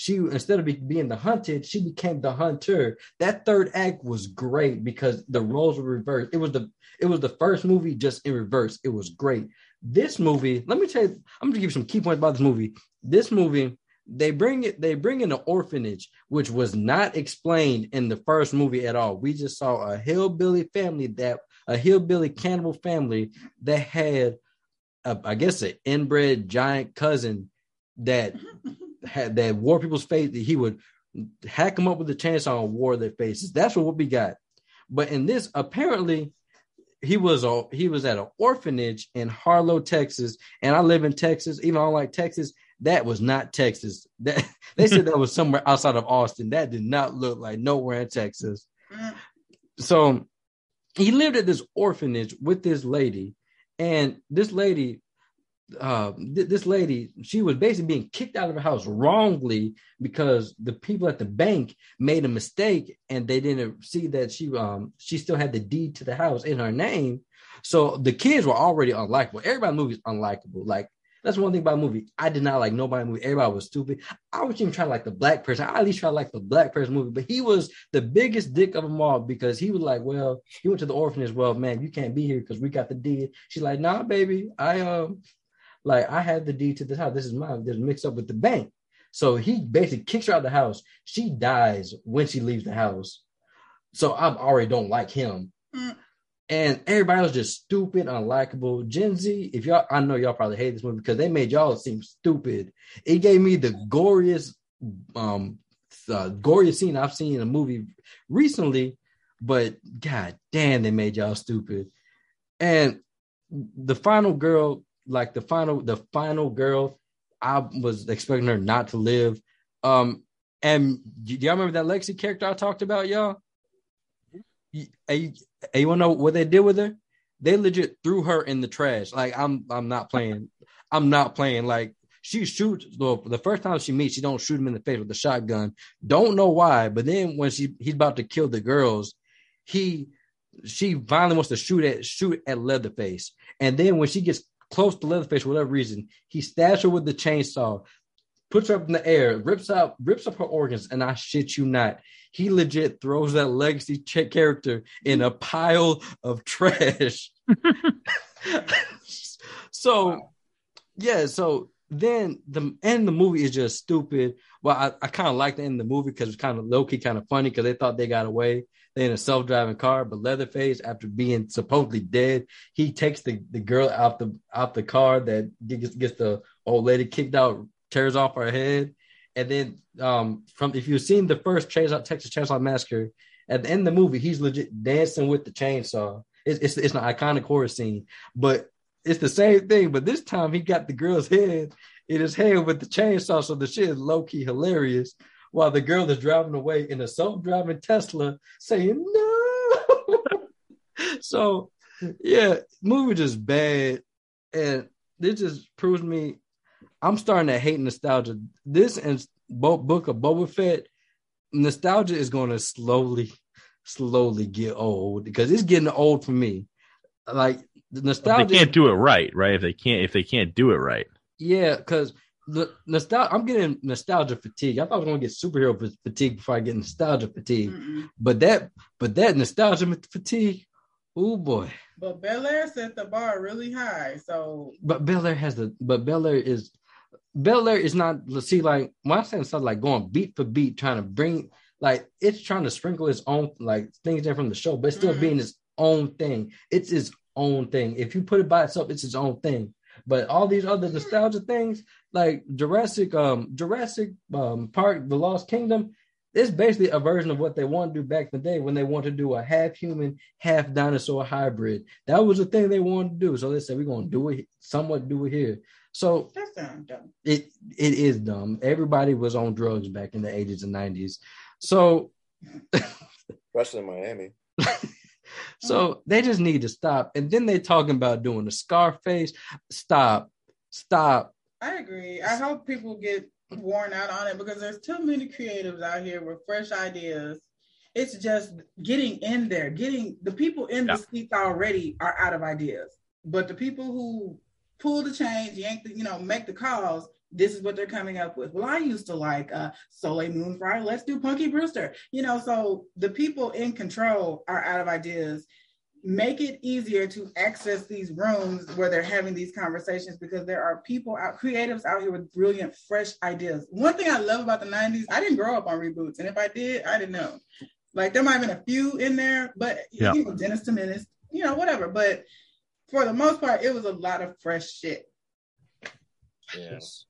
She, instead of being the hunted, she became the hunter. That third act was great because the roles were reversed. It was the first movie just in reverse. It was great. This movie, let me tell you, I'm going to give you some key points about this movie. This movie, they bring in an orphanage, which was not explained in the first movie at all. We just saw a hillbilly cannibal family that had, an inbred giant cousin that... that wore people's faces, that he would hack them up with a chainsaw and wore their faces. That's what we got. But in this, apparently, he was at an orphanage in Harlow, Texas, and I live in Texas. Even though I don't like Texas, that was not Texas. That they said that was somewhere outside of Austin. That did not look like nowhere in Texas. So he lived at this orphanage with this lady, and this lady. She was basically being kicked out of her house wrongly because the people at the bank made a mistake and they didn't see that she still had the deed to the house in her name. So the kids were already unlikable. Everybody in the movie is unlikable. Like, that's one thing about the movie. I did not like nobody in the movie. Everybody was stupid. I was even trying to like the black person. I at least tried to like the black person movie, but he was the biggest dick of them all because he was like, well, he went to the orphanage. Well, man, you can't be here because we got the deed. She's like, nah, baby, I had the deed to this house. This is mine. There's mixed up with the bank. So he basically kicks her out of the house. She dies when she leaves the house. So I already don't like him. Mm. And everybody was just stupid, unlikable. Gen Z, I know y'all probably hate this movie because they made y'all seem stupid. It gave me the goriest scene I've seen in a movie recently, but god damn, they made y'all stupid. And the final girl, I was expecting her not to live. And do y'all remember that Lexi character I talked about, y'all? You want to know what they did with her? They legit threw her in the trash. Like, I'm not playing. I'm not playing. Like, she shoots the first time she meets, she don't shoot him in the face with a shotgun. Don't know why, but then when he's about to kill the girls, she finally wants to shoot at Leatherface. And then when she gets close to Leatherface for whatever reason, he stabs her with the chainsaw, puts her up in the air, rips up her organs, and I shit you not, he legit throws that legacy character in a pile of trash. So then the end of the movie is just stupid. Well, I kind of like the end of the movie because it's kind of low-key, kind of funny because they thought they got away. They're in a self-driving car, but Leatherface, after being supposedly dead, he takes the girl out the car that gets the old lady kicked out, tears off her head. And then from if you've seen the first Texas Chainsaw Massacre, at the end of the movie, he's legit dancing with the chainsaw. It's an iconic horror scene, but it's the same thing. But this time he got the girl's head in his hand with the chainsaw, so the shit is low-key hilarious, while the girl is driving away in a self-driving Tesla saying no. So, yeah, movie just bad. And this just proves me I'm starting to hate nostalgia. This and Book of Boba Fett, nostalgia is going to slowly get old because it's getting old for me. Like, the nostalgia, if they can't do it right? If they can't do it right, yeah, because the nostalgia. I'm getting nostalgia fatigue. I thought I was going to get superhero fatigue before I get nostalgia fatigue, but that nostalgia fatigue. Oh boy! But Bel Air set the bar really high. So, but Bel Air is not. Let's see, like when I say stuff like going beat for beat, trying to bring, like it's trying to sprinkle its own like things in from the show, but it's still being its own thing. It's its own thing. If you put it by itself, it's its own thing. But all these other nostalgia things, like Jurassic Park, The Lost Kingdom, it's basically a version of what they wanted to do back in the day when they wanted to do a half human, half dinosaur hybrid. That was the thing they wanted to do. So they said, we're going to do it, somewhat do it here. So that sounds dumb. It is dumb. Everybody was on drugs back in the 80s and 90s. So, especially in Miami. So they just need to stop. And then they talking about doing the Scarface. Stop. I agree. I hope people get worn out on it because there's too many creatives out here with fresh ideas. It's just getting in there, getting the people in the seats already are out of ideas. But the people who pull the chains, yank the, make the calls, this is what they're coming up with. Well, I used to like Soleil Moon Frye. Let's do Punky Brewster. So the people in control are out of ideas. Make it easier to access these rooms where they're having these conversations because there are creatives out here with brilliant, fresh ideas. One thing I love about the 90s, I didn't grow up on reboots. And if I did, I didn't know. Like there might have been a few in there, but Dennis to Menace, whatever. But for the most part, it was a lot of fresh shit. Yes.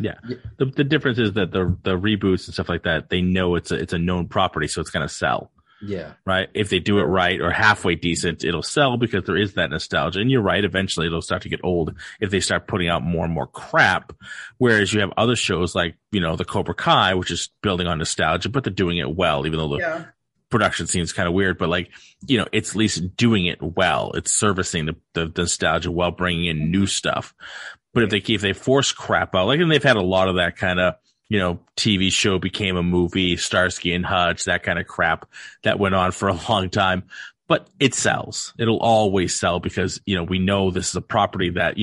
Yeah, the difference is that the reboots and stuff like that, they know it's a known property, so it's gonna sell. Yeah, right. If they do it right or halfway decent, it'll sell because there is that nostalgia. And you're right, eventually it'll start to get old if they start putting out more and more crap. Whereas you have other shows like the Cobra Kai, which is building on nostalgia, but they're doing it well, even though the production seems kind of weird, but like it's at least doing it well. It's servicing the nostalgia while bringing in new stuff. But if they force crap out, like, and they've had a lot of that kind of, TV show became a movie, Starsky and Hutch, that kind of crap that went on for a long time. But it sells. It'll always sell because, we know this is a property that,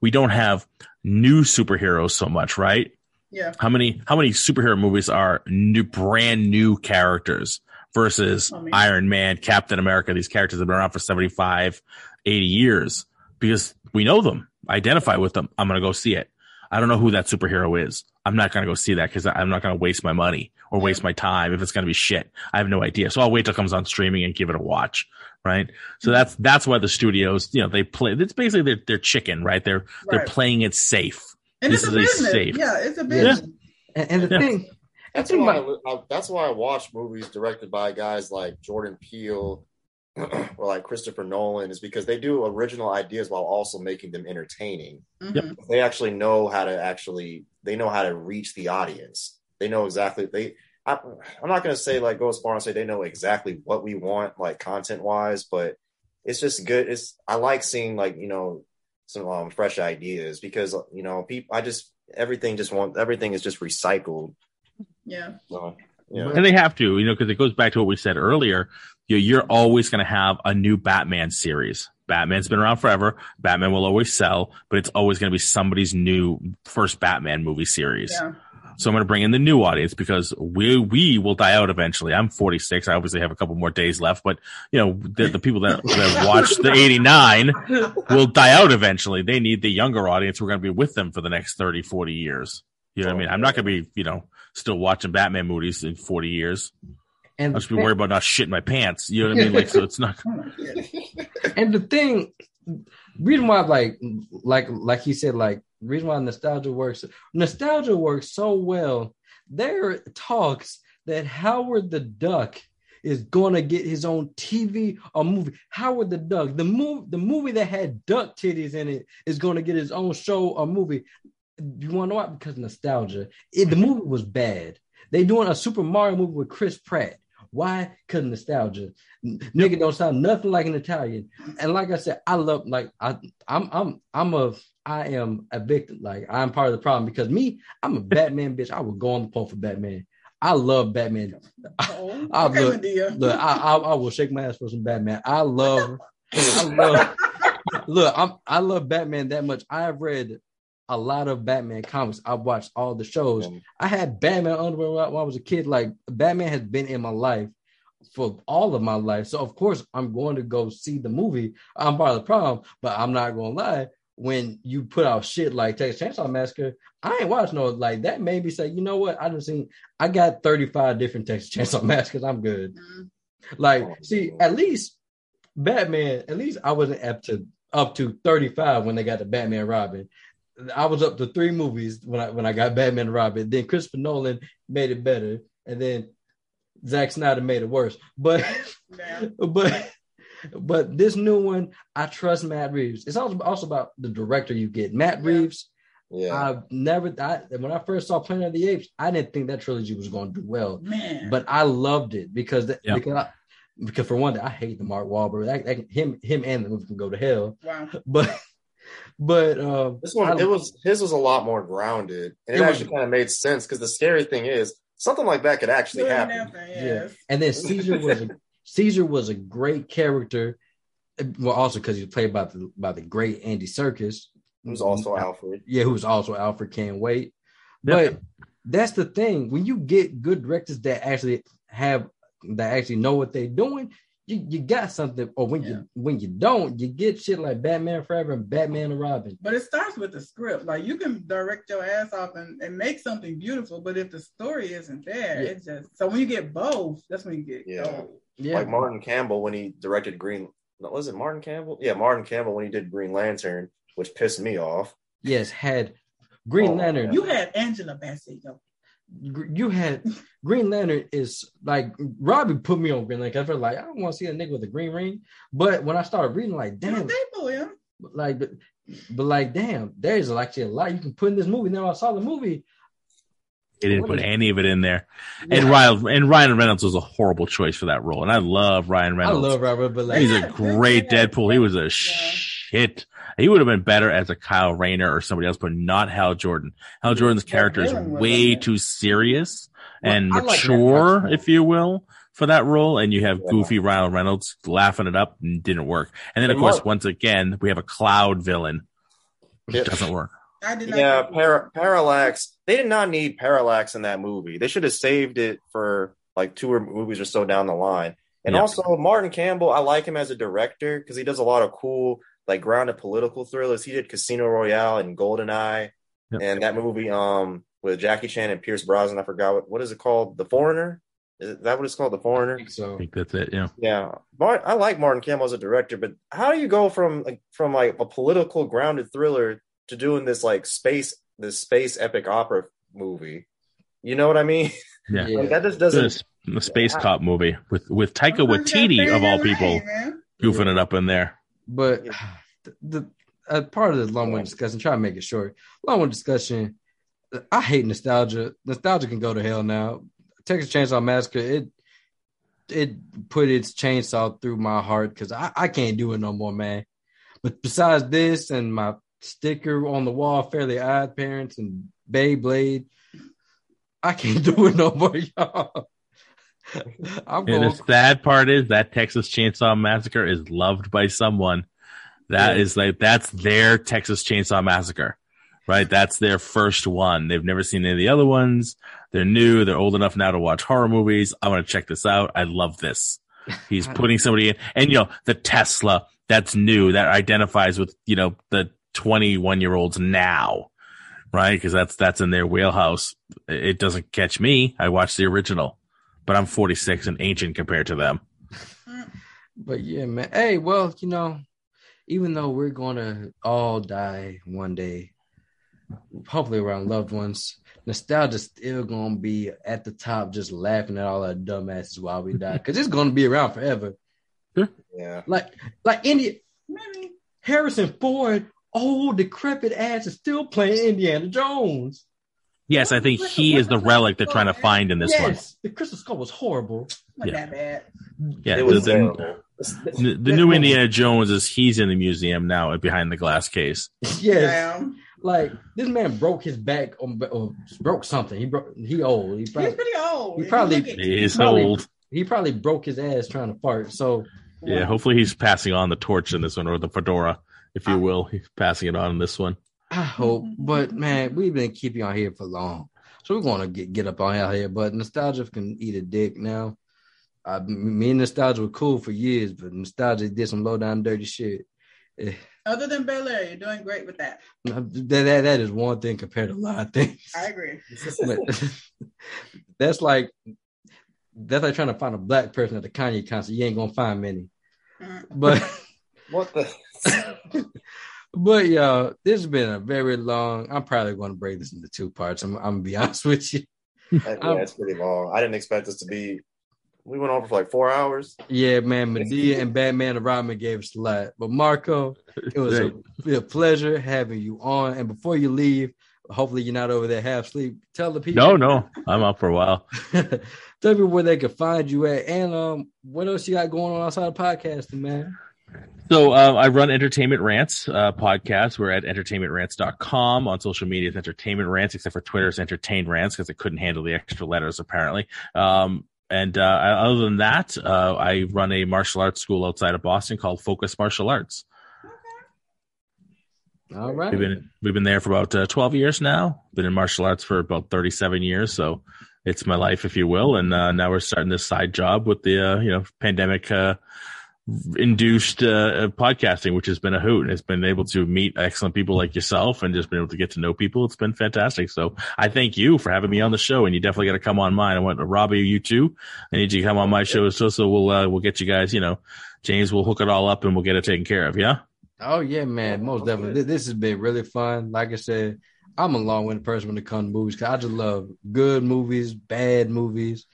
we don't have new superheroes so much, right? Yeah. How many superhero movies are brand new characters versus Iron Man, Captain America? These characters have been around for 75, 80 years because we know them. Identify with them. I'm going to go see it. I don't know who that superhero is. I'm not going to go see that because I'm not going to waste my money or waste my time if it's going to be shit. I have no idea. So I'll wait till it comes on streaming and give it a watch. Right. So that's why the studios, they play. It's basically their chicken, right? They're playing it safe. And this it's a business. Safe. Yeah. It's a business. Yeah. And the thing. That's why I watch movies directed by guys like Jordan Peele, or like Christopher Nolan, is because they do original ideas while also making them entertaining. Mm-hmm. They actually know how to reach the audience. They know exactly I'm not going to say like go as far and say they know exactly what we want, like content wise, but it's just good. I like seeing, like, you know, some fresh ideas, because, you know, people, everything is just recycled. Yeah. Yeah. And they have to, you know, because it goes back to what we said earlier. You're always going to have a new Batman series. Batman's been around forever. Batman will always sell, but it's always going to be somebody's new first Batman movie series. Yeah. So I'm going to bring in the new audience, because we will die out eventually. I'm 46. I obviously have a couple more days left, but, you know, the people that watched the 89 will die out eventually. They need the younger audience. We're going to be with them for the next 30, 40 years. You know what I mean? I'm not going to be, you know, still watching Batman movies in 40 years. And I should be worried about not shitting my pants. You know what I mean? Like, so it's not. And the thing, reason why, like he said, like, reason why nostalgia works so well. There are talks that Howard the Duck is going to get his own TV or movie. Howard the Duck, the movie that had duck titties in it, is going to get his own show or movie. You want to know why? Because nostalgia. The movie was bad. They doing a Super Mario movie with Chris Pratt. Why? Because nostalgia. Nigga don't sound nothing like an Italian. And like I said, I love, like, I am a victim. Like, I'm part of the problem, because me, I'm a Batman bitch. I would go on the phone for Batman. I love Batman. I will shake my ass for some Batman. I love Batman that much. I have read a lot of Batman comics. I've watched all the shows. I had Batman underwear when I was a kid. Like, Batman has been in my life for all of my life. So of course I'm going to go see the movie. I'm part of the problem, but I'm not going to lie. When you put out shit like Texas Chainsaw Massacre, I ain't watched no, like, that made me say, you know what? I got 35 different Texas Chainsaw Massacres. I'm good. Like, see, at least Batman, at least I wasn't up to 35 when they got the Batman Robin. I was up to 3 movies when I got Batman and Robin. Then Christopher Nolan made it better, and then Zack Snyder made it worse. But this new one, I trust Matt Reeves. It's also about the director you get. Matt Reeves. Yeah. When I first saw Planet of the Apes, I didn't think that trilogy was going to do well. Man. But I loved it because for one, I hate the Mark Wahlberg. Him and the movie can go to hell. Wow. But this one, his was a lot more grounded, and it actually kind of made sense, because the scary thing is something like that could actually happen. Yeah. And then Caesar was a great character, well, also because he was played by the great Andy Serkis, who's also Alfred. Yeah, who's also Alfred. Can't wait. But that's the thing, when you get good directors that actually know what they're doing. You got something, or when you don't, you get shit like Batman Forever and Batman and Robin. But it starts with the script. Like, you can direct your ass off and make something beautiful, but if the story isn't there, it's just... So when you get both, that's when you get gold. Yeah. Like Martin Campbell when he directed Green... Was it Martin Campbell? Yeah, Martin Campbell when he did Green Lantern, which pissed me off. Yes, had Green Lantern... You had Angela Bassett, though. You had Green Lantern is like, Robbie put me on Green Lantern. I felt like I don't want to see a nigga with a green ring. But when I started reading, like, damn, damn, there's actually a lot you can put in this movie. Now I saw the movie, they didn't put any of it in there. Yeah. And Ryan Reynolds was a horrible choice for that role. And I love Ryan Reynolds. But like, he's a great Deadpool. He was a shit. He would have been better as a Kyle Rayner or somebody else, but not Hal Jordan. Hal Jordan's character is way too serious and mature, if you will, for that role. And you have goofy Ryan Reynolds laughing it up, and didn't work. And then, of course, once again, we have a Cloud villain, which doesn't work. Parallax. They did not need Parallax in that movie. They should have saved it for like 2 movies or so down the line. And also, Martin Campbell, I like him as a director because he does a lot of cool, like, grounded political thrillers. He did Casino Royale and GoldenEye, and that movie with Jackie Chan and Pierce Brosnan. I forgot what is it called? The Foreigner? Is that what it's called? The Foreigner? I think that's it. Yeah. I like Martin Campbell as a director, but how do you go from a political grounded thriller to doing this like space epic opera movie? You know what I mean? Yeah. Like, that just doesn't. The space cop movie with Taika Waititi of all people goofing it up in there. But the part of this long-winded discussion, try to make it short. Long-winded discussion, I hate nostalgia. Nostalgia can go to hell now. Texas Chainsaw Massacre, it put its chainsaw through my heart because I can't do it no more, man. But besides this and my sticker on the wall, Fairly Odd Parents and Beyblade, I can't do it no more, y'all. The sad part is that Texas Chainsaw Massacre is loved by someone. That's their Texas Chainsaw Massacre, right? That's their first one. They've never seen any of the other ones. They're new. They're old enough now to watch horror movies. I want to check this out. I love this. He's putting somebody in. And, the Tesla, that's new. That identifies with, the 21-year-olds now, right? Because that's in their wheelhouse. It doesn't catch me. I watched the original. But I'm 46 and ancient compared to them. But, yeah, man. Hey, well, even though we're going to all die one day, hopefully around loved ones, nostalgia's still going to be at the top just laughing at all our dumbasses while we die, because it's going to be around forever. Yeah. Like Harrison Ford, old, decrepit ass, is still playing Indiana Jones. Yes, I think he is the relic they're trying to find in this one. Yes, the Crystal Skull was horrible. Not that bad. Yeah, it was terrible. The new Indiana Jones is he's in the museum now behind the glass case. Yes. Like, this man broke his back or broke something. He old. He's pretty old. He probably broke his ass trying to fart. So yeah, hopefully he's passing on the torch in this one, or the fedora, if you will. He's passing it on in this one. I hope. But man, we've been keeping on here for long. So we're going to get up on out here. But nostalgia can eat a dick now. Me and nostalgia were cool for years, but nostalgia did some low down dirty shit. Yeah. Other than Bel Air, you're doing great with that. That is one thing compared to a lot of things. I agree. that's like trying to find a black person at the Kanye concert. You ain't gonna find many. But what the. But y'all, this has been a very long. I'm probably going to break this into two parts. I'm gonna be honest with you. Yeah, it's pretty long. I didn't expect this to be. We went on for like 4 hours. Yeah, man. Medea and Batman and Robin gave us a lot. But Marco, it was a pleasure having you on. And before you leave, hopefully you're not over there half asleep. Tell the people. No. I'm up for a while. Tell people where they can find you at. And what else you got going on outside of podcasting, man? So I run Entertainment Rants podcast. We're at entertainmentrants.com. On social media, it's Entertainment Rants, except for Twitter, it's Entertain Rants, because it couldn't handle the extra letters, apparently. And other than that, I run a martial arts school outside of Boston called Focus Martial Arts. Okay. All right. We've been there for about 12 years now. Been in martial arts for about 37 years. So it's my life, if you will. And now we're starting this side job with the pandemic induced podcasting, which has been a hoot. And it's been able to meet excellent people like yourself and just been able to get to know people. It's been fantastic. So I thank you for having me on the show, and you definitely got to come on mine. I want to Robbie, you too. I need you to come on my show. So we'll get you guys, James will hook it all up and we'll get it taken care of. Yeah. Oh yeah, man. Most definitely. This has been really fun. Like I said, I'm a long-winded person when it comes to movies, because I just love good movies, bad movies.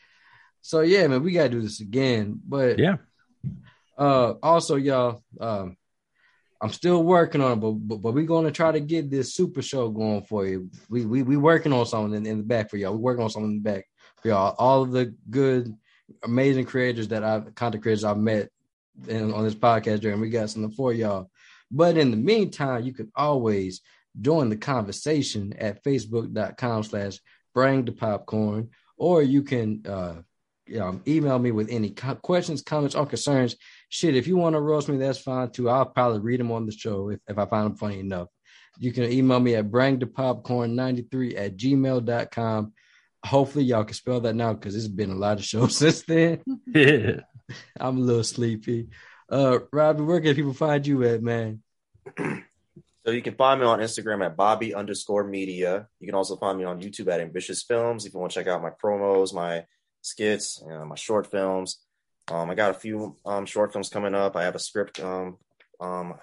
So yeah, man, we got to do this again, but yeah. Also, y'all, I'm still working on it, but we're going to try to get this super show going for you. We working on something in the back for y'all. We're working on something in the back for y'all. All of the good, amazing content creators I've met on this podcast journey, and we got something for y'all. But in the meantime, you can always join the conversation at facebook.com/bringthepopcorn, or you can, email me with any questions, comments, or concerns. Shit, if you want to roast me, that's fine too. I'll probably read them on the show if I find them funny enough. You can email me at bringthepopcorn93@gmail.com. Hopefully y'all can spell that now, because it's been a lot of shows since then. Yeah. I'm a little sleepy. Robbie, where can people find you at, man? So you can find me on Instagram at Bobby_media. You can also find me on YouTube at Ambitious Films if you want to check out my promos, my skits, my short films. I got a few short films coming up. I have a script I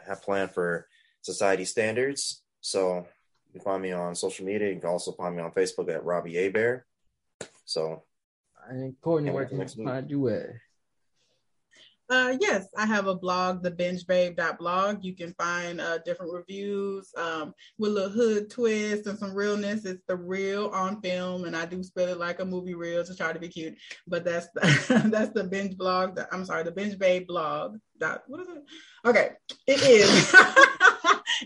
have planned for Society Standards. So you can find me on social media. You can also find me on Facebook at Robbie A. Bear. So, and Courtney, where can I find you at? Yes, I have a blog, thebenchbabe.blog. You can find different reviews with a little hood twist and some realness. It's the real on film, and I do spell it like a movie reel to try to be cute. But that's the, that's the bench blog. I'm sorry, the bench babe blog. What is it? Okay, it is.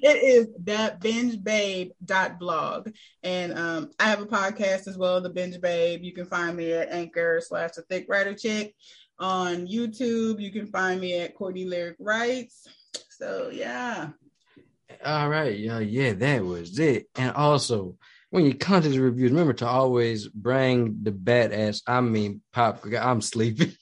It is the benchbabe.blog. And I have a podcast as well, The Binge Babe. You can find me at anchor.com/thethickwriterchick. On YouTube, you can find me at Courtney Lyric Writes. So, yeah. All right, y'all. Yeah, that was it. And also, when you contest reviews, remember to always bring the badass. I mean, popcorn. I'm sleepy.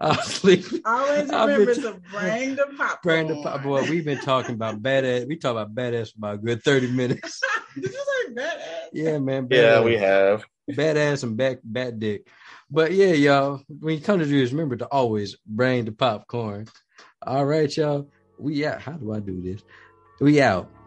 Always remember to bring the popcorn. Bring the popcorn. We've been talking about badass. We talked about badass for about a good 30 minutes. Did you say badass? Yeah, man. Badass. Yeah, we have. Badass and bat dick. But yeah, y'all, when you come to reviews, remember to always bring the popcorn. All right, y'all. We out. How do I do this? We out.